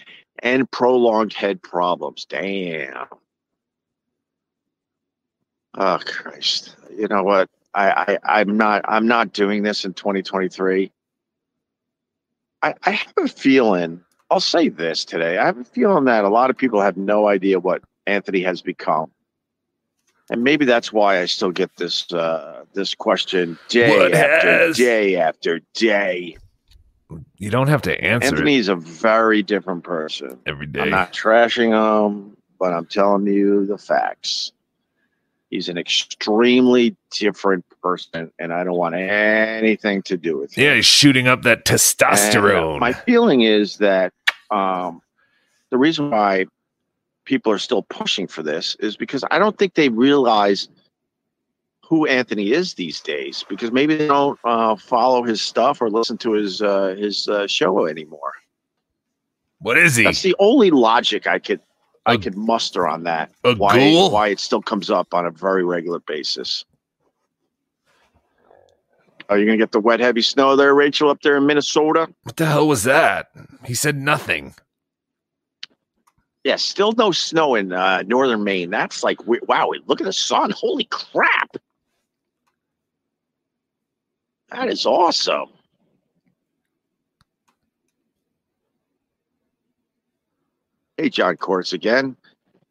and prolonged head problems. Damn. Oh, Christ. You know what? I, I, I'm not I'm not doing this in twenty twenty-three. I, I have a feeling... I'll say this today. I have a feeling that a lot of people have no idea what Anthony has become. And maybe that's why I still get this uh, this question day what after has... day after day. You don't have to answer. Anthony's it. a very different person. Every day. I'm not trashing him, but I'm telling you the facts. He's an extremely different person, and I don't want anything to do with him. Yeah, he's shooting up that testosterone. And my feeling is that Um, the reason why people are still pushing for this is because I don't think they realize who Anthony is these days, because maybe they don't uh, follow his stuff or listen to his uh, his uh, show anymore. What is he? That's the only logic I could I a, could muster on that. A why, ghoul? Why it still comes up on a very regular basis. Are you going to get the wet, heavy snow there, Rachel, up there in Minnesota? What the hell was that? He said nothing. Yeah, still no snow in uh, northern Maine. That's like, wow, look at the sun. Holy crap. That is awesome. Hey, John Cortz again.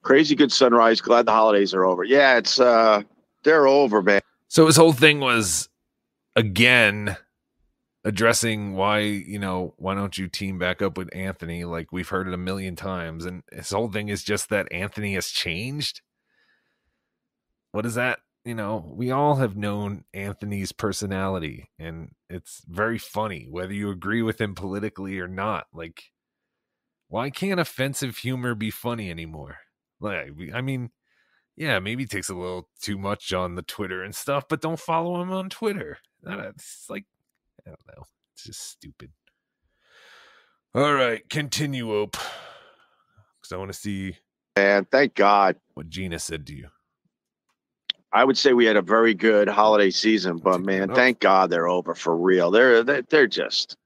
Crazy good sunrise. Glad the holidays are over. Yeah, it's uh, they're over, man. So his whole thing was... Again, addressing why, you know, why don't you team back up with Anthony? Like, we've heard it a million times. And his whole thing is just that Anthony has changed. What is that? You know, we all have known Anthony's personality, and it's very funny whether you agree with him politically or not. Like, why can't offensive humor be funny anymore? Like, I mean, yeah, maybe it takes a little too much on the Twitter and stuff, but don't follow him on Twitter. It's like, I don't know. It's just stupid. All right, continue, Ope. Because I want to see. And thank God. What Gina said to you. I would say we had a very good holiday season, but man, thank God they're over for real. They're they're, they're just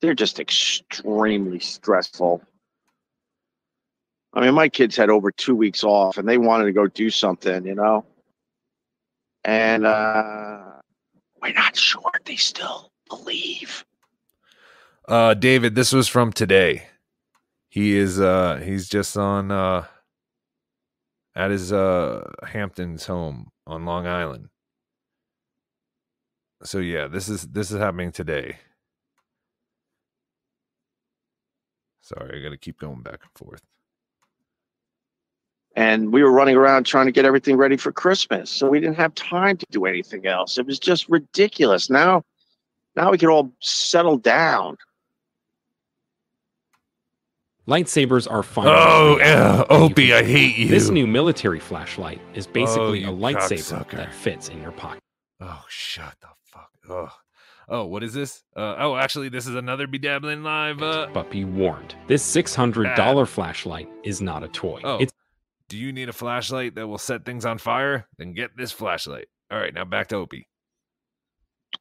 they're just extremely stressful. I mean, my kids had over two weeks off, and they wanted to go do something, you know. And uh we're not sure they still believe. Uh, David, this was from today. He is uh, he's just on uh, at his uh, Hampton's home on Long Island. So yeah, this is this is happening today. Sorry, I got to keep going back and forth. And we were running around trying to get everything ready for Christmas. So we didn't have time to do anything else. It was just ridiculous. Now, now we can all settle down. Lightsabers are fine. Oh, uh, Opie, I hate you. This new military flashlight is basically oh, a lightsaber that fits in your pocket. Oh, shut the fuck up. Oh, what is this? Uh, oh, actually, this is another Bedabbling Live. Uh... But be warned, this six hundred dollars ah. flashlight is not a toy. Oh. It's Do you need a flashlight that will set things on fire? Then get this flashlight. All right, now back to Opie.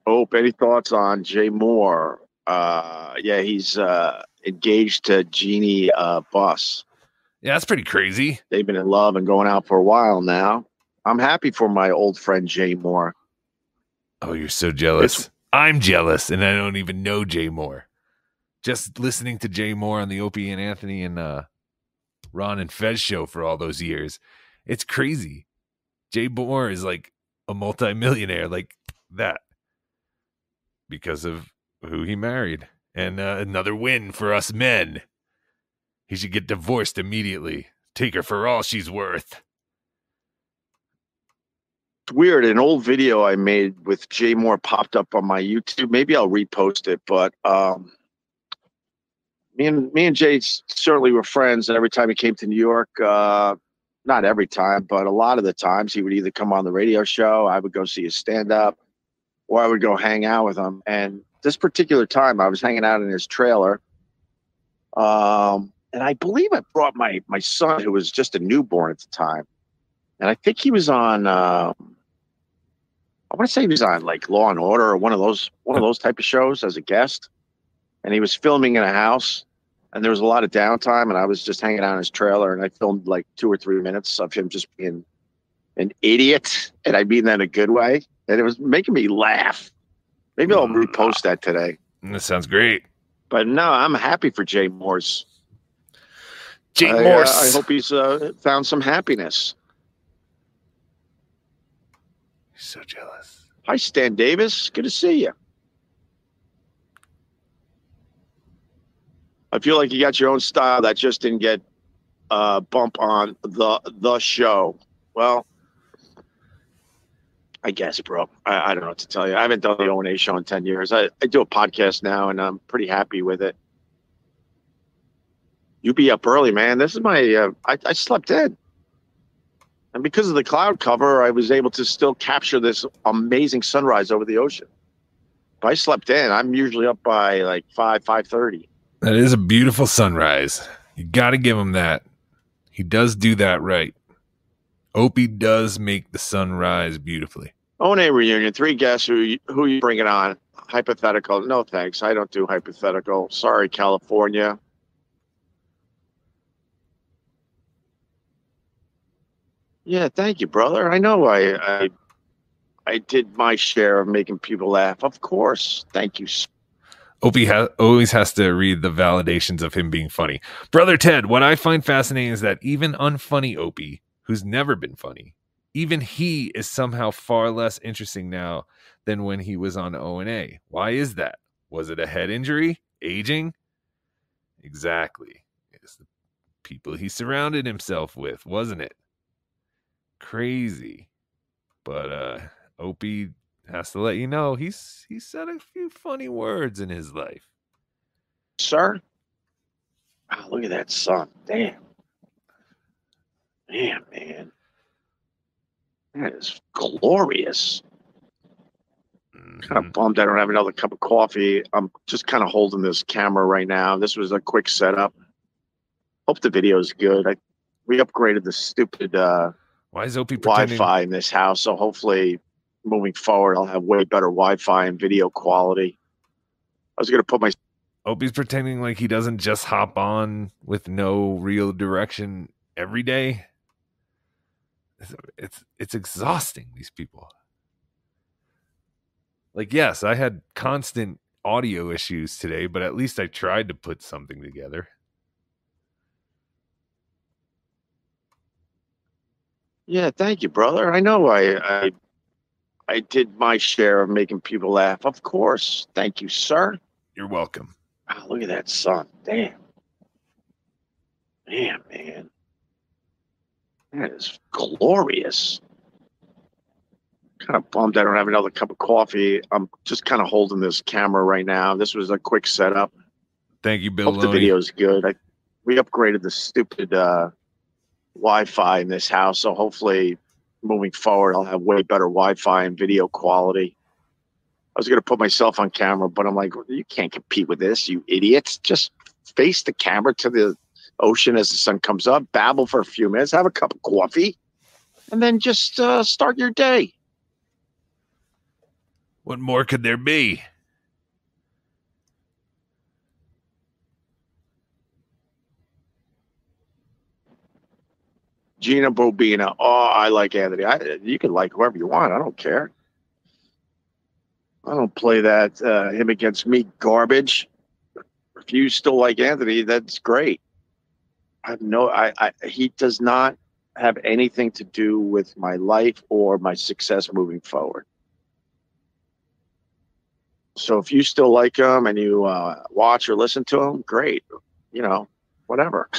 Ope, any thoughts on Jay Mohr? Uh, yeah, he's uh, engaged to Jeannie uh, Buss. Yeah, that's pretty crazy. They've been in love and going out for a while now. I'm happy for my old friend Jay Mohr. Oh, you're so jealous. It's- I'm jealous, and I don't even know Jay Mohr. Just listening to Jay Mohr on the Opie and Anthony and... Uh, Ron and Fez show for all those years. It's crazy. Jay Mohr is like a multimillionaire like that because of who he married. And uh, another win for us men. He should get divorced immediately. Take her for all she's worth. It's weird. An old video I made with Jay Mohr popped up on my YouTube. Maybe I'll repost it, but... um Me and, me and Jay certainly were friends, and every time he came to New York, uh, not every time, but a lot of the times, he would either come on the radio show, I would go see his stand-up, or I would go hang out with him. And this particular time, I was hanging out in his trailer. Um, and I believe I brought my my son, who was just a newborn at the time, and I think he was on. Um, I want to say he was on like Law and Order or one of those one of those type of shows as a guest, and he was filming in a house, and there was a lot of downtime, and I was just hanging out in his trailer, and I filmed like two or three minutes of him just being an idiot, and I mean that in a good way, and it was making me laugh. Maybe I'll repost that today. That sounds great. But no, I'm happy for Jay Mohr. Jay Mohr. Uh, I hope he's uh, found some happiness. He's so jealous. Hi, Stan Davis. Good to see you. I feel like you got your own style that just didn't get a uh, bump on the the show. Well, I guess, bro. I, I don't know what to tell you. I haven't done the O and A show in ten years. I, I do a podcast now, and I'm pretty happy with it. You be up early, man. This is my uh, – I, I slept in. And because of the cloud cover, I was able to still capture this amazing sunrise over the ocean. If I slept in, I'm usually up by like five, five thirty. That is a beautiful sunrise. You got to give him that. He does do that right. Opie does make the sun rise beautifully. O and A reunion, three guests. Who you, who you bringing on? Hypothetical? No, thanks. I don't do hypothetical. Sorry, California. Yeah, thank you, brother. I know I I, I did my share of making people laugh. Of course. Thank you. Opie ha- always has to read the validations of him being funny. Brother Ted, what I find fascinating is that even unfunny Opie, who's never been funny, even he is somehow far less interesting now than when he was on O and A. Why is that? Was it a head injury? Aging? Exactly. It's the people he surrounded himself with, wasn't it? Crazy. But uh, Opie has to let you know he's he said a few funny words in his life. Sir? Oh, look at that sun. Damn. Man, man, that is glorious. Mm-hmm. Kind of bummed I don't have another cup of coffee. I'm just kind of holding this camera right now. This was a quick setup. Hope the video is good. I, we upgraded the stupid uh, Why is Opie pretending- Wi-Fi in this house, so hopefully moving forward I'll have way better Wi-Fi and video quality. I was going to put my... Opie's pretending like he doesn't just hop on with no real direction every day. It's, it's it's exhausting, these people. Like, yes, I had constant audio issues today, but at least I tried to put something together. Yeah, thank you, brother. I know I I, I did my share of making people laugh. Of course. Thank you, sir. You're welcome. Oh, look at that sun. Damn. Damn, man. That is glorious. Kind of bummed I don't have another cup of coffee. I'm just kind of holding this camera right now. This was a quick setup. Thank you, Bill. Hope the video is good. I, we upgraded the stupid uh, Wi-Fi in this house, so hopefully moving forward I'll have way better Wi-Fi and video quality. I was going to put myself on camera, but I'm like, you can't compete with this, you idiots. Just face the camera to the ocean as the sun comes up, babble for a few minutes, have a cup of coffee, and then just uh, start your day. What more could there be? Gina Bobina. Oh, I like Anthony. I, you can like whoever you want. I don't care. I don't play that uh, him against me garbage. If you still like Anthony, that's great. I have no, I, I, he does not have anything to do with my life or my success moving forward. So if you still like him and you uh, watch or listen to him, great. You know, whatever.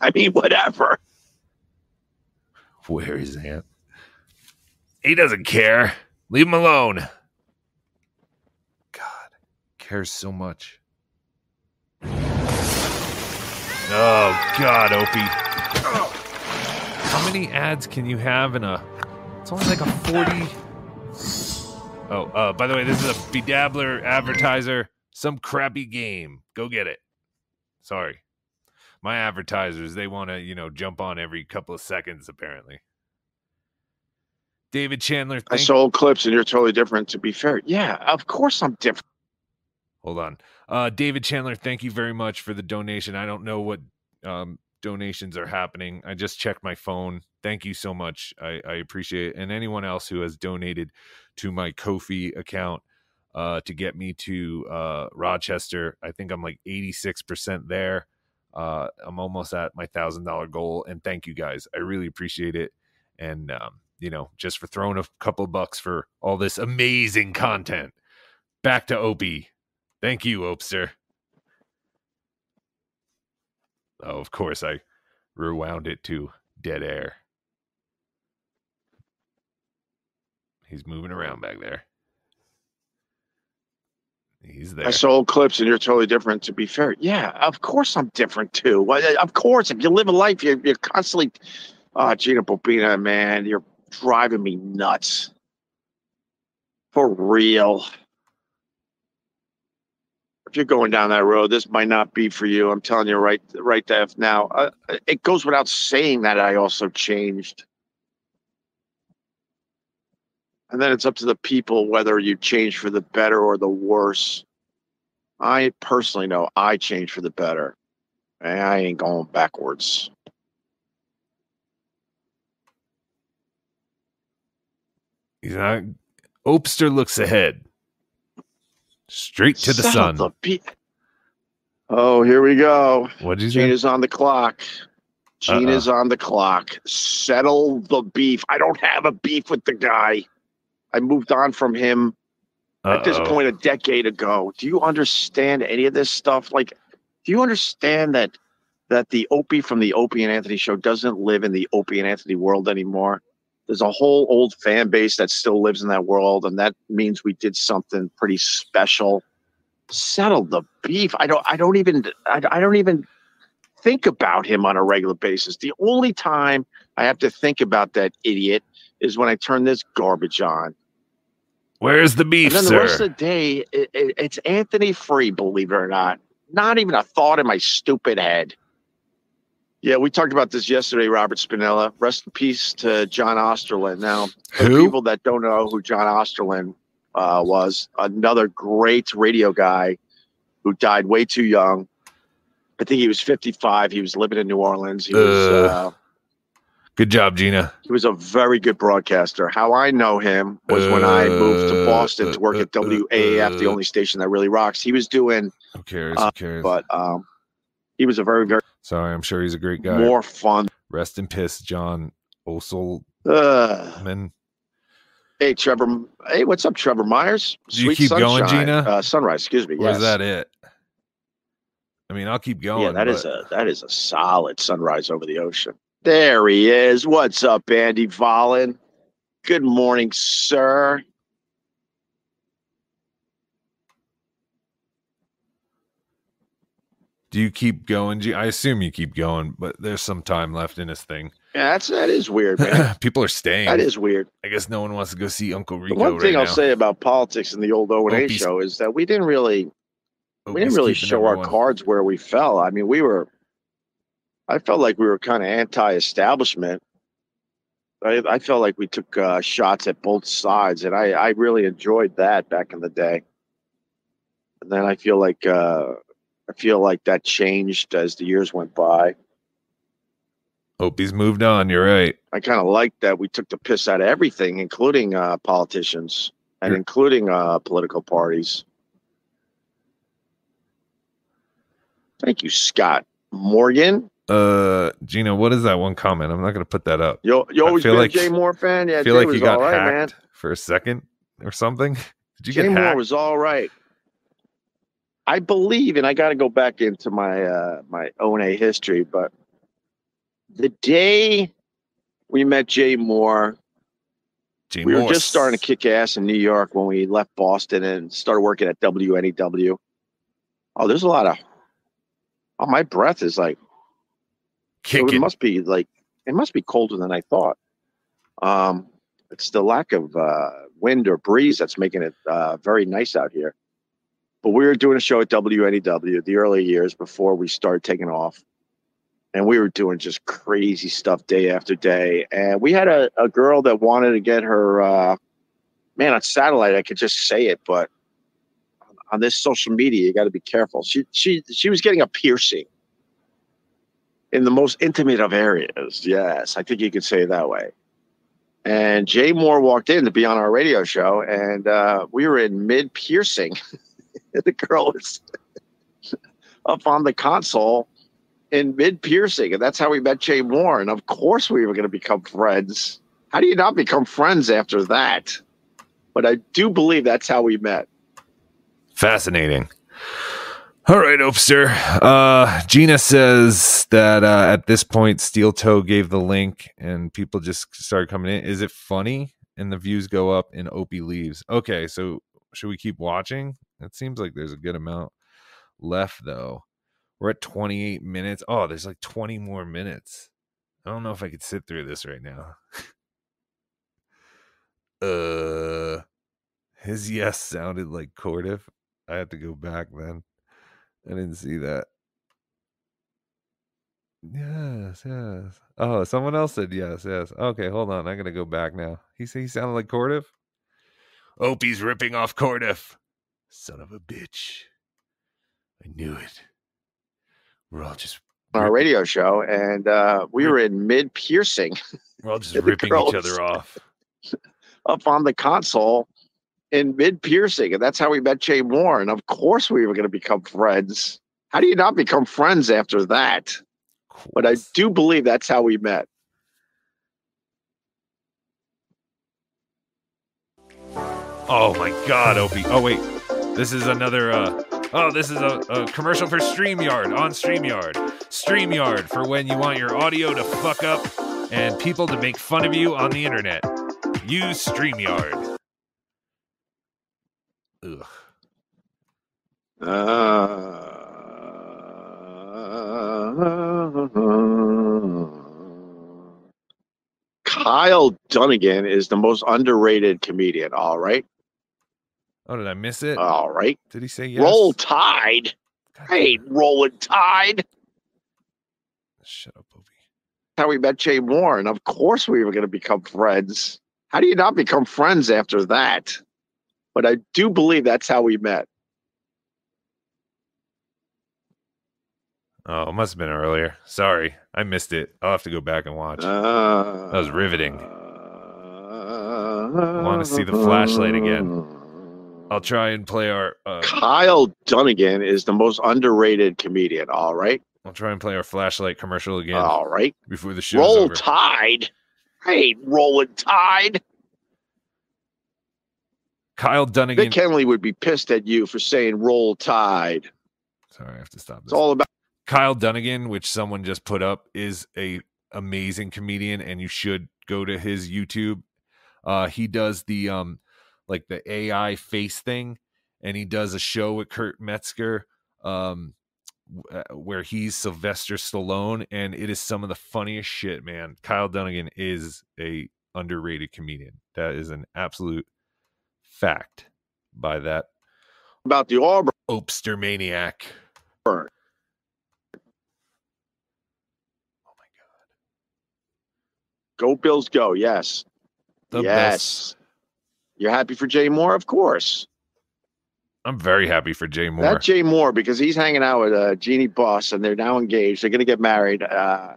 I mean, whatever. Where is Ant? He doesn't care. Leave him alone. God, cares so much. Oh, God, Opie. How many ads can you have in a... It's only like a forty... Oh, uh, by the way, this is a bedabbler advertiser. Some crappy game. Go get it. Sorry. my advertisers, they want to, you know, jump on every couple of seconds, apparently. David Chandler. I sold clips and you're totally different, to be fair. Yeah, of course I'm different. Hold on. Uh, David Chandler, thank you very much for the donation. I don't know what um, donations are happening. I just checked my phone. Thank you so much. I, I appreciate it. And anyone else who has donated to my Ko-fi account uh, to get me to uh, Rochester, I think I'm like eighty-six percent there. Uh, I'm almost at my one thousand dollar goal. And thank you guys. I really appreciate it. And, um, you know, just for throwing a couple bucks for all this amazing content. Back to Opie. Thank you, Opster. Oh, of course, I rewound it to dead air. He's moving around back there. He's there. I sold clips and you're totally different, to be fair. Yeah, of course I'm different, too. Of course, if you live a life, you're, you're constantly... Oh, Gina Bobina, man, you're driving me nuts. For real. If you're going down that road, this might not be for you. I'm telling you right right there now. Uh, it goes without saying that I also changed. And then it's up to the people whether you change for the better or the worse. I personally know I changed for the better. And I ain't going backwards. He's not. Opster looks ahead. Straight to the Son sun. Pe- oh, here we go. What'd you say? Gina's on the clock. Gina's uh-uh. on the clock. Settle the beef. I don't have a beef with the guy. I moved on from him Uh-oh. at this point a decade ago. Do you understand any of this stuff? Like, do you understand that that the Opie from the Opie and Anthony show doesn't live in the Opie and Anthony world anymore? There's a whole old fan base that still lives in that world, and that means we did something pretty special. Settle the beef. I don't. I don't even. I, I don't even think about him on a regular basis. The only time I have to think about that idiot is when I turn this garbage on. Where's the beef, sir? And then the rest of the day, it, it, it's Anthony free. Believe it or not, not even a thought in my stupid head. Yeah, we talked about this yesterday, Robert Spinella. Rest in peace to John Osterlin. Now, for who? People that don't know who John Osterlin uh, was, another great radio guy who died way too young. I think he was fifty-five. He was living in New Orleans. He uh, was. Uh, good job, Gina. He was a very good broadcaster. How I know him was uh, when I moved to Boston uh, to work uh, at W A A F, uh, the only station that really rocks. He was doing. Who cares? Uh, who cares? But um, he was a very, very. Sorry, I'm sure he's a great guy. More fun. Rest in peace, John Oselman. Hey, Trevor. Hey, what's up, Trevor Myers? Do you keep sunshine. Going, Gina? Uh, sunrise, excuse me. Or yes. Is that it? I mean, I'll keep going. Yeah, that but... is a that is a solid sunrise over the ocean. There he is. What's up, Andy Vollen? Good morning, sir. Do you keep going? I assume you keep going, but there's some time left in this thing. Yeah, that's that is weird, man. People are staying. That is weird. I guess no one wants to go see Uncle Rico. The one thing right I'll now. say about politics in the old O and A show is that we didn't really, Opie's we didn't really show our cards where we fell. I mean, we were. I felt like we were kind of anti-establishment. I, I felt like we took uh, shots at both sides, and I, I really enjoyed that back in the day. And then I feel like. Uh, I feel like that changed as the years went by. Opie's moved on. You're right. I kind of like that we took the piss out of everything, including uh, politicians and you're... including uh, political parties. Thank you, Scott Morgan. Uh, Gina, what is that one comment? I'm not going to put that up. You you always been like, a Jay Mohr fan? Yeah, I feel Jay like was you got right, hacked man. For a second or something. Did you Jay get hacked? Jay Mohr was all right. I believe, and I got to go back into my uh, my O and A history, but the day we met Jay Mohr, Jay we Morse. were just starting to kick ass in New York when we left Boston and started working at W N E W. Oh, there's a lot of. Oh, my breath is like. So it must be like it must be colder than I thought. Um, it's the lack of uh, wind or breeze that's making it uh, very nice out here. But we were doing a show at W N E W the early years before we started taking off. and we were doing just crazy stuff day after day. And we had a, a girl that wanted to get her, uh, man, on satellite, I could just say it, but on this social media, you got to be careful. She, she, she was getting a piercing in the most intimate of areas. Yes, I think you could say it that way. And Jay Mohr walked in to be on our radio show, and uh, we were in mid-piercing. The girl was up on the console in mid-piercing, and that's how we met Jay Mohr. And of course we were going to become friends. How do you not become friends after that? But I do believe that's how we met. Fascinating. All right, Opster. Uh, Gina says that uh, at this point, Steel Toe gave the link and people just started coming in. Is it funny? And the views go up and Opie leaves. Okay, so should we keep watching? It seems like there's a good amount left, though. We're at twenty-eight minutes. Oh, there's like twenty more minutes. I don't know if I could sit through this right now. uh, his yes sounded like Cordiff. I had to go back then. I didn't see that. Yes, yes. Oh, someone else said yes, yes. Okay, hold on. I'm going to go back now. He said he sounded like Cordiff. Opie's ripping off Cordiff. Son of a bitch. I knew it. We're all just... Ripping. Our radio show, and uh, we Rip- were in mid-piercing. We're all just ripping each other off. Up on the console. In mid-piercing, and that's how we met Jay Mohr. And of course we were going to become friends. How do you not become friends after that? But I do believe that's how we met. Oh, my God, Opie. Oh, wait. This is another... Uh... Oh, this is a, a commercial for StreamYard on StreamYard. StreamYard for when you want your audio to fuck up and people to make fun of you on the internet. Use StreamYard. Ugh. Uh, Kyle Dunnigan is the most underrated comedian, all right? Oh, did I miss it? All right. Did he say yes? Roll Tide. God. I ain't rolling Tide. Shut up, Opie. How we met Jay Mohr, and of course we were going to become friends. How do you not become friends after that? But I do believe that's how we met. Oh, it must have been earlier. Sorry, I missed it. I'll have to go back and watch. Uh, that was riveting. I want to see the flashlight again. I'll try and play our... Uh, Kyle Dunnigan is the most underrated comedian, all right? I'll try and play our flashlight commercial again. All right. Before the show's over. Roll Tide. I ain't rolling Tide. Kyle Dunnigan. Vic Henley would be pissed at you for saying roll tide. Sorry, I have to stop this. It's all about Kyle Dunnigan, which someone just put up, is a amazing comedian, and you should go to his YouTube. Uh, he does the um like the A I face thing, and he does a show with Kurt Metzger um where he's Sylvester Stallone, and it is some of the funniest shit, man. Kyle Dunnigan is a underrated comedian. That is an absolute fact by that about the Auburn Opster maniac. Burn. Oh my God. Go Bills go. Yes. The yes. Best. You're happy for Jay Mohr? Of course. I'm very happy for Jay Mohr. That Jay Mohr, because he's hanging out with uh, Jeannie Buss, and they're now engaged. They're going to get married. Uh,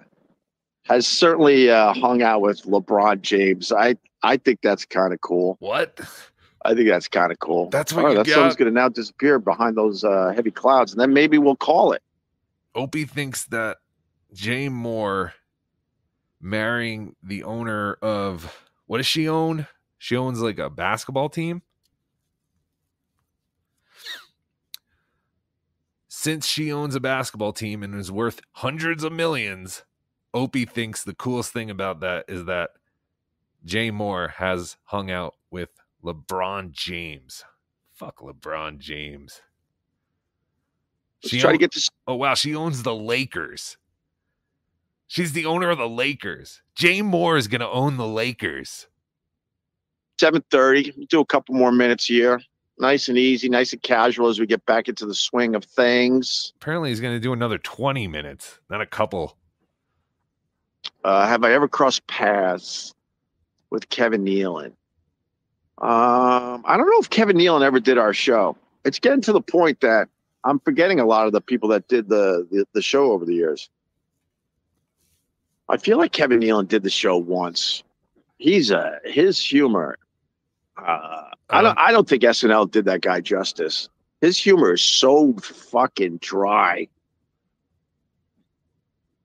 has certainly uh, hung out with LeBron James. I, I think that's kind of cool. What? I think that's kind of cool. That's what oh, you that got. Sun's going to now disappear behind those uh, heavy clouds, and then maybe we'll call it. Opie thinks that Jay Mohr marrying the owner of, what does she own? She owns like a basketball team. Since she owns a basketball team and is worth hundreds of millions, Opie thinks the coolest thing about that is that Jay Mohr has hung out with LeBron James. Fuck LeBron James. She Let's try own- to get this. Oh, wow. She owns the Lakers. She's the owner of the Lakers. Jay Mohr is going to own the Lakers. seven thirty. Do a couple more minutes here. Nice and easy. Nice and casual as we get back into the swing of things. Apparently, he's going to do another twenty minutes. Not a couple. Uh, have I ever crossed paths with Kevin Nealon? Um, I don't know if Kevin Nealon ever did our show. It's getting to the point that I'm forgetting a lot of the people that did the, the, the show over the years. I feel like Kevin Nealon did the show once. He's a, his humor. Uh, I don't, I don't think S N L did that guy justice. His humor is so fucking dry.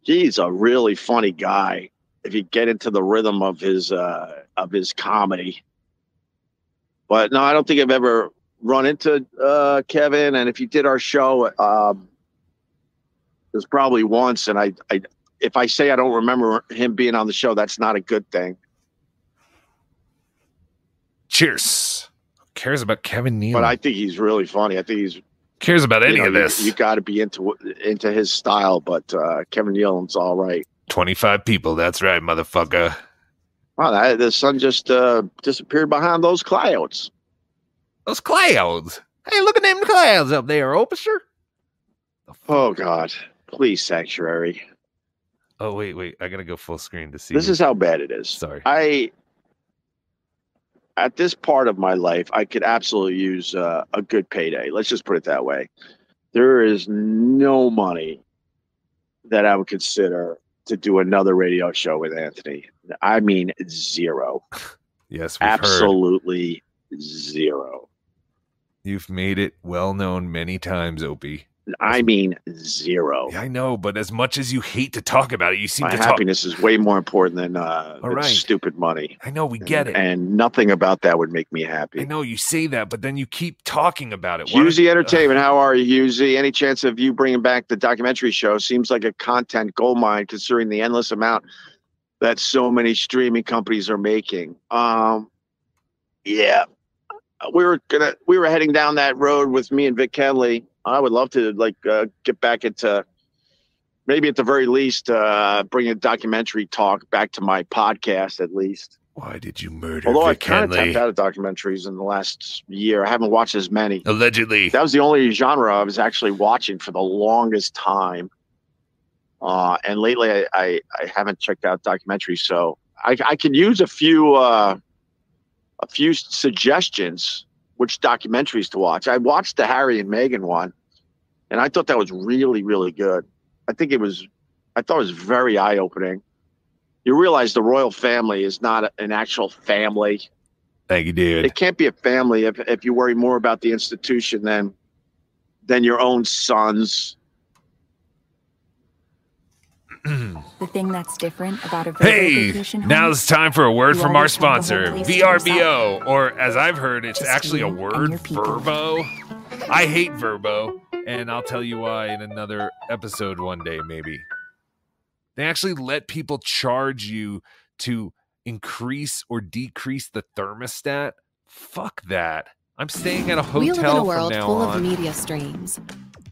He's a really funny guy if you get into the rhythm of his uh, of his comedy. But no, I don't think I've ever run into uh, Kevin. And if you did our show, um, there's probably once. And I, I, if I say I don't remember him being on the show, that's not a good thing. Cheers. Who cares about Kevin Nealon? But I think he's really funny. I think he's cares about any you know, of this. You, you got to be into into his style, but uh, Kevin Nealon's all right. twenty-five people. That's right, motherfucker. Wow, that, the sun just uh, disappeared behind those clouds. Those clouds. Hey, look at them clouds up there, officer. Oh God! Please, sanctuary. Oh wait, wait. I gotta go full screen to see. This you. is how bad it is. Sorry. I. At this part of my life, I could absolutely use uh, a good payday. Let's just put it that way. There is no money that I would consider to do another radio show with Anthony. I mean, zero. Yes, we've absolutely heard. Zero. You've made it well known many times, Opie. I mean, zero. Yeah, I know, but as much as you hate to talk about it, you seem My to happiness talk... is way more important than, uh, than right. stupid money. I know, we get and, it. And nothing about that would make me happy. I know, you say that, but then you keep talking about it. Husey Why... Entertainment, how are you, Husey? Any chance of you bringing back the documentary show? Seems like a content goldmine considering the endless amount that so many streaming companies are making. Um, yeah, we were gonna, we were heading down that road with me and Vic Kenley. I would love to like uh, get back into maybe at the very least uh, bring a documentary talk back to my podcast at least. Why did you murder? Although I kind of tapped out of documentaries in the last year, I haven't watched as many. Allegedly, that was the only genre I was actually watching for the longest time. Uh, and lately, I, I, I haven't checked out documentaries, so I, I could use a few uh, a few suggestions. Which documentaries to watch? I watched the Harry and Meghan one, and I thought that was really, really good. I think it was, I thought it was very eye-opening. You realize the royal family is not an actual family. Thank you, dude. It can't be a family if, if you worry more about the institution than than your own sons. The thing that's different about a hey, now it's time for a word from our sponsor, V R B O, or as I've heard, it's actually a word, Verbo. I hate Verbo, and I'll tell you why in another episode one day, maybe. They actually let people charge you to increase or decrease the thermostat. Fuck that. I'm staying at a hotel from now on. We live in a world full of media streams,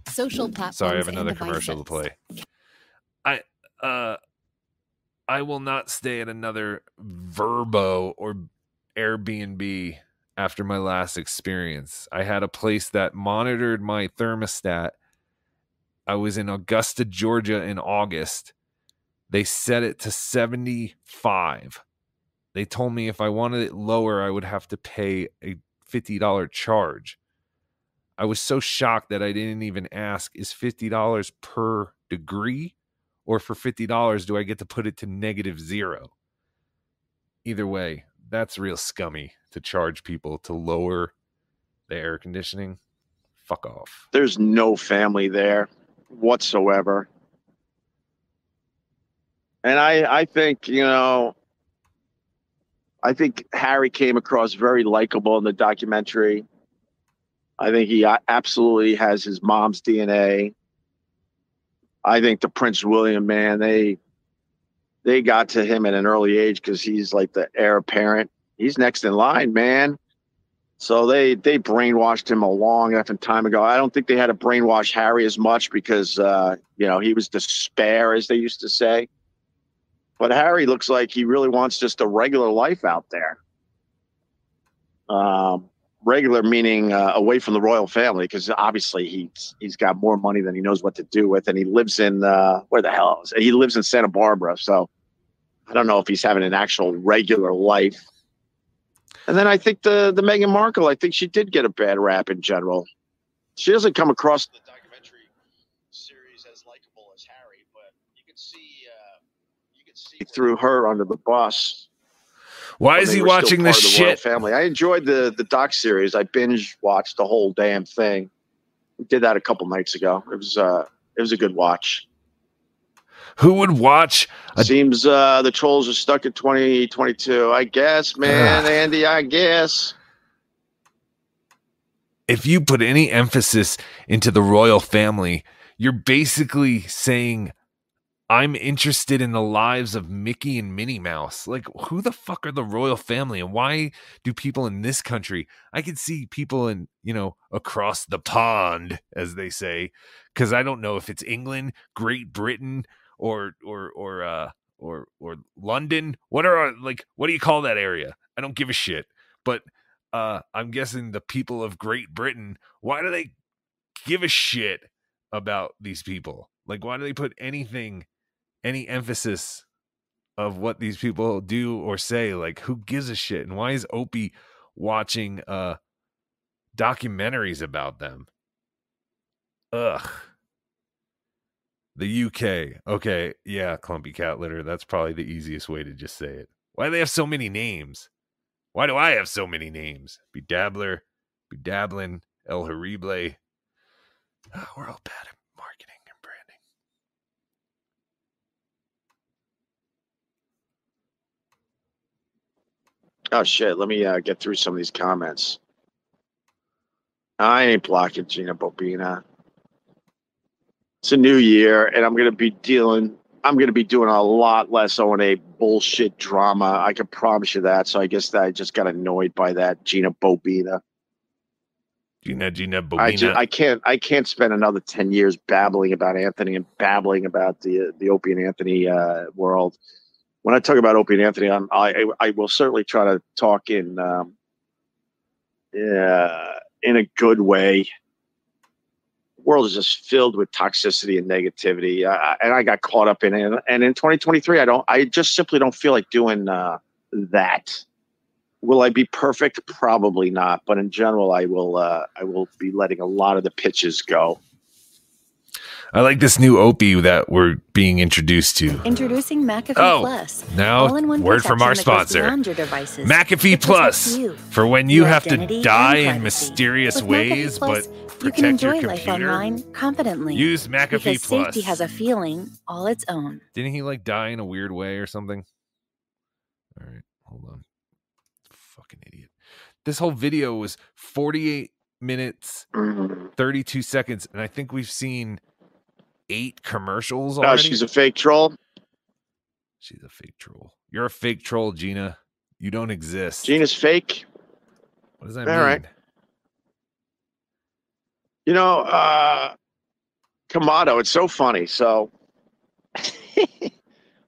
social platforms. Sorry, I have another commercial to play. I uh I will not stay at another Verbo or Airbnb after my last experience. I had a place that monitored my thermostat. I was in Augusta, Georgia in August. They set it to seventy-five. They told me if I wanted it lower, I would have to pay a fifty dollars charge. I was so shocked that I didn't even ask, is fifty dollars per degree? Or for fifty dollars, do I get to put it to negative zero? Either way, that's real scummy to charge people to lower the air conditioning. Fuck off. There's no family there whatsoever. And I, I think, you know, I think Harry came across very likable in the documentary. I think he absolutely has his mom's D N A. I think the Prince William, man, they they got to him at an early age because he's like the heir apparent. He's next in line, man. So they they brainwashed him a long effing time ago. I don't think they had to brainwash Harry as much because, uh, you know, he was the spare, as they used to say. But Harry looks like he really wants just a regular life out there. Um, regular meaning uh, away from the royal family, because obviously he's he's got more money than he knows what to do with, and he lives in uh, where the hell is it? He lives in Santa Barbara, so I don't know if he's having an actual regular life. And then I think the the Meghan Markle, I think she did get a bad rap in general. She doesn't come across in the documentary series as likable as Harry, but you can see uh, you can see threw her under the bus. Why is he watching this shit? Family, I enjoyed the the doc series. I binge watched the whole damn thing. We did that a couple nights ago. It was uh, it was a good watch. Who would watch? A Seems uh, the trolls are stuck at twenty twenty-two. I guess, man, Ugh. Andy, I guess. If you put any emphasis into the royal family, you're basically saying, I'm interested in the lives of Mickey and Minnie Mouse. Like, who the fuck are the royal family? And why do people in this country, I could see people in, you know, across the pond, as they say, because I don't know if it's England, Great Britain, or, or, or, uh, or, or London. What are our, like, what do you call that area? I don't give a shit. But, uh, I'm guessing the people of Great Britain, why do they give a shit about these people? Like, why do they put anything any emphasis of what these people do or say? Like, who gives a shit? And why is Opie watching uh documentaries about them? Ugh. The U K. Okay, yeah, clumpy cat litter. That's probably the easiest way to just say it. Why do they have so many names? Why do I have so many names? Be Dabbler, Be Dabblin, El Harible. Oh, we're all bad at marketing. Oh, shit. Let me uh, get through some of these comments. I ain't blocking Gina Bobina. It's a new year, and I'm going to be dealing... I'm going to be doing a lot less O and A bullshit drama. I can promise you that. So I guess that I just got annoyed by that, Gina Bobina. Gina, Gina Bobina. I, just, I, can't, I can't spend another ten years babbling about Anthony and babbling about the, the Opie and Anthony uh, world. When I talk about Opie and Anthony, I'm, I I will certainly try to talk in um, yeah, in a good way. The world is just filled with toxicity and negativity, uh, and I got caught up in it. And in twenty twenty-three, I don't. I just simply don't feel like doing uh, that. Will I be perfect? Probably not. But in general, I will. Uh, I will be letting a lot of the pitches go. I like this new Opie that we're being introduced to. Introducing McAfee oh, Plus. Now, word from our sponsor. McAfee Plus. For when you your have to die in mysterious with ways, Plus, but protect you can enjoy your computer. Life online confidently. Use McAfee because Plus. Safety has a feeling all its own. Didn't he, like, die in a weird way or something? All right, hold on. Fucking idiot. This whole video was forty-eight minutes, mm-hmm. thirty-two seconds, and I think we've seen... eight commercials already? No, she's a fake troll. She's a fake troll. You're a fake troll, Gina. You don't exist. Gina's fake. What does that All mean? All right. You know, uh, Kamado, it's so funny. So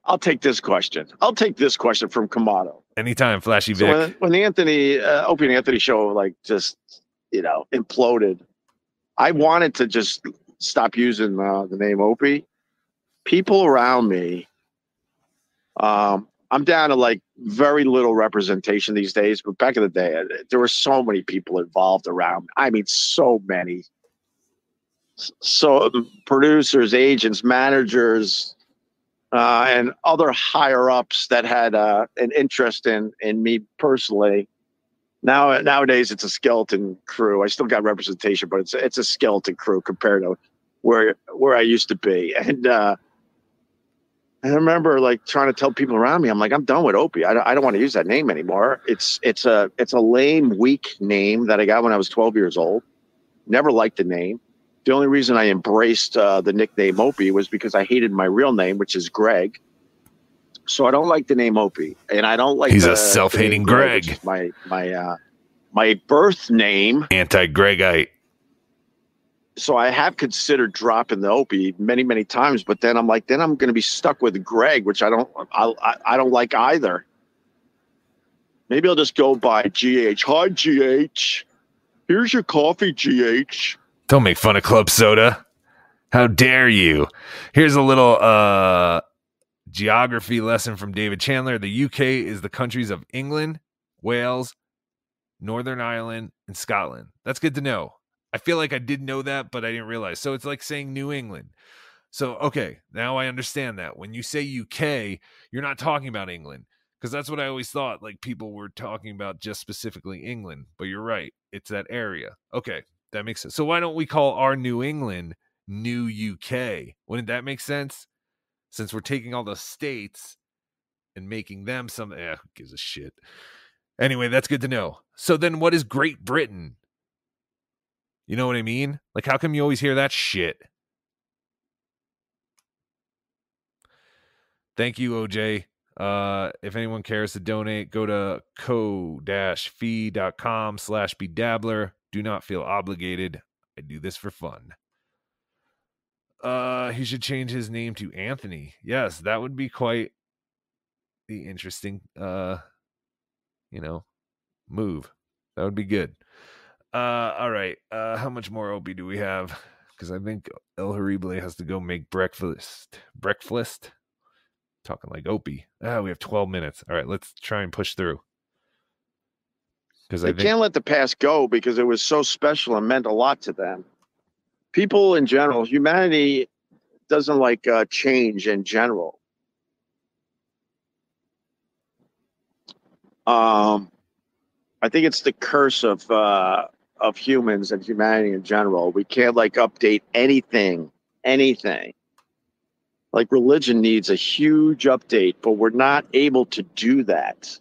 I'll take this question. I'll take this question from Kamado. Anytime, Flashy Vic. So when, when the Anthony, uh, Opie and Anthony show, like, just, you know, imploded, I wanted to just... stop using uh, the name Opie. People around me, um, I'm down to like very little representation these days, but back in the day, there were so many people involved around me. I mean, so many. So producers, agents, managers, uh, and other higher ups that had uh, an interest in, in me personally. Now, nowadays, it's a skeleton crew. I still got representation, but it's it's a skeleton crew compared to where where I used to be. And uh, I remember like trying to tell people around me, I'm like, I'm done with Opie. I don't, I don't want to use that name anymore. It's it's a it's a lame, weak name that I got when I was twelve years old. Never liked the name. The only reason I embraced uh, the nickname Opie was because I hated my real name, which is Greg. So I don't like the name Opie, and I don't like. He's the, a self-hating Greg. Greg my my uh, my birth name. Anti-Gregite. So I have considered dropping the Opie many many times, but then I'm like, then I'm going to be stuck with Greg, which I don't I I, I don't like either. Maybe I'll just go by G H. Hi G H. Here's your coffee, G H. Don't make fun of Club Soda. How dare you? Here's a little uh. Geography lesson from David Chandler. The U K is the countries of England, Wales, Northern Ireland, and Scotland. That's good to know. I feel like I did know that, but I didn't realize. So it's like saying New England. So, okay, now I understand that. When you say U K, you're not talking about England, because that's what I always thought. Like, people were talking about just specifically England, but you're right. It's that area. Okay, that makes sense. So why don't we call our New England New U K? Wouldn't that make sense? Since we're taking all the states and making them some, eh, who gives a shit? Anyway, that's good to know. So then what is Great Britain? You know what I mean? Like, how come you always hear that shit? Thank you, O J. Uh, if anyone cares to donate, go to co-fee.com slash bedabbler. Do not feel obligated. I do this for fun. Uh, he should change his name to Anthony. Yes, that would be quite the interesting, uh, you know, move. That would be good. Uh, all right. Uh, how much more Opie do we have? Because I think El Harible has to go make breakfast. Breakfast? Talking like Opie. Ah, we have twelve minutes. All right, let's try and push through. Because I think... can't let the past go because it was so special and meant a lot to them. People in general, humanity doesn't like uh, change in general. Um, I think it's the curse of uh, of humans and humanity in general. We can't like update anything, anything. Like religion needs a huge update, but we're not able to do that.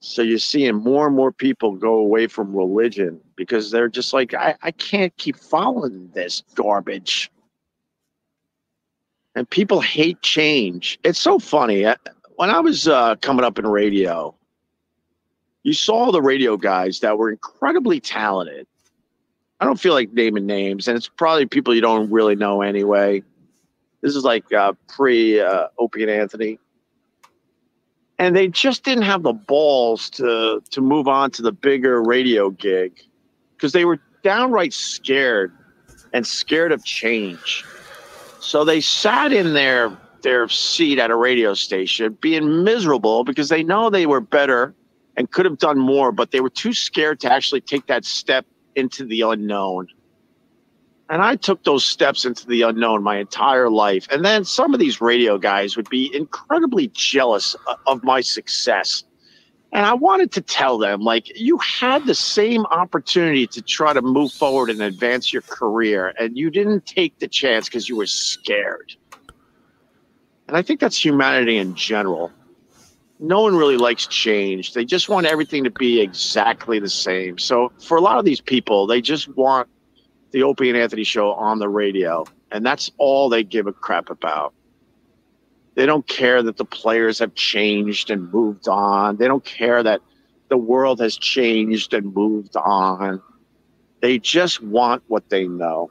So you're seeing more and more people go away from religion because they're just like, I, I can't keep following this garbage. And people hate change. It's so funny. When I was uh, coming up in radio, you saw the radio guys that were incredibly talented. I don't feel like naming names, and it's probably people you don't really know anyway. This is like uh, pre uh, Opie and Anthony. And they just didn't have the balls to to move on to the bigger radio gig because they were downright scared and scared of change. So they sat in their, their seat at a radio station being miserable because they know they were better and could have done more, but they were too scared to actually take that step into the unknown. And I took those steps into the unknown my entire life. And then some of these radio guys would be incredibly jealous of my success. And I wanted to tell them, like, you had the same opportunity to try to move forward and advance your career. And you didn't take the chance because you were scared. And I think that's humanity in general. No one really likes change. They just want everything to be exactly the same. So for a lot of these people, they just want the Opie and Anthony show on the radio, and that's all they give a crap about. They don't care that the players have changed and moved on. They don't care that the world has changed and moved on. They just want what they know.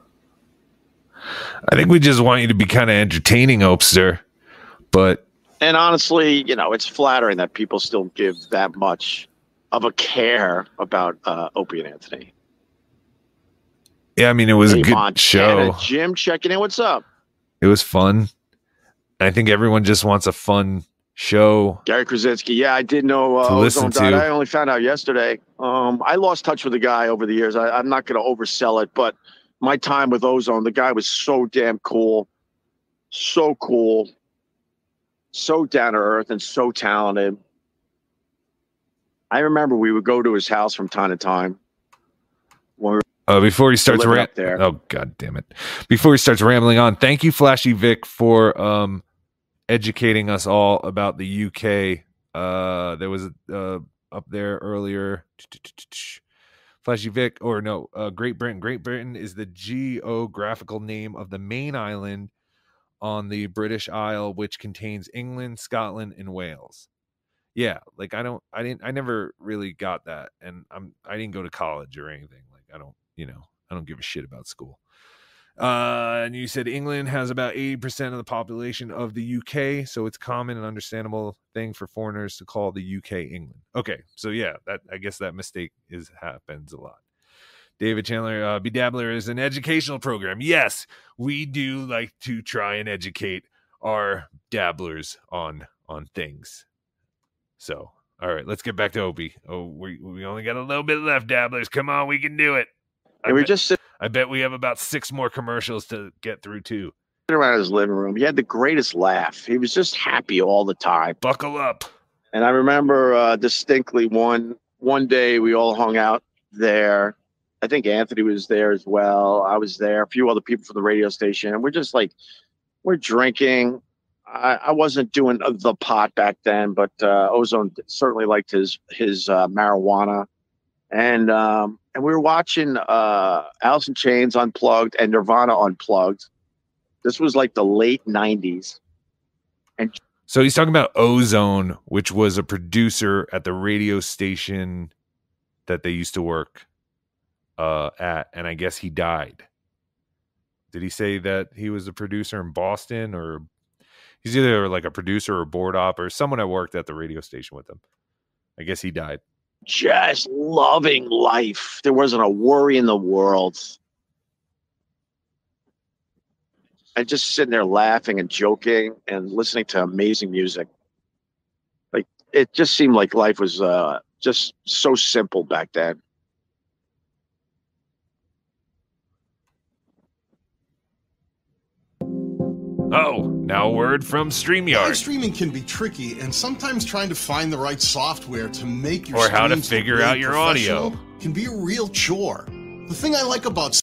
I think we just want you to be kind of entertaining, Opester. But and honestly, you know, it's flattering that people still give that much of a care about uh, Opie and Anthony. Yeah, I mean, it was hey, a good Montana show. Jim checking in. What's up? It was fun. I think everyone just wants a fun show. Gary Krasinski. Yeah, I did know. Uh, to listen to. I only found out yesterday. Um, I lost touch with the guy over the years. I, I'm not going to oversell it, but my time with Ozone, the guy was so damn cool. So cool. So down to earth and so talented. I remember we would go to his house from time to time. When we were Uh, before he starts rambling there. Oh, God damn it. Before he starts rambling on, thank you, Flashy Vic, for um, educating us all about the U K. Uh, there was uh, up there earlier. Flashy Vic, or no, uh, Great Britain. Great Britain is the geographical name of the main island on the British Isle, which contains England, Scotland, and Wales. Yeah, like I don't, I didn't, I never really got that. And I'm, I didn't go to college or anything. Like, I don't. You know, I don't give a shit about school. Uh, and you said England has about eighty percent of the population of the U K, so it's common and understandable thing for foreigners to call the U K England. Okay, so yeah, that I guess that mistake is happens a lot. David Chandler, uh, Bedabbler is an educational program. Yes, we do like to try and educate are dabblers on on things. So, all right, let's get back to Opie. Oh, we we only got a little bit left, dabblers. Come on, we can do it. I, we're bet, just I bet we have about six more commercials to get through, too. Around his living room. He had the greatest laugh. He was just happy all the time. Buckle up. And I remember uh, distinctly one one day we all hung out there. I think Anthony was there as well. I was there. A few other people from the radio station. And we're just like, we're drinking. I, I wasn't doing the pot back then, but uh, Ozone certainly liked his his uh, marijuana. And um, and we were watching uh, Alice in Chains Unplugged and Nirvana Unplugged. This was like the late nineties. And so he's talking about Ozone, which was a producer at the radio station that they used to work uh, at. And I guess he died. Did he say that he was a producer in Boston, or he's either like a producer or board op or someone that worked at the radio station with him? I guess he died. Just loving life. There wasn't a worry in the world. And just sitting there laughing and joking and listening to amazing music. Like, it just seemed like life was uh, just so simple back then. Oh, now a word from StreamYard. Live streaming can be tricky, and sometimes trying to find the right software to make your or how to figure out your audio can be a real chore. The thing I like about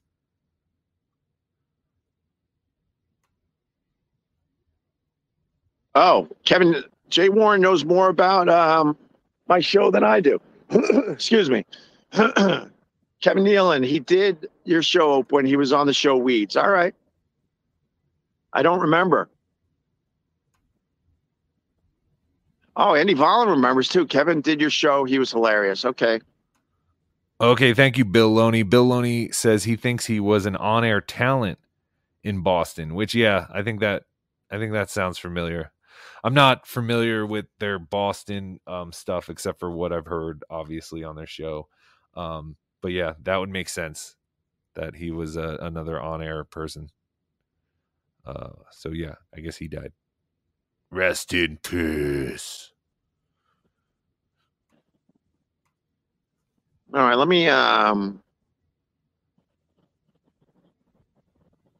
Oh, Kevin, Jay Mohr knows more about um, my show than I do. Excuse me. Kevin Nealon, he did your show when he was on the show Weeds. All right. I don't remember. Oh, Andy Vollen remembers, too. Kevin did your show. He was hilarious. Okay. Okay, thank you, Bill Loney. Bill Loney says he thinks he was an on-air talent in Boston, which, yeah, I think that I think that sounds familiar. I'm not familiar with their Boston um, stuff, except for what I've heard, obviously, on their show. Um, but yeah, that would make sense that he was uh, another on-air person. Uh, so yeah, I guess he died. Rest in peace. All right, let me... Um...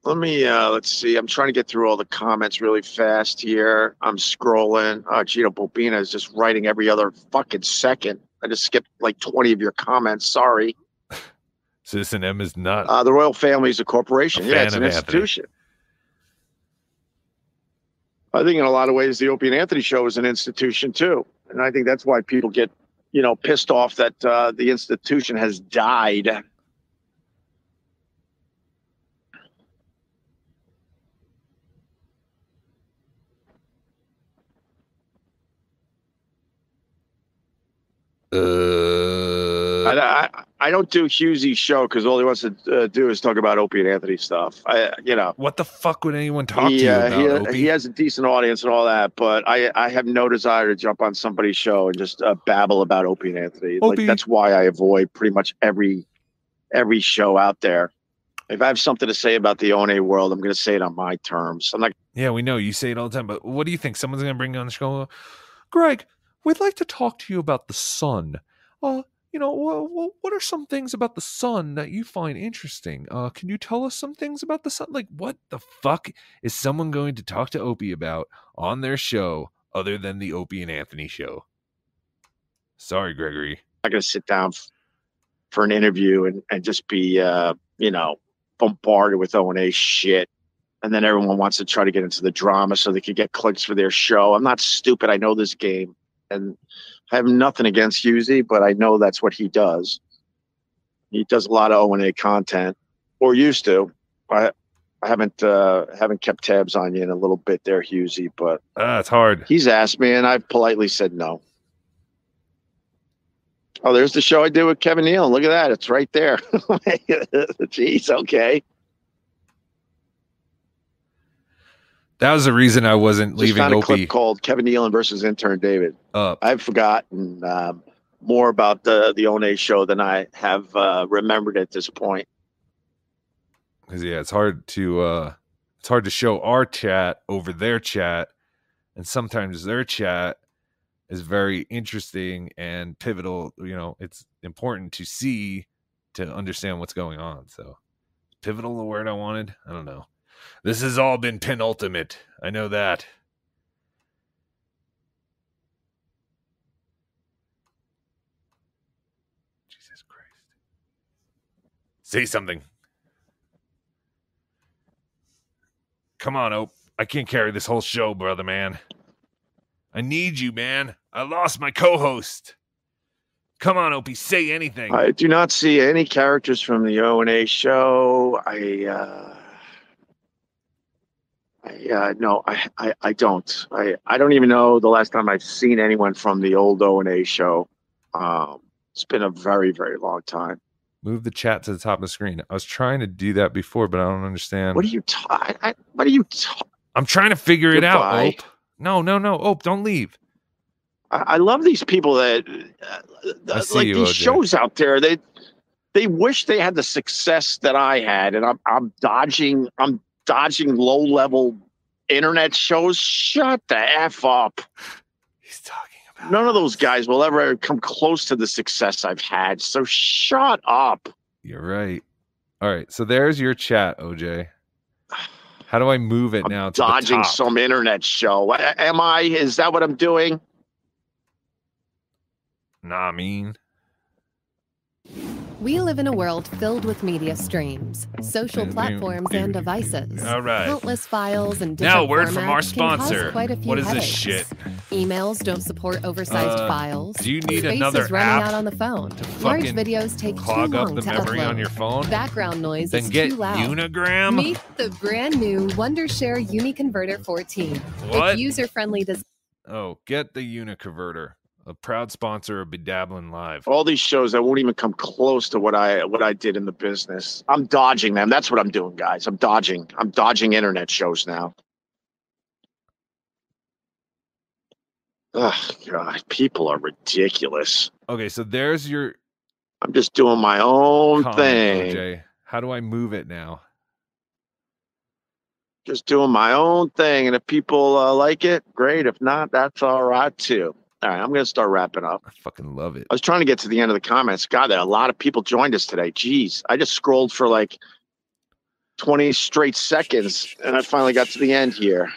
Let me, uh, let's see. I'm trying to get through all the comments really fast here. I'm scrolling. Uh, Gina Bobina is just writing every other fucking second. I just skipped like twenty of your comments. Sorry. Citizen M is not. Uh, the royal family is a corporation. A yeah, it's an institution. Anthony. I think in a lot of ways, the Opie and Anthony show is an institution too. And I think that's why people get, you know, pissed off that uh, the institution has died. Uh, I, I, I don't do Hughesy's show because all he wants to uh, do is talk about Opie and Anthony stuff. I, you know, what the fuck would anyone talk he, to you uh, about? He, Opie? He has a decent audience and all that, but I, I have no desire to jump on somebody's show and just uh, babble about Opie and Anthony. Opie. Like, that's why I avoid pretty much every every show out there. If I have something to say about the O and A world, I'm going to say it on my terms. I'm not. Yeah, we know you say it all the time, but what do you think? Someone's going to bring on the show, Greg? We'd like to talk to you about the sun. Uh, you know, what, what are some things about the sun that you find interesting? Uh, can you tell us some things about the sun? Like, what the fuck is someone going to talk to Opie about on their show other than the Opie and Anthony show? Sorry, Gregory. I'm going to sit down for an interview and, and just be, uh, you know, bombarded with O and A shit. And then everyone wants to try to get into the drama so they could get clicks for their show. I'm not stupid. I know this game. And I have nothing against Husey, but I know that's what he does. He does a lot of O and A content, or used to. I I haven't uh, haven't kept tabs on you in a little bit there, Husey, but uh, it's hard. He's asked me, and I've politely said no. Oh, there's the show I did with Kevin Nealon. Look at that; it's right there. Jeez, okay. That was the reason I wasn't leaving Opie. Just found a clip called Kevin Nealon versus Intern David. Up. I've forgotten um, more about the, the O and A show than I have uh, remembered at this point. Because, yeah, it's hard to uh, it's hard to show our chat over their chat, and sometimes their chat is very interesting and pivotal. You know, it's important to see to understand what's going on. So pivotal, the word I wanted. I don't know. This has all been penultimate. I know that. Jesus Christ. Say something. Come on, Ope. I can't carry this whole show, brother, man. I need you, man. I lost my co-host. Come on, Opie, say anything. I do not see any characters from the O and A show. I, uh, I, uh, no, I, I, I don't. I, I don't even know the last time I've seen anyone from the old O and A show. Um, it's been a very, very long time. Move the chat to the top of the screen. I was trying to do that before, but I don't understand. What are you talking? What are you talking? I'm trying to figure Goodbye. It out, Ope. No, no, no. Oh, don't leave. I, I love these people that uh, like you, these O J. Shows out there. They they wish they had the success that I had, and I'm I'm dodging I'm dodging low level internet shows. Shut the F up. He's talking about none of those guys will ever come close to the success I've had. So shut up. You're right. All right. So there's your chat, O J. How do I move it I'm now? To dodging the top? Some internet show. Am I? Is that what I'm doing? Nah, I mean. We live in a world filled with media streams, social platforms, and devices. All right. Countless files and different now a word from our sponsor. What is headaches. This shit? Emails don't support oversized uh, files. Do you need space another is running app out on the phone? Large videos take clog too long up the to memory upload. On your phone. Background noise then is get too loud. Unigram. Meet the brand new Wondershare UniConverter fourteen. What? It's user-friendly design. Oh, get the UniConverter. A proud sponsor of Bedabbling Live. All these shows, I won't even come close to what I what I did in the business. I'm dodging them. That's what I'm doing, guys. I'm dodging. I'm dodging internet shows now. Oh, God. People are ridiculous. Okay, so there's your... I'm just doing my own comment, thing. O J. How do I move it now? Just doing my own thing, and if people uh, like it, great. If not, that's all right, too. All right, I'm going to start wrapping up. I fucking love it. I was trying to get to the end of the comments. God, that a lot of people joined us today. Jeez, I just scrolled for like twenty straight seconds, and I finally got to the end here.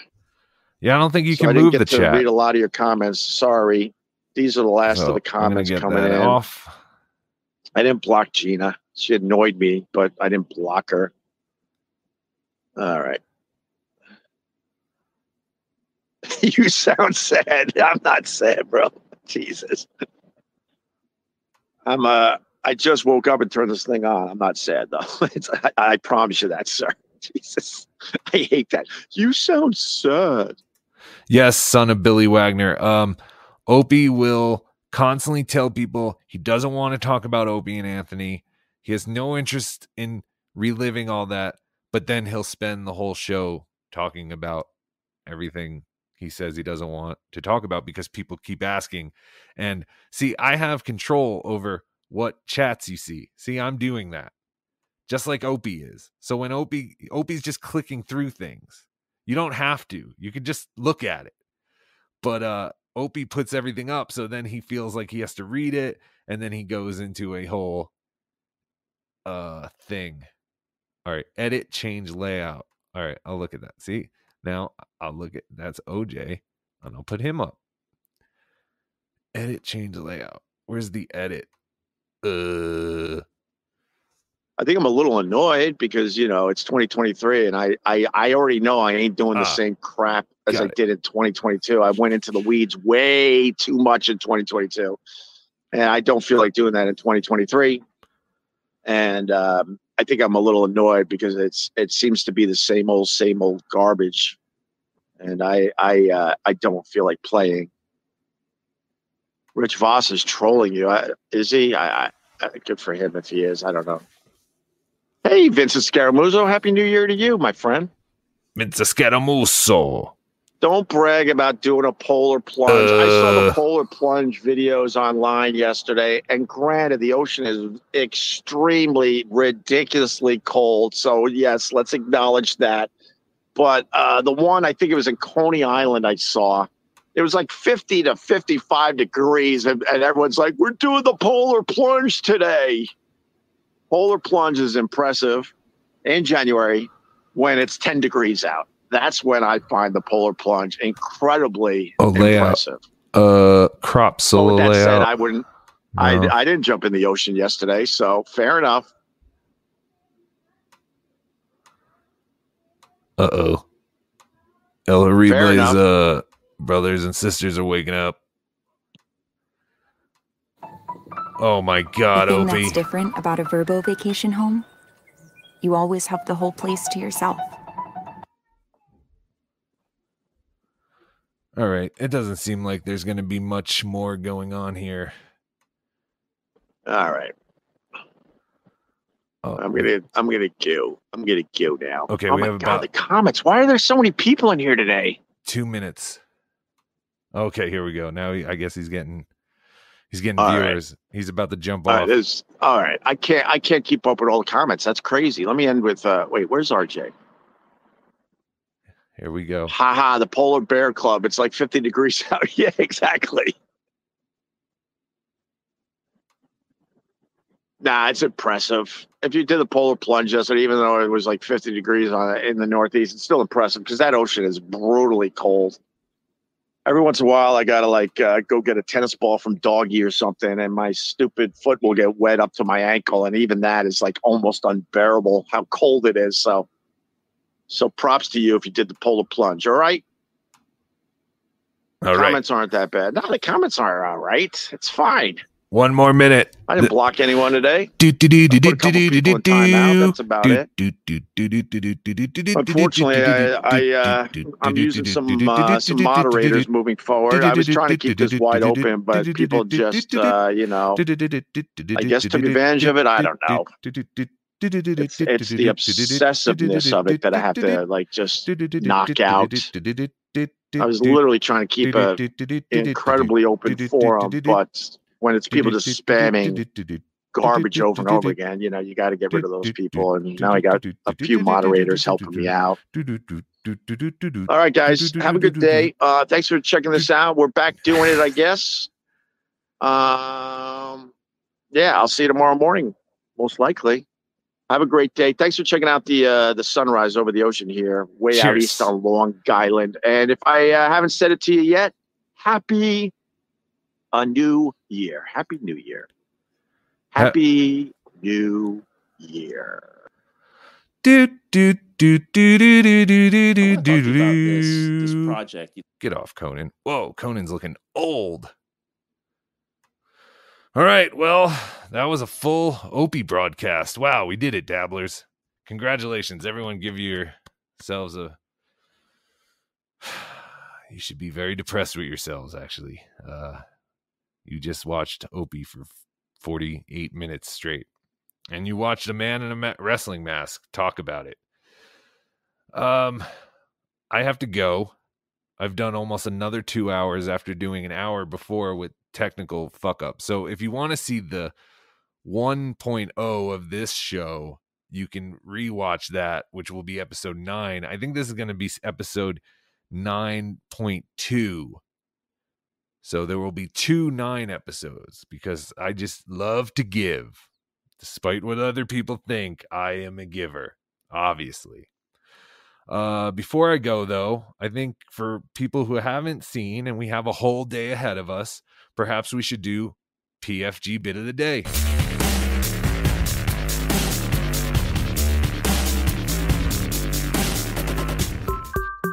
Yeah, I don't think you so can move the chat. I didn't get to read a lot of your comments. Sorry. These are the last so, of the comments coming in. Off. I didn't block Gina. She annoyed me, but I didn't block her. All right. You sound sad. I'm not sad, bro. Jesus. I'm uh I just woke up and turned this thing on. I'm not sad though. It's, I, I promise you that, sir. Jesus. I hate that. You sound sad. Yes, son of Billy Wagner. Um Opie will constantly tell people he doesn't want to talk about Opie and Anthony. He has no interest in reliving all that, but then he'll spend the whole show talking about everything he says he doesn't want to talk about because people keep asking. And see, I have control over what chats you see. See, I'm doing that just like Opie is. So when Opie, Opie's just clicking through things, you don't have to, you can just look at it. But uh, Opie puts everything up. So then he feels like he has to read it. And then he goes into a whole uh, thing. All right. Edit, change layout. All right. I'll look at that. See, now I'll look at that's O J and I'll put him up. Edit, change layout. Where's the edit? Uh, I think I'm a little annoyed because, you know, it's twenty twenty-three and I I, I already know I ain't doing ah, the same crap as I it. Did in twenty twenty-two. I went into the weeds way too much in twenty twenty-two and I don't feel like doing that in twenty twenty-three. And um I think I'm a little annoyed because it's it seems to be the same old, same old garbage, and I I uh, I don't feel like playing. Rich Voss is trolling you, I, is he? I, I good for him if he is. I don't know. Hey, Vincent Scaramuzzo, happy New Year to you, my friend. Vincent Scaramuzzo. Don't brag about doing a polar plunge. Uh, I saw the polar plunge videos online yesterday, and granted, the ocean is extremely ridiculously cold. So yes, let's acknowledge that. But uh, the one, I think it was in Coney Island, I saw. It was like fifty to fifty-five degrees, and, and everyone's like, we're doing the polar plunge today. Polar plunge is impressive in January when it's ten degrees out. That's when I find the polar plunge incredibly oh, impressive. Uh, crop solar layout. That said, I wouldn't. No. I I didn't jump in the ocean yesterday, so fair enough. Uh oh, El Horrible's uh brothers and sisters are waking up. Oh my God, Opie! The thing that's different about a Verbo vacation home, you always have the whole place to yourself. All right, it doesn't seem like there's going to be much more going on here. All right. Oh. I'm gonna, I'm gonna go. I'm gonna go now. Okay. Oh we my have God, about the comments. Why are there so many people in here today? Two minutes. Okay, here we go. Now he, I guess he's getting, he's getting all viewers. Right. He's about to jump all off. Right, this, all right. I can't. I can't keep up with all the comments. That's crazy. Let me end with. Uh, wait, where's R J? Here we go. Ha ha! The Polar Bear Club. It's like fifty degrees out. Yeah, exactly. Nah, it's impressive. If you did the polar plunge yesterday, even though it was like fifty degrees on in the Northeast, it's still impressive because that ocean is brutally cold. Every once in a while, I gotta like uh, go get a tennis ball from Doggy or something, and my stupid foot will get wet up to my ankle, and even that is like almost unbearable how cold it is. So, so props to you if you did the polar plunge. All right. All right. Comments aren't that bad. No, the comments are all right. It's fine. One more minute. I didn't block anyone today. Do do do do do do do do. That's about it. Unfortunately, I, I uh, I'm using some uh, some moderators moving forward. I was trying to keep this wide open, but people just uh, you know, I guess took advantage of it. I don't know. It's, it's the obsessiveness of it that I have to like just knock out. I was literally trying to keep a incredibly open forum, but when it's people just spamming garbage over and over again, you know, you got to get rid of those people. And now I got a few moderators helping me out. All right, guys, have a good day. Uh, thanks for checking this out. We're back doing it, I guess. Um, yeah, I'll see you tomorrow morning, most likely. Have a great day. Thanks for checking out the uh, the sunrise over the ocean here, way Cheers. out east on Long Island. And if I uh, haven't said it to you yet, happy A new year. Happy New Year. Happy uh, New Year. Do, do, do, do, do, do, do, do, do. This, this project. Get off, Conan. Whoa, Conan's looking old. All right. Well, that was a full Opie broadcast. Wow, we did it, Dabblers. Congratulations. Everyone give yourselves a... You should be very depressed with yourselves, actually. Uh... You just watched Opie for forty-eight minutes straight. And you watched a man in a ma- wrestling mask talk about it. Um, I have to go. I've done almost another two hours after doing an hour before with technical fuck-up. So if you want to see the one point oh of this show, you can rewatch that, which will be episode nine. I think this is going to be episode nine point two. So there will be two nine episodes because I just love to give. Despite what other people think, I am a giver, obviously. Uh, before I go, though, I think for people who haven't seen and we have a whole day ahead of us, perhaps we should do P F G Bit of the Day.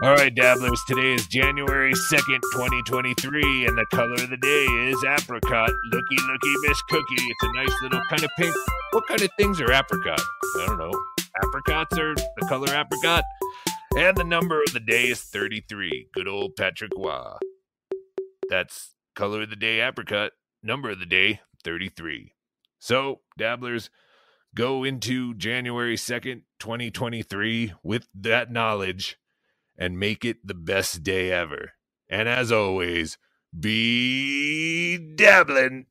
All right, Dabblers, today is January second, twenty twenty-three, and the color of the day is apricot. Looky, looky, Miss Cookie. It's a nice little kind of pink. What kind of things are apricot? I don't know. Apricots are the color apricot. And the number of the day is thirty-three. Good old Patrick Waugh. That's color of the day, apricot. Number of the day, thirty-three. So, Dabblers, go into January second, twenty twenty-three with that knowledge. And make it the best day ever. And as always, be dabbling.